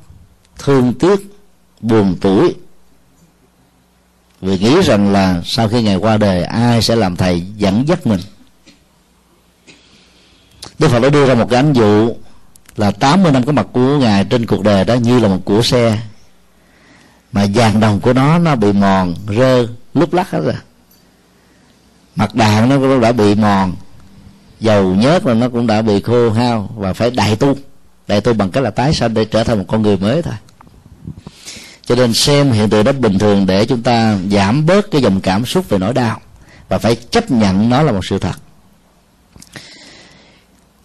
thương tiếc, buồn tủi, vì nghĩ rằng là sau khi Ngài qua đời ai sẽ làm thầy dẫn dắt mình. Đức Phật đã đưa ra một cái ánh dụ là tám mươi năm có mặt của Ngài trên cuộc đời đó như là một cỗ xe mà vàng đồng của nó nó bị mòn rơ lúc lắc hết rồi, mặt đàn nó cũng đã bị mòn, dầu nhớt là nó cũng đã bị khô hao, và phải đại tu đại tu bằng cách là tái sanh để trở thành một con người mới thôi. Cho nên xem hiện tượng đó bình thường để chúng ta giảm bớt cái dòng cảm xúc về nỗi đau, và phải chấp nhận nó là một sự thật.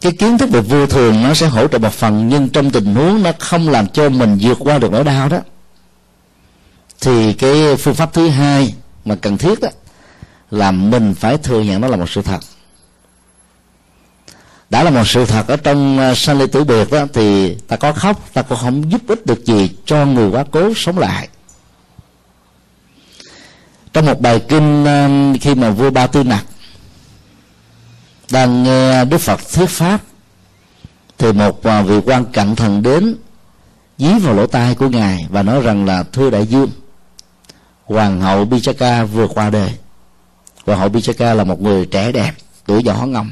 Cái kiến thức về vô thường nó sẽ hỗ trợ một phần, nhưng trong tình huống nó không làm cho mình vượt qua được nỗi đau đó, thì cái phương pháp thứ hai mà cần thiết đó là mình phải thừa nhận nó là một sự thật. Đã là một sự thật ở trong sanh ly tử biệt đó, thì ta có khóc ta cũng không giúp ích được gì cho người quá cố sống lại. Trong một bài kinh, khi mà vua Ba Tư Nặc đang nghe Đức Phật thuyết pháp, thì một vị quan cận thần đến dí vào lỗ tai của Ngài và nói rằng là: thưa đại vương, Hoàng hậu Pichaca vừa qua đời. Hoàng hậu Pichaca là một người trẻ đẹp, tuổi nhỏ ngông,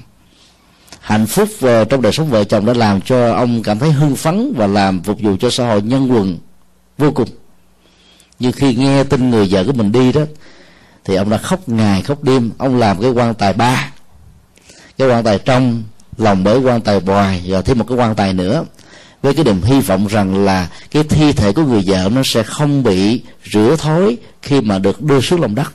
hạnh phúc trong đời sống vợ chồng đã làm cho ông cảm thấy hưng phấn và làm phục vụ cho xã hội nhân quần vô cùng. Nhưng khi nghe tin người vợ của mình đi đó, thì ông đã khóc ngày khóc đêm. Ông làm cái quan tài ba, cái quan tài trong lòng bởi quan tài ngoài, rồi thêm một cái quan tài nữa, với cái niềm hy vọng rằng là cái thi thể của người vợ nó sẽ không bị rửa thối khi mà được đưa xuống lòng đất.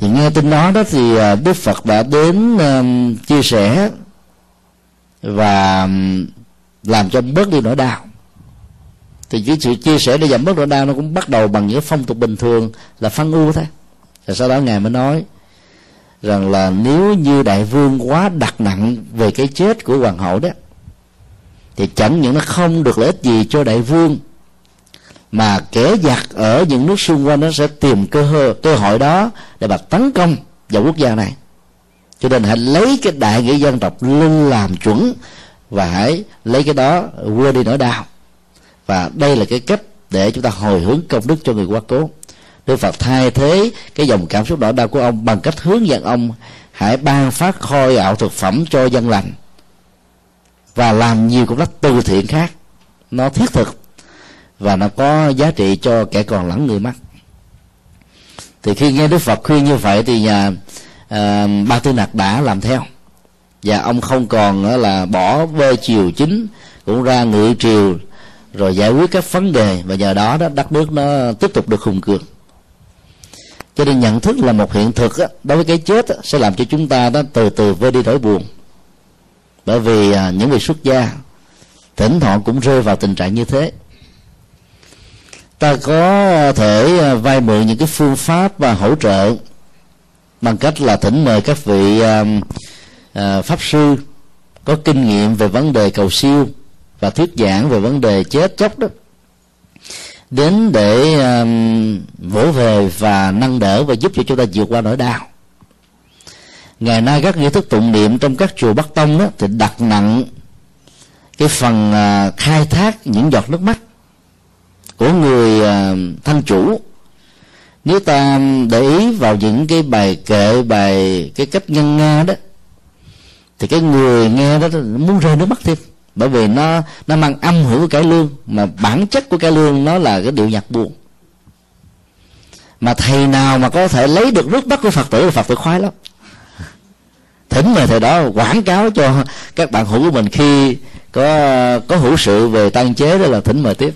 Thì nghe tin đó đó thì Đức Phật đã đến uh, chia sẻ và làm cho bớt đi nỗi đau. Thì cái sự chia sẻ để giảm bớt nỗi đau nó cũng bắt đầu bằng những phong tục bình thường là phân ưu thế. Rồi sau đó Ngài mới nói rằng là nếu như đại vương quá đặt nặng về cái chết của hoàng hậu đó, thì chẳng những nó không được lợi ích gì cho đại vương, mà kẻ giặc ở những nước xung quanh nó sẽ tìm cơ hội, cơ hội đó để mà tấn công vào quốc gia này. Cho nên hãy lấy cái đại nghĩa dân tộc lên làm chuẩn, và hãy lấy cái đó quên đi nỗi đau. Và đây là cái cách để chúng ta hồi hướng công đức cho người quá cố. Đức Phật thay thế cái dòng cảm xúc nỗi đau của ông bằng cách hướng dẫn ông hãy ban phát khôi ảo thực phẩm cho dân lành, và làm nhiều công tác từ thiện khác nó thiết thực và nó có giá trị cho kẻ còn lẫn người mất. Thì khi nghe Đức Phật khuyên như vậy thì nhà à, Ba Tư Nặc đã làm theo, và ông không còn là bỏ bê triều chính, cũng ra ngự triều rồi giải quyết các vấn đề, và nhờ đó đó đất nước nó tiếp tục được hùng cường. Cho nên nhận thức là một hiện thực đó, đối với cái chết đó, sẽ làm cho chúng ta đó từ từ vơi đi nỗi buồn, bởi vì à, những người xuất gia thỉnh thoảng cũng rơi vào tình trạng như thế. Ta có thể vay mượn những cái phương pháp và hỗ trợ bằng cách là thỉnh mời các vị à, à, pháp sư có kinh nghiệm về vấn đề cầu siêu và thuyết giảng về vấn đề chết chóc đó đến để à, vỗ về và nâng đỡ và giúp cho chúng ta vượt qua nỗi đau. Ngày nay các nghi thức tụng niệm trong các chùa Bắc Tông đó thì đặt nặng cái phần à, khai thác những giọt nước mắt của người thân chủ. Nếu ta để ý vào những cái bài kệ, bài cái cách ngân nga đó, thì cái người nghe đó muốn rơi nước mắt thêm, bởi vì nó nó mang âm hưởng của cải lương, mà bản chất của cải lương nó là cái điệu nhạc buồn. Mà thầy nào mà có thể lấy được nước mắt của Phật tử là Phật tử khoái lắm. Thỉnh mời thầy đó quảng cáo cho các bạn hữu của mình, khi có có hữu sự về tăng chế đó là thỉnh mời tiếp.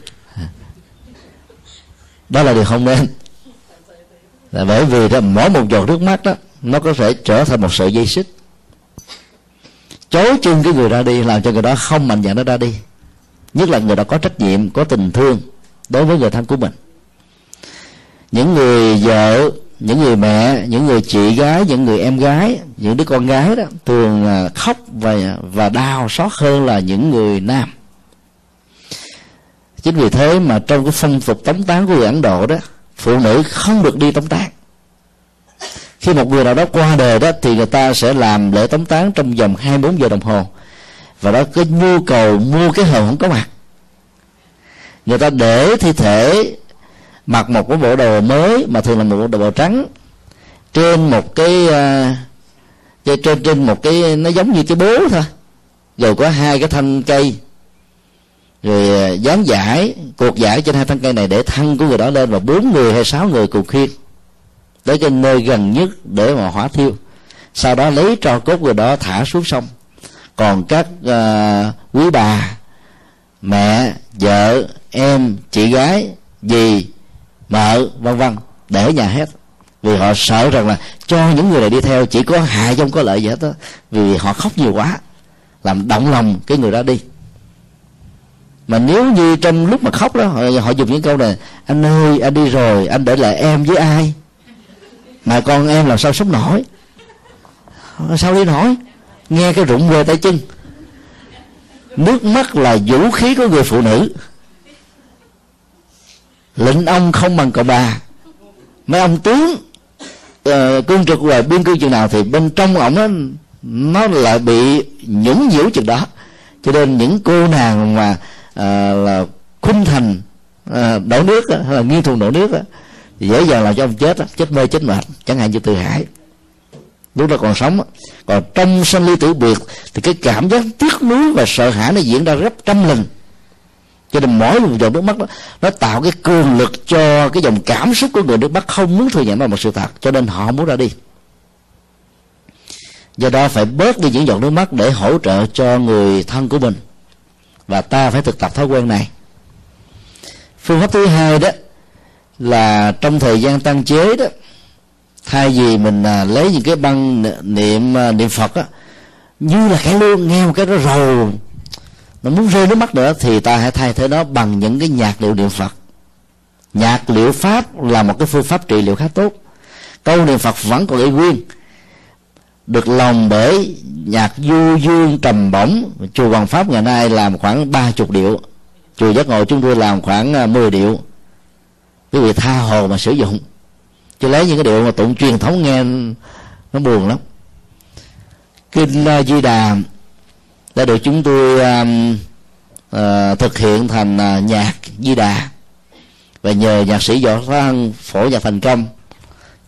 Đó là điều không nên, là bởi vì đó, mỗi một giọt nước mắt đó nó có thể trở thành một sợi dây xích chối chân cái người ra đi, làm cho người đó không mạnh dạn nó ra đi, nhất là người đó có trách nhiệm, có tình thương đối với người thân của mình. Những người vợ, những người mẹ, những người chị gái, những người em gái, những đứa con gái đó thường khóc và và đau xót hơn là những người nam. Chính vì thế mà trong cái phong tục tống táng của người Ấn Độ đó, phụ nữ không được đi tống táng. Khi một người nào đó qua đời đó thì người ta sẽ làm lễ tống táng trong vòng hai mươi bốn giờ đồng hồ, và đó cái nhu cầu mua cái hòm không có mặt. Người ta để thi thể mặc một cái bộ đồ mới, mà thường là một bộ đồ màu trắng, trên một cái trên trên một cái nó giống như cái bố thôi, rồi có hai cái thanh cây, rồi dán giải, cột giải trên hai thân cây này để thân của người đó lên, và bốn người hay sáu người cùng khiêng tới cái nơi gần nhất để mà hỏa thiêu. Sau đó lấy tro cốt người đó thả xuống sông. Còn các uh, quý bà, mẹ, vợ, em, chị gái, dì, mợ, vân vân để ở nhà hết, vì họ sợ rằng là cho những người này đi theo chỉ có hại chứ không có lợi gì hết đó, vì họ khóc nhiều quá làm động lòng cái người đó đi. Mà nếu như trong lúc mà khóc đó họ, họ dùng những câu này: anh ơi, anh đi rồi, anh để lại em với ai, mà con em làm sao sống nổi, sao đi nổi, nghe cái rụng về tay chân. Nước mắt là vũ khí của người phụ nữ. Lệnh ông không bằng cậu bà. Mấy ông tướng uh, cương trực ngoài biên cương chừng nào thì bên trong ổng đó, nó lại bị nhũng nhiễu chừng đó. Cho nên những cô nàng mà à, là khuynh thành à, đổ nước á, hay là nghiêng thuồng đổ nước á, dễ dàng làm cho ông chết á, chết mê chết mệt, chẳng hạn như Tư Hải lúc đó còn sống á. Còn trong sanh ly tử biệt thì cái cảm giác tiếc nuối và sợ hãi nó diễn ra gấp trăm lần. Cho nên mỗi một giọt nước mắt đó nó tạo cái cường lực cho cái dòng cảm xúc của người nước mắt không muốn thừa nhận là một sự thật, cho nên họ không muốn ra đi. Do đó phải bớt đi những giọt nước mắt để hỗ trợ cho người thân của mình, và ta phải thực tập thói quen này. Phương pháp thứ hai đó là trong thời gian tăng chế đó, thay vì mình lấy những cái băng niệm niệm Phật á, như là cái luôn nghe một cái đó rầu nó muốn rơi nước mắt nữa, thì ta hãy thay thế nó bằng những cái nhạc liệu niệm Phật. Nhạc liệu Pháp là một cái phương pháp trị liệu khá tốt. Câu niệm Phật vẫn còn y nguyên, được lòng bởi nhạc du dương trầm bổng. Chùa Hoàng Pháp ngày nay làm khoảng ba mươi điệu, chùa Giác Ngộ chúng tôi làm khoảng mười điệu. Quý vị tha hồ mà sử dụng, chứ lấy những cái điệu mà tụng truyền thống nghe nó buồn lắm. Kinh Di Đà đã được chúng tôi um, uh, thực hiện thành uh, nhạc Di Đà, và nhờ nhạc sĩ Võ Phổ phổ nhạc thành công.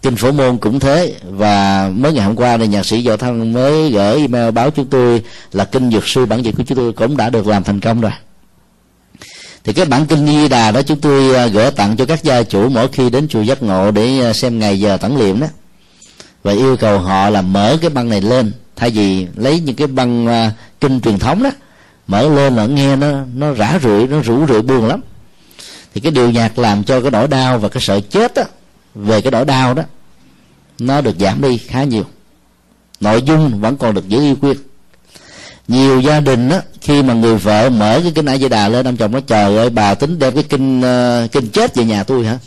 Kinh Phổ Môn cũng thế, và mới ngày hôm qua này nhạc sĩ Giao Thăng mới gửi email báo chúng tôi là kinh dược sư bản dịch của chúng tôi cũng đã được làm thành công rồi. Thì cái bản kinh Di Đà đó chúng tôi gửi tặng cho các gia chủ mỗi khi đến chùa Giác Ngộ để xem ngày giờ tẩn liệm đó, và yêu cầu họ là mở cái băng này lên, thay vì lấy những cái băng kinh truyền thống đó, mở lên là nghe nó nó rã rượi, nó rủ rượi buồn lắm. Thì cái điều nhạc làm cho cái nỗi đau và cái sợ chết đó, về cái nỗi đau đó nó được giảm đi khá nhiều. Nội dung vẫn còn được giữ y nguyên. Nhiều gia đình đó, khi mà người vợ mở cái kinh A Di Đà lên, ông chồng nó trời ơi, bà tính đem cái kinh uh, kinh chết về nhà tôi hả,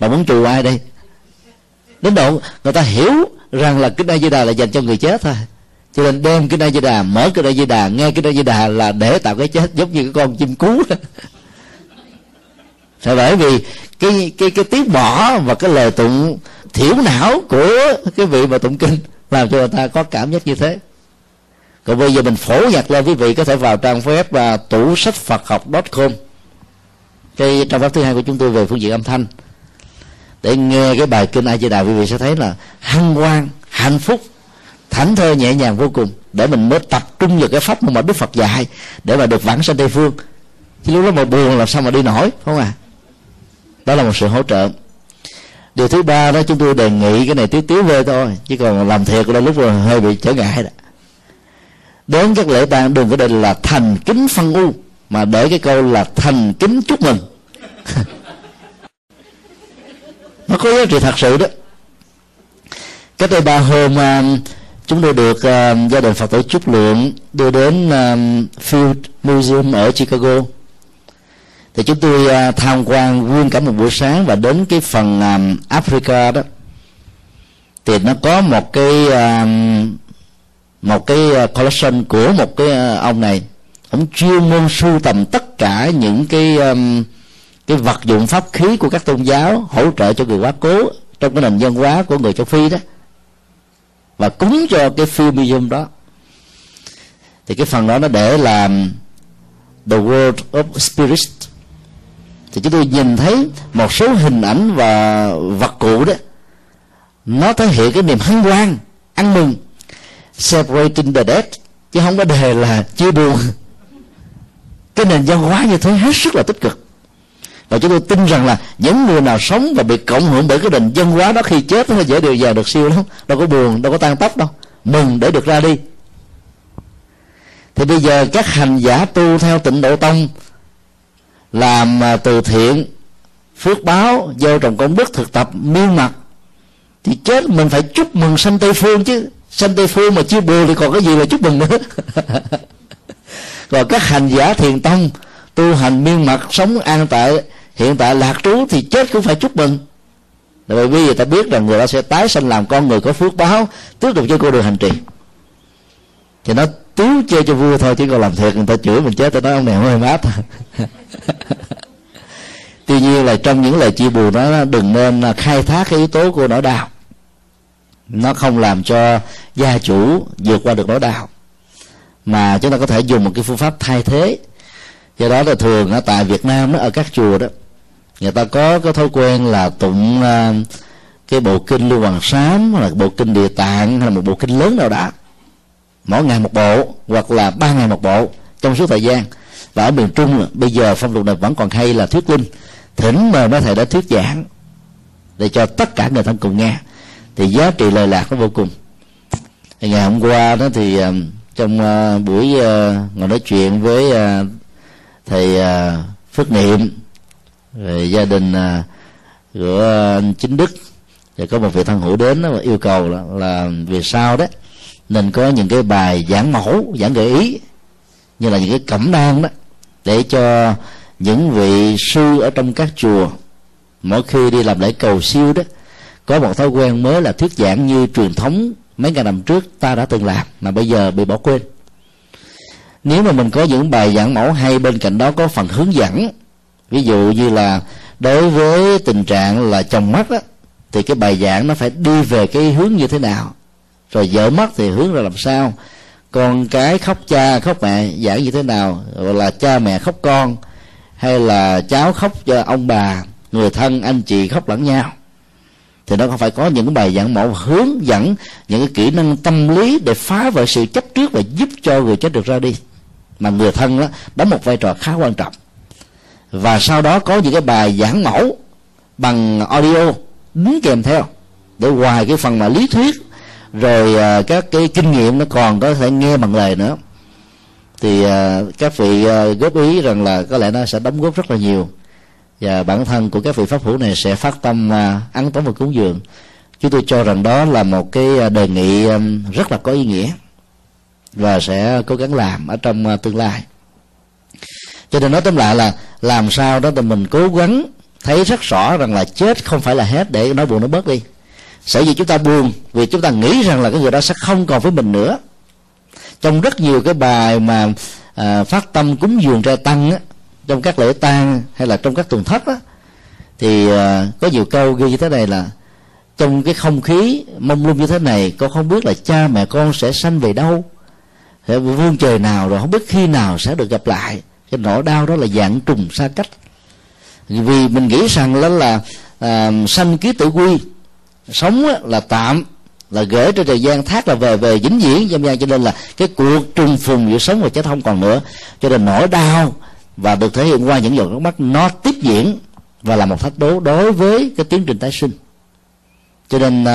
bà muốn trù ai đây? Đến độ người ta hiểu rằng là kinh A Di Đà là dành cho người chết thôi, cho nên đem kinh A Di Đà, mở kinh A Di Đà, nghe kinh A Di Đà là để tạo cái chết, giống như cái con chim cú đó. Thế bởi vì cái cái cái tiếng bỏ và cái lời tụng thiểu não của cái vị mà tụng kinh làm cho người ta có cảm giác như thế. Còn bây giờ mình phổ nhạc lên, quý vị có thể vào trang web và tủ sách Phật học chấm com, cái trang web thứ hai của chúng tôi về phương diện âm thanh, để nghe cái bài kinh A Di Đà. Quý vị sẽ thấy là hân hoan, hạnh phúc, thảnh thơi, nhẹ nhàng vô cùng, để mình mới tập trung vào cái pháp mà Đức Phật dạy để mà được vãng sanh Tây phương. Chứ lúc đó mà buồn làm sao mà đi nổi, không à? Đó là một sự hỗ trợ. Điều thứ ba đó chúng tôi đề nghị, cái này tí tí về thôi, chứ còn làm thiệt đôi lúc rồi hơi bị trở ngại đó. Đến các lễ tang đừng có định là thành kính phân u, mà để cái câu là thành kính chúc mừng. Nó có giá trị thật sự đó. Cách đây ba hôm chúng tôi được gia đình Phật tử Chúc Lượng đưa đến Field Museum ở Chicago. Thì chúng tôi tham quan nguyên cả một buổi sáng, và đến cái phần um, Africa đó thì nó có một cái um, một cái collection của một cái ông này, ông chuyên môn sưu tầm tất cả những cái um, cái vật dụng pháp khí của các tôn giáo hỗ trợ cho người quá cố trong cái nền văn hóa của người châu Phi đó, và cúng cho cái Field Museum đó. Thì cái phần đó nó để là The World of Spirit. Thì chúng tôi nhìn thấy một số hình ảnh và vật cụ đó, nó thể hiện cái niềm hân hoan, ăn mừng, celebrating the dead, chứ không có đề là chia buồn. Cái nền văn hóa như thế hết sức là tích cực, và chúng tôi tin rằng là những người nào sống và bị cộng hưởng bởi cái nền văn hóa đó, khi chết nó dễ đều già được siêu lắm, đâu có buồn, đâu có tan tóc đâu, mừng để được ra đi. Thì bây giờ các hành giả tu theo Tịnh Độ Tông làm từ thiện, phước báo, gieo trồng công đức, thực tập miên mật, thì chết mình phải chúc mừng sanh Tây phương chứ. Sanh Tây phương mà chưa buồn thì còn cái gì là chúc mừng nữa. Rồi các hành giả Thiền Tông tu hành miên mật, sống an tại hiện tại, lạc trú, thì chết cũng phải chúc mừng. Bởi vì người ta biết rằng người ta sẽ tái sanh làm con người có phước báo, tiếp tục cho con đường hành trì. Thì nó tiếu chơi cho vui thôi, chứ còn làm thiệt người ta chửi mình chết, ta nói ông này không hơi mát. Tuy nhiên là trong những lời chia buồn đó, đừng nên khai thác cái yếu tố của nỗi đau, nó không làm cho gia chủ vượt qua được nỗi đau, mà chúng ta có thể dùng một cái phương pháp thay thế. Do đó là thường tại Việt Nam đó, ở các chùa đó, người ta có cái thói quen là tụng cái bộ kinh Lưu Hoàng Sám, hoặc là bộ kinh Địa Tạng, hay là một bộ kinh lớn nào đó, mỗi ngày một bộ hoặc là ba ngày một bộ trong suốt thời gian. Và ở miền Trung bây giờ phong tục này vẫn còn hay là thuyết linh, thỉnh mời mấy thầy đã thuyết giảng để cho tất cả người thân cùng nghe, thì giá trị lời lạc nó vô cùng. Ngày hôm qua đó thì trong buổi ngồi nói chuyện với thầy uh, Phước Niệm, về gia đình uh, của anh Chính Đức, và có một vị thân hữu đến và yêu cầu là, là về sau đó nên có những cái bài giảng mẫu, giảng gợi ý như là những cái cẩm nang đó, để cho những vị sư ở trong các chùa mỗi khi đi làm lễ cầu siêu đó có một thói quen mới là thuyết giảng như truyền thống mấy ngàn năm trước ta đã từng làm mà bây giờ bị bỏ quên. Nếu mà mình có những bài giảng mẫu hay, bên cạnh đó có phần hướng dẫn, ví dụ như là đối với tình trạng là chồng mất đó, thì cái bài giảng nó phải đi về cái hướng như thế nào, rồi vợ mất thì hướng ra làm sao, con cái khóc cha khóc mẹ giảng như thế nào, gọi là cha mẹ khóc con, hay là cháu khóc cho ông bà, người thân anh chị khóc lẫn nhau, thì nó phải có những bài giảng mẫu hướng dẫn những cái kỹ năng tâm lý để phá vỡ sự chấp trước và giúp cho người chết được ra đi, mà người thân đó đóng một vai trò khá quan trọng. Và sau đó có những cái bài giảng mẫu bằng audio đứng kèm theo, để ngoài cái phần mà lý thuyết rồi các cái kinh nghiệm nó còn có thể nghe bằng lời nữa. Thì các vị góp ý rằng là có lẽ nó sẽ đóng góp rất là nhiều, và bản thân của các vị pháp hữu này sẽ phát tâm ăn tống và cúng dường. Chúng tôi cho rằng đó là một cái đề nghị rất là có ý nghĩa và sẽ cố gắng làm ở trong tương lai. Cho nên nói tóm lại là làm sao đó thì mình cố gắng thấy rất rõ rằng là chết không phải là hết, để nó buồn nó bớt đi. Sở dĩ chúng ta buồn vì chúng ta nghĩ rằng là cái người đó sẽ không còn với mình nữa. Trong rất nhiều cái bài mà à, phát tâm cúng dường trai tăng á, trong các lễ tang hay là trong các tuần thất á, thì à, có nhiều câu ghi như thế này là: trong cái không khí mông lung như thế này, con không biết là cha mẹ con sẽ sanh về đâu, sẽ vương trời nào, rồi không biết khi nào sẽ được gặp lại. Cái nỗi đau đó là dạng trùng xa cách, vì mình nghĩ rằng đó là à, sanh ký tử quy, sống là tạm, là gửi trên thời gian, thác là về về vĩnh viễn giam gian. Cho nên là cái cuộc trùng phùng giữa sống và chết không còn nữa. Cho nên nỗi đau và được thể hiện qua những giọt nước mắt nó tiếp diễn và là một thách đố đối với cái tiến trình tái sinh. Cho nên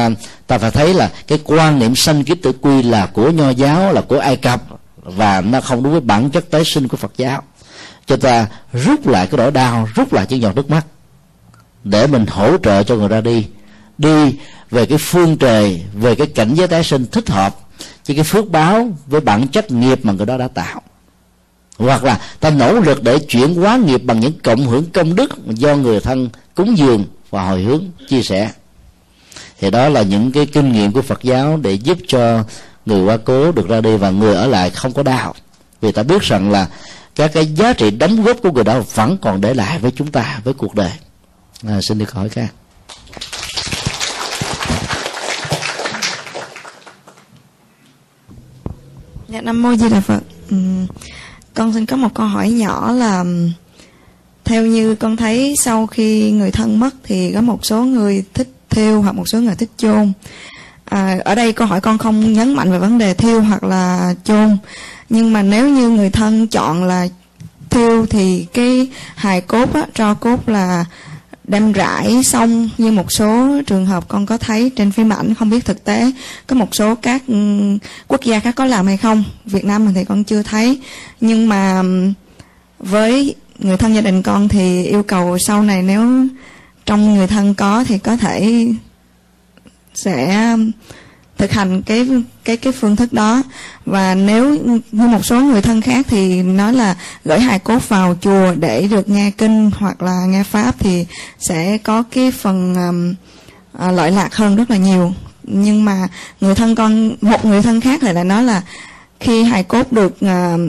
ta phải thấy là cái quan niệm sanh kiếp tử quy là của Nho giáo, là của Ai Cập, và nó không đúng với bản chất tái sinh của Phật giáo. Cho ta rút lại cái nỗi đau, rút lại những giọt nước mắt để mình hỗ trợ cho người ra đi, đi về cái phương trời, về cái cảnh giới tái sinh thích hợp với cái phước báo, với bản chất nghiệp mà người đó đã tạo. Hoặc là ta nỗ lực để chuyển hóa nghiệp bằng những cộng hưởng công đức do người thân cúng dường và hồi hướng chia sẻ. Thì đó là những cái kinh nghiệm của Phật giáo để giúp cho người quá cố được ra đi và người ở lại không có đau, vì ta biết rằng là các cái giá trị đóng góp của người đó vẫn còn để lại với chúng ta, với cuộc đời. à, Xin được hỏi các Dạ, Nam Mô Di Đà Phật. Ừ, con xin có một câu hỏi nhỏ là theo như con thấy, sau khi người thân mất thì có một số người thích thiêu hoặc một số người thích chôn. À, ở đây câu hỏi con không nhấn mạnh về vấn đề thiêu hoặc là chôn, nhưng mà nếu như người thân chọn là thiêu thì cái hài cốt á, tro cốt là đem rải xong, như một số trường hợp con có thấy trên phim ảnh, không biết thực tế có một số các quốc gia khác có làm hay không. Việt Nam mình thì con chưa thấy, nhưng mà với người thân gia đình con thì yêu cầu sau này nếu trong người thân có thì có thể sẽ thực hành cái cái cái phương thức đó. Và nếu như một số người thân khác thì nói là gửi hài cốt vào chùa để được nghe kinh hoặc là nghe pháp thì sẽ có cái phần um, uh, lợi lạc hơn rất là nhiều. Nhưng mà người thân con, một người thân khác lại lại nói là khi hài cốt được uh,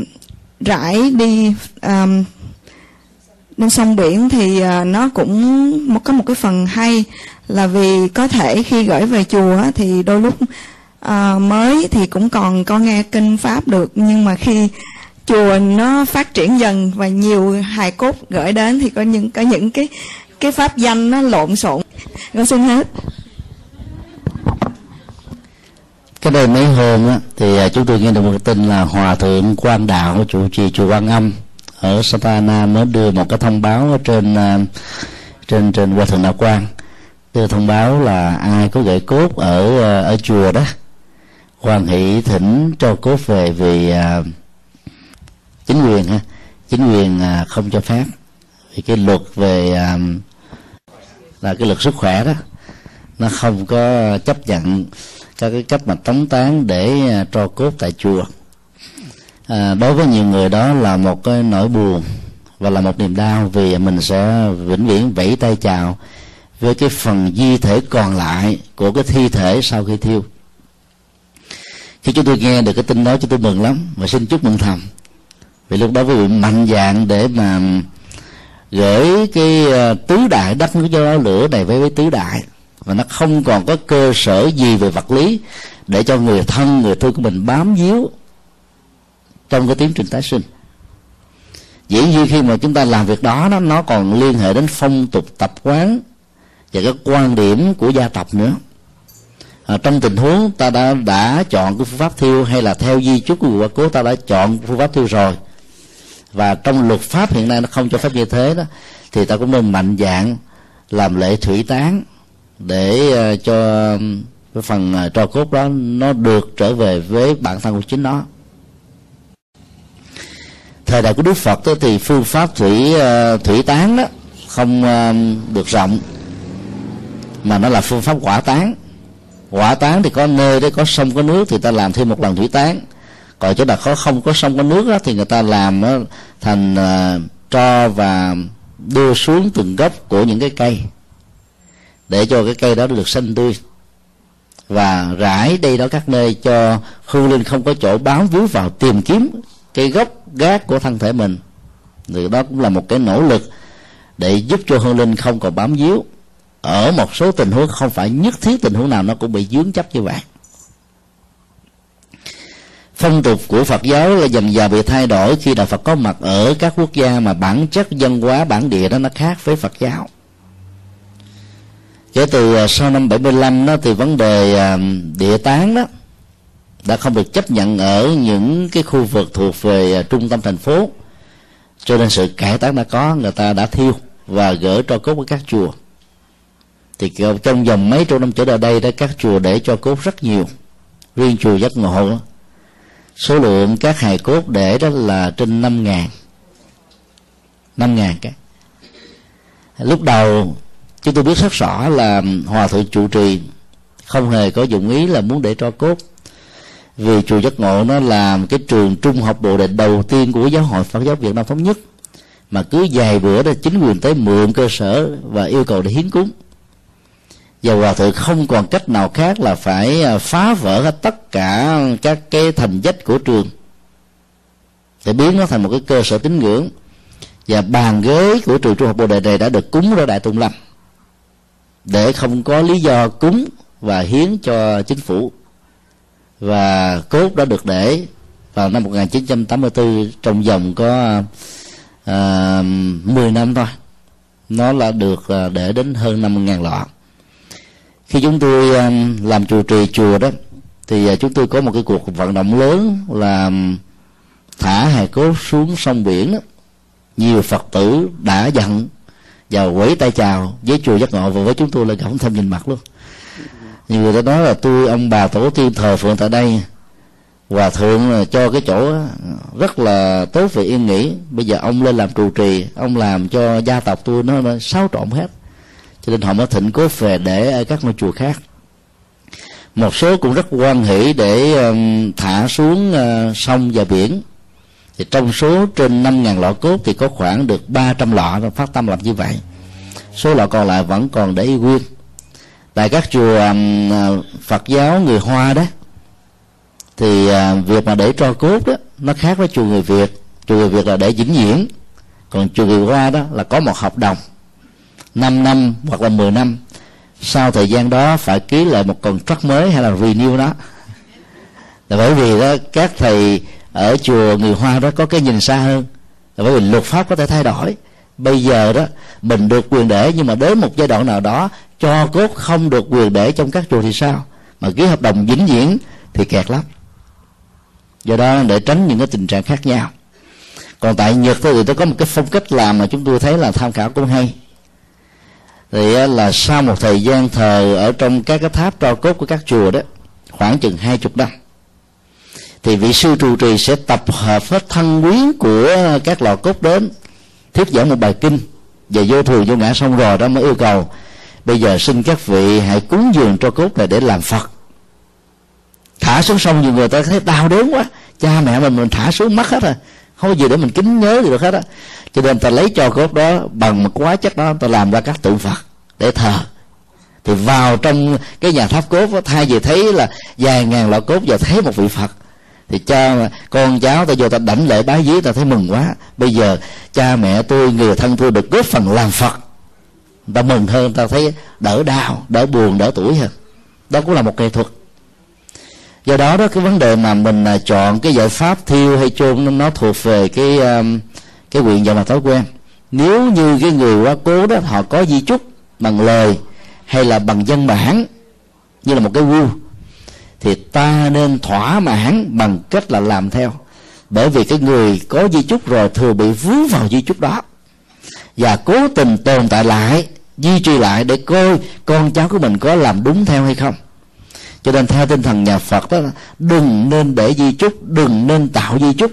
rải đi um, lên sông biển thì uh, nó cũng có một cái phần hay, là vì có thể khi gửi về chùa thì đôi lúc uh, mới thì cũng còn có nghe kinh pháp được, nhưng mà khi chùa nó phát triển dần và nhiều hài cốt gửi đến thì có những có những cái cái pháp danh nó lộn xộn. Con xin hết. Cái đây mấy hôm á, thì chúng tôi nghe được một tin là Hòa Thượng Quang Đạo chủ trì chùa Quang Âm ở Santa Ana mới đưa một cái thông báo trên trên trên Hòa Thượng Đạo Quang, đưa thông báo là ai có gửi cốt ở ở chùa đó, hoan hỷ thỉnh cho cốt về, vì uh, chính quyền ha, chính quyền không cho phép, vì cái luật về là cái luật sức khỏe đó nó không có chấp nhận các cái cách mà tống táng để tro cốt tại chùa. À, đối với nhiều người đó là một cái nỗi buồn và là một niềm đau, vì mình sẽ vĩnh viễn vẫy tay chào với cái phần di thể còn lại của cái thi thể sau khi thiêu. Khi chúng tôi nghe được cái tin đó, chúng tôi mừng lắm và xin chúc mừng thầm, vì lúc đó quý vị mạnh dạn để mà gửi cái tứ đại đất nước do lửa này với, với tứ đại, và nó không còn có cơ sở gì về vật lý để cho người thân người thương của mình bám víu trong cái tiến trình tái sinh. Dĩ nhiên khi mà chúng ta làm việc đó, nó, nó còn liên hệ đến phong tục tập quán và cái quan điểm của gia tộc nữa. À, trong tình huống ta đã, đã chọn cái phương pháp thiêu, hay là theo di chúc của người cố ta đã chọn phương pháp thiêu rồi, và trong luật pháp hiện nay nó không cho phép như thế đó, thì ta cũng nên mạnh dạn làm lễ thủy táng để cho cái phần tro cốt đó nó được trở về với bản thân của chính nó. Thời đại của Đức Phật thì phương pháp thủy thủy tán đó không được rộng, mà nó là phương pháp hỏa tán. Hỏa tán thì có nơi đấy có sông có nước thì ta làm thêm một lần thủy tán, còn chỗ nào có không có sông có nước đó, thì người ta làm thành tro và đưa xuống từng gốc của những cái cây để cho cái cây đó được xanh tươi, và rải đây đó các nơi cho hương linh không có chỗ bám víu vào tìm kiếm cái gốc gác của thân thể mình. Thì đó cũng là một cái nỗ lực để giúp cho hương linh không còn bám víu. Ở một số tình huống, không phải nhất thiết tình huống nào nó cũng bị vướng chấp như vậy. Phong tục của Phật giáo là dần dà bị thay đổi khi Đạo Phật có mặt ở các quốc gia mà bản chất văn hóa bản địa đó nó khác với Phật giáo. Kể từ sau năm bảy mươi lăm đó, thì vấn đề địa tán đó đã không được chấp nhận ở những cái khu vực thuộc về trung tâm thành phố, cho nên sự cải tán đã có, người ta đã thiêu và gỡ tro cốt của các chùa. Thì trong vòng mấy trăm năm trở lại đây đó, các chùa để tro cốt rất nhiều. Riêng chùa Giác Ngộ đó, số lượng các hài cốt để đó là trên năm ngàn năm ngàn cái. Lúc đầu chúng tôi biết rất rõ là hòa thượng trụ trì không hề có dụng ý là muốn để tro cốt, vì chùa Giác Ngộ nó là cái trường trung học bộ đệ đầu tiên của giáo hội Phật giáo Việt Nam thống nhất, mà cứ vài bữa đó chính quyền tới mượn cơ sở và yêu cầu để hiến cúng, và hòa thượng không còn cách nào khác là phải phá vỡ hết tất cả các cái thành vách của trường để biến nó thành một cái cơ sở tín ngưỡng, và bàn ghế của trường trung học bộ đệ này đã được cúng ra Đại Tùng Lâm để không có lý do cúng và hiến cho chính phủ. Và cốt đã được để vào năm một nghìn chín trăm tám mươi tư, trong vòng có uh, mười năm thôi, nó là được để đến hơn năm nghìn lọ. Khi chúng tôi làm trụ trì chùa đó, thì chúng tôi có một cái cuộc vận động lớn là thả hài cốt xuống sông biển đó. Nhiều Phật tử đã giận và quẩy tay chào với chùa Giác Ngộ, và với chúng tôi là không thèm nhìn mặt luôn. Nhiều người ta nói là tôi ông bà tổ tiên thờ phượng tại đây, hòa thượng cho cái chỗ rất là tốt về yên nghỉ, bây giờ ông lên làm trụ trì, ông làm cho gia tộc tôi nó, nó xáo trộn hết, cho nên họ mới thịnh cố về để ở các ngôi chùa khác. Một số cũng rất hoan hỷ để thả xuống sông và biển. Thì trong số trên năm nghìn lọ cốt thì có khoảng được ba trăm lọ phát tâm làm như vậy, số lọ còn lại vẫn còn để y quyên. Tại các chùa Phật giáo người Hoa đó, thì việc mà để tro cốt đó nó khác với chùa người Việt. Chùa người Việt là để vĩnh viễn, còn chùa người Hoa đó là có một hợp đồng năm năm hoặc là mười năm, sau thời gian đó phải ký lại một contract mới hay là renew đó. Là bởi vì đó, các thầy ở chùa người Hoa đó có cái nhìn xa hơn, là bởi vì luật pháp có thể thay đổi. Bây giờ đó mình được quyền để, nhưng mà đến một giai đoạn nào đó cho cốt không được quyền để trong các chùa thì sao? Mà ký hợp đồng vĩnh viễn thì kẹt lắm. Do đó để tránh những cái tình trạng khác nhau. Còn tại Nhật thì tôi có một cái phong cách làm mà chúng tôi thấy là tham khảo cũng hay. Thì là sau một thời gian thờ ở trong các cái tháp tro cốt của các chùa đó, khoảng chừng hai chục năm, thì vị sư trụ trì sẽ tập hợp hết thân quý của các lò cốt đến thuyết giảng một bài kinh về vô thường vô ngã. Xong rồi đó mới yêu cầu bây giờ xin các vị hãy cúng dường cho cốt này để làm Phật. Thả xuống sông nhiều người ta thấy đau đớn quá, cha mẹ mình mình thả xuống mất hết rồi, không có gì để mình kính nhớ gì được hết á. Cho nên ta lấy cho cốt đó bằng một hóa chất đó, ta làm ra các tượng Phật để thờ. Thì vào trong cái nhà tháp cốt đó, thay vì thấy là vài ngàn lọ cốt, giờ thấy một vị Phật, thì cha con cháu ta vô ta đảnh lễ bái dưới, ta thấy mừng quá. Bây giờ cha mẹ tôi, người thân tôi được góp phần làm Phật, ta mừng hơn, ta thấy đỡ đau, đỡ buồn, đỡ tuổi hơn. Đó cũng là một nghệ thuật. Do đó đó cái vấn đề mà mình chọn cái giải pháp thiêu hay chôn nó thuộc về cái cái quyền vọng và thói quen. Nếu như cái người quá cố đó họ có di chúc bằng lời hay là bằng văn bản như là một cái view, thì ta nên thỏa mãn bằng cách là làm theo. Bởi vì cái người có di chúc rồi thường bị vướng vào di chúc đó và cố tình tồn tại lại, duy trì lại để coi con cháu của mình có làm đúng theo hay không. Cho nên theo tinh thần nhà Phật đó, đừng nên để di chúc, đừng nên tạo di chúc,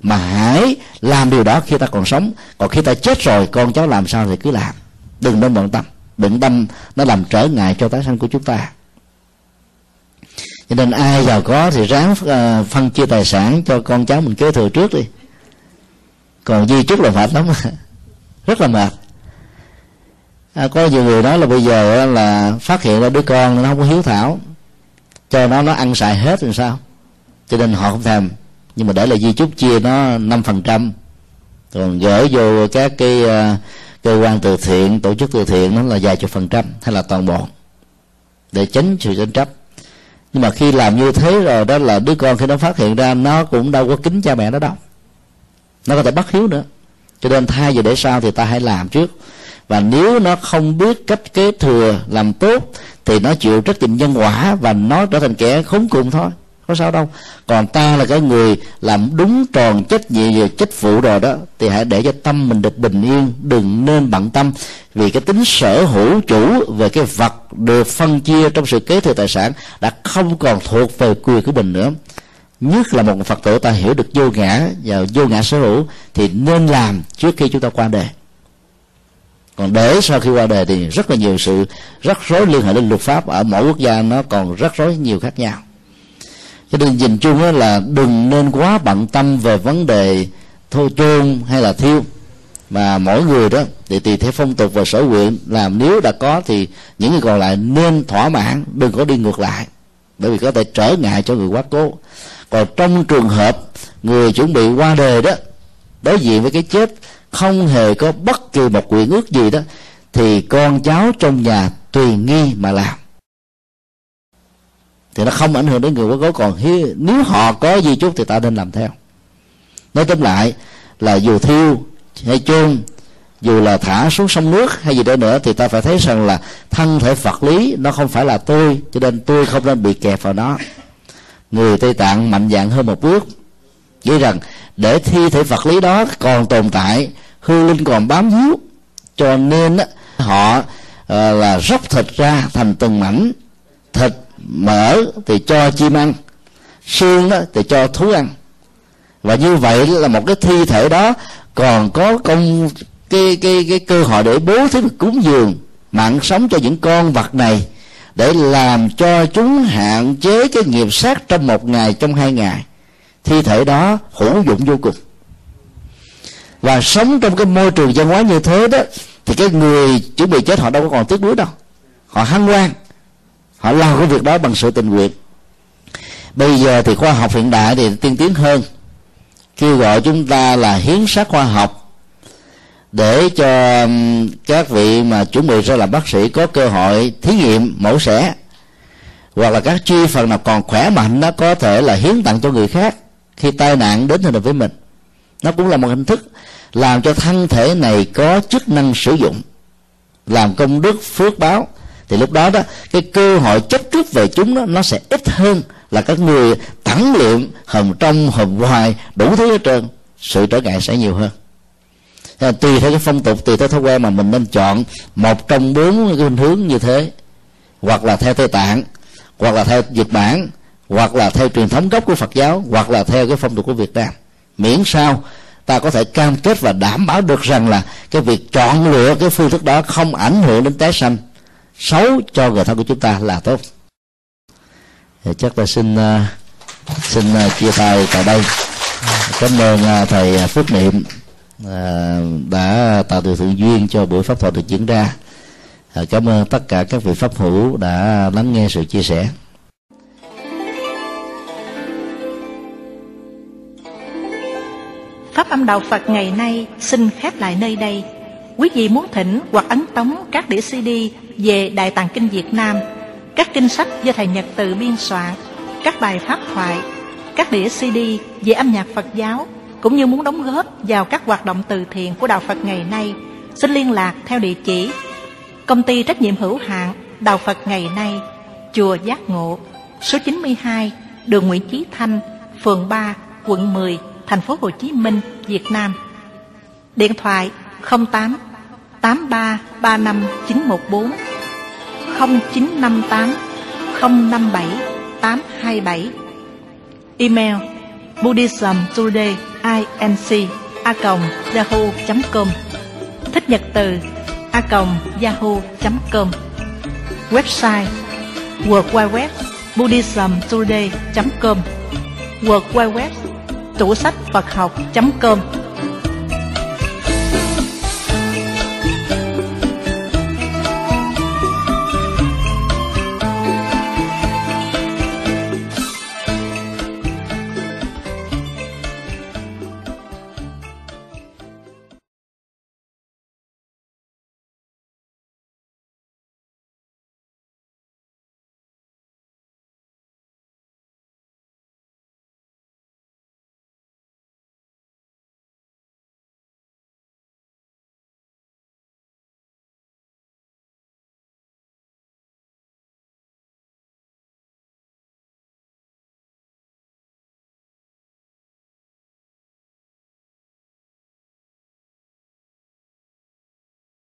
mà hãy làm điều đó khi ta còn sống. Còn khi ta chết rồi, con cháu làm sao thì cứ làm, đừng nên bận tâm. Bận tâm nó làm trở ngại cho tái sanh của chúng ta. Cho nên ai giàu có thì ráng phân chia tài sản cho con cháu mình kế thừa trước đi, còn di chúc là mệt lắm, rất là mệt. À, có nhiều người nói là bây giờ là phát hiện ra đứa con nó không có hiếu thảo, cho nó nó ăn xài hết rồi sao, cho nên họ không thèm. Nhưng mà để là di chúc chia nó năm phần trăm, còn gửi vô các cái uh, cơ quan từ thiện, tổ chức từ thiện nó là vài chục phần trăm hay là toàn bộ, để tránh sự tranh chấp. Nhưng mà khi làm như thế rồi đó là đứa con khi nó phát hiện ra, nó cũng đâu có kính cha mẹ nó đâu, nó có thể bất hiếu nữa. Cho nên thay vì để sau thì ta hãy làm trước. Và nếu nó không biết cách kế thừa làm tốt thì nó chịu trách nhiệm nhân quả và nó trở thành kẻ khốn cùng thôi, có sao đâu. Còn ta là cái người làm đúng tròn trách nhiệm về chức vụ rồi đó, thì hãy để cho tâm mình được bình yên, đừng nên bận tâm. Vì cái tính sở hữu chủ về cái vật được phân chia trong sự kế thừa tài sản đã không còn thuộc về quyền của mình nữa. Nhất là một Phật tử ta hiểu được vô ngã và vô ngã sở hữu thì nên làm trước khi chúng ta qua đời. Còn để sau khi qua đời thì rất là nhiều sự rắc rối liên hệ đến luật pháp, ở mỗi quốc gia nó còn rắc rối nhiều khác nhau. Cho nên nhìn chung là đừng nên quá bận tâm về vấn đề thôi chôn hay là thiêu, mà mỗi người đó thì tùy theo phong tục và sở nguyện làm. Nếu đã có thì những người còn lại nên thỏa mãn, đừng có đi ngược lại, bởi vì có thể trở ngại cho người quá cố. Còn trong trường hợp người chuẩn bị qua đời đó, đối diện với cái chết không hề có bất kỳ một quyền ước gì đó, thì con cháu trong nhà tùy nghi mà làm, thì nó không ảnh hưởng đến người quá cố. Còn nếu họ có di chúc thì ta nên làm theo. Nói tóm lại là dù thiêu hay chôn, dù là thả xuống sông nước hay gì đó nữa, thì ta phải thấy rằng là thân thể vật lý nó không phải là tôi, cho nên tôi không nên bị kẹp vào nó. Người Tây Tạng mạnh dạn hơn một bước, nghĩ rằng để thi thể vật lý đó còn tồn tại, hư linh còn bám víu, cho nên họ là róc thịt ra thành từng mảnh, thịt mỡ thì cho chim ăn, xương thì cho thú ăn. Và như vậy là một cái thi thể đó còn có công cái cái cái cơ hội để bố thí cúng dường mạng sống cho những con vật này, để làm cho chúng hạn chế cái nghiệp sát trong một ngày, trong hai ngày. Thi thể đó hữu dụng vô cùng. Và sống trong cái môi trường văn hóa như thế đó, thì cái người chuẩn bị chết họ đâu có còn tiếc nuối đâu, họ hân hoan, họ làm cái việc đó bằng sự tình nguyện. Bây giờ thì khoa học hiện đại thì tiên tiến hơn, kêu gọi chúng ta là hiến xác khoa học, để cho các vị mà chuẩn bị ra làm bác sĩ có cơ hội thí nghiệm mổ xẻ, hoặc là các chi phần nào còn khỏe mạnh nó có thể là hiến tặng cho người khác khi tai nạn đến thì với mình. Nó cũng là một hình thức làm cho thân thể này có chức năng sử dụng, làm công đức phước báo. Thì lúc đó đó cái cơ hội chấp trước về chúng đó, nó sẽ ít hơn là các người tẳng liệm hầm trong hầm ngoài đủ thứ hết trơn, sự trở ngại sẽ nhiều hơn. Tùy theo cái phong tục, tùy theo thói quen mà mình nên chọn một trong bốn cái hướng như thế, hoặc là theo Tây Tạng, hoặc là theo Nhật Bản, hoặc là theo truyền thống gốc của Phật giáo, hoặc là theo cái phong tục của Việt Nam, miễn sao ta có thể cam kết và đảm bảo được rằng là cái việc chọn lựa cái phương thức đó không ảnh hưởng đến tái sanh xấu cho người thân của chúng ta là tốt. Thì chắc ta xin xin chia tay tại đây. Cảm ơn thầy Phước Niệm đã tạo điều thượng duyên cho buổi pháp thoại được diễn ra. Cảm ơn tất cả các vị pháp hữu đã lắng nghe sự chia sẻ. Pháp âm Đạo Phật ngày nay xin khép lại nơi đây. Quý vị muốn thỉnh hoặc ấn tống các đĩa xê đê về Đại Tạng Kinh Việt Nam, các kinh sách do thầy Nhật Từ biên soạn, các bài pháp thoại, các đĩa xê đê về âm nhạc Phật giáo, cũng như muốn đóng góp vào các hoạt động từ thiện của Đạo Phật ngày nay, xin liên lạc theo địa chỉ Công ty trách nhiệm hữu hạn Đạo Phật ngày nay, Chùa Giác Ngộ, số chín mươi hai, đường Nguyễn Chí Thanh, phường ba, quận mười, thành phố Hồ Chí Minh, Việt Nam. Điện thoại không tám tám ba ba năm chín một bốn, không chín năm tám không năm bảy tám hai bảy, email buddhismtodayinc a còng yahoo chấm com, Thích Nhật Từ a còng yahoo chấm com, website worldwideweb buddhismtoday chấm com, worldwideweb tủ sách phật học chấm com.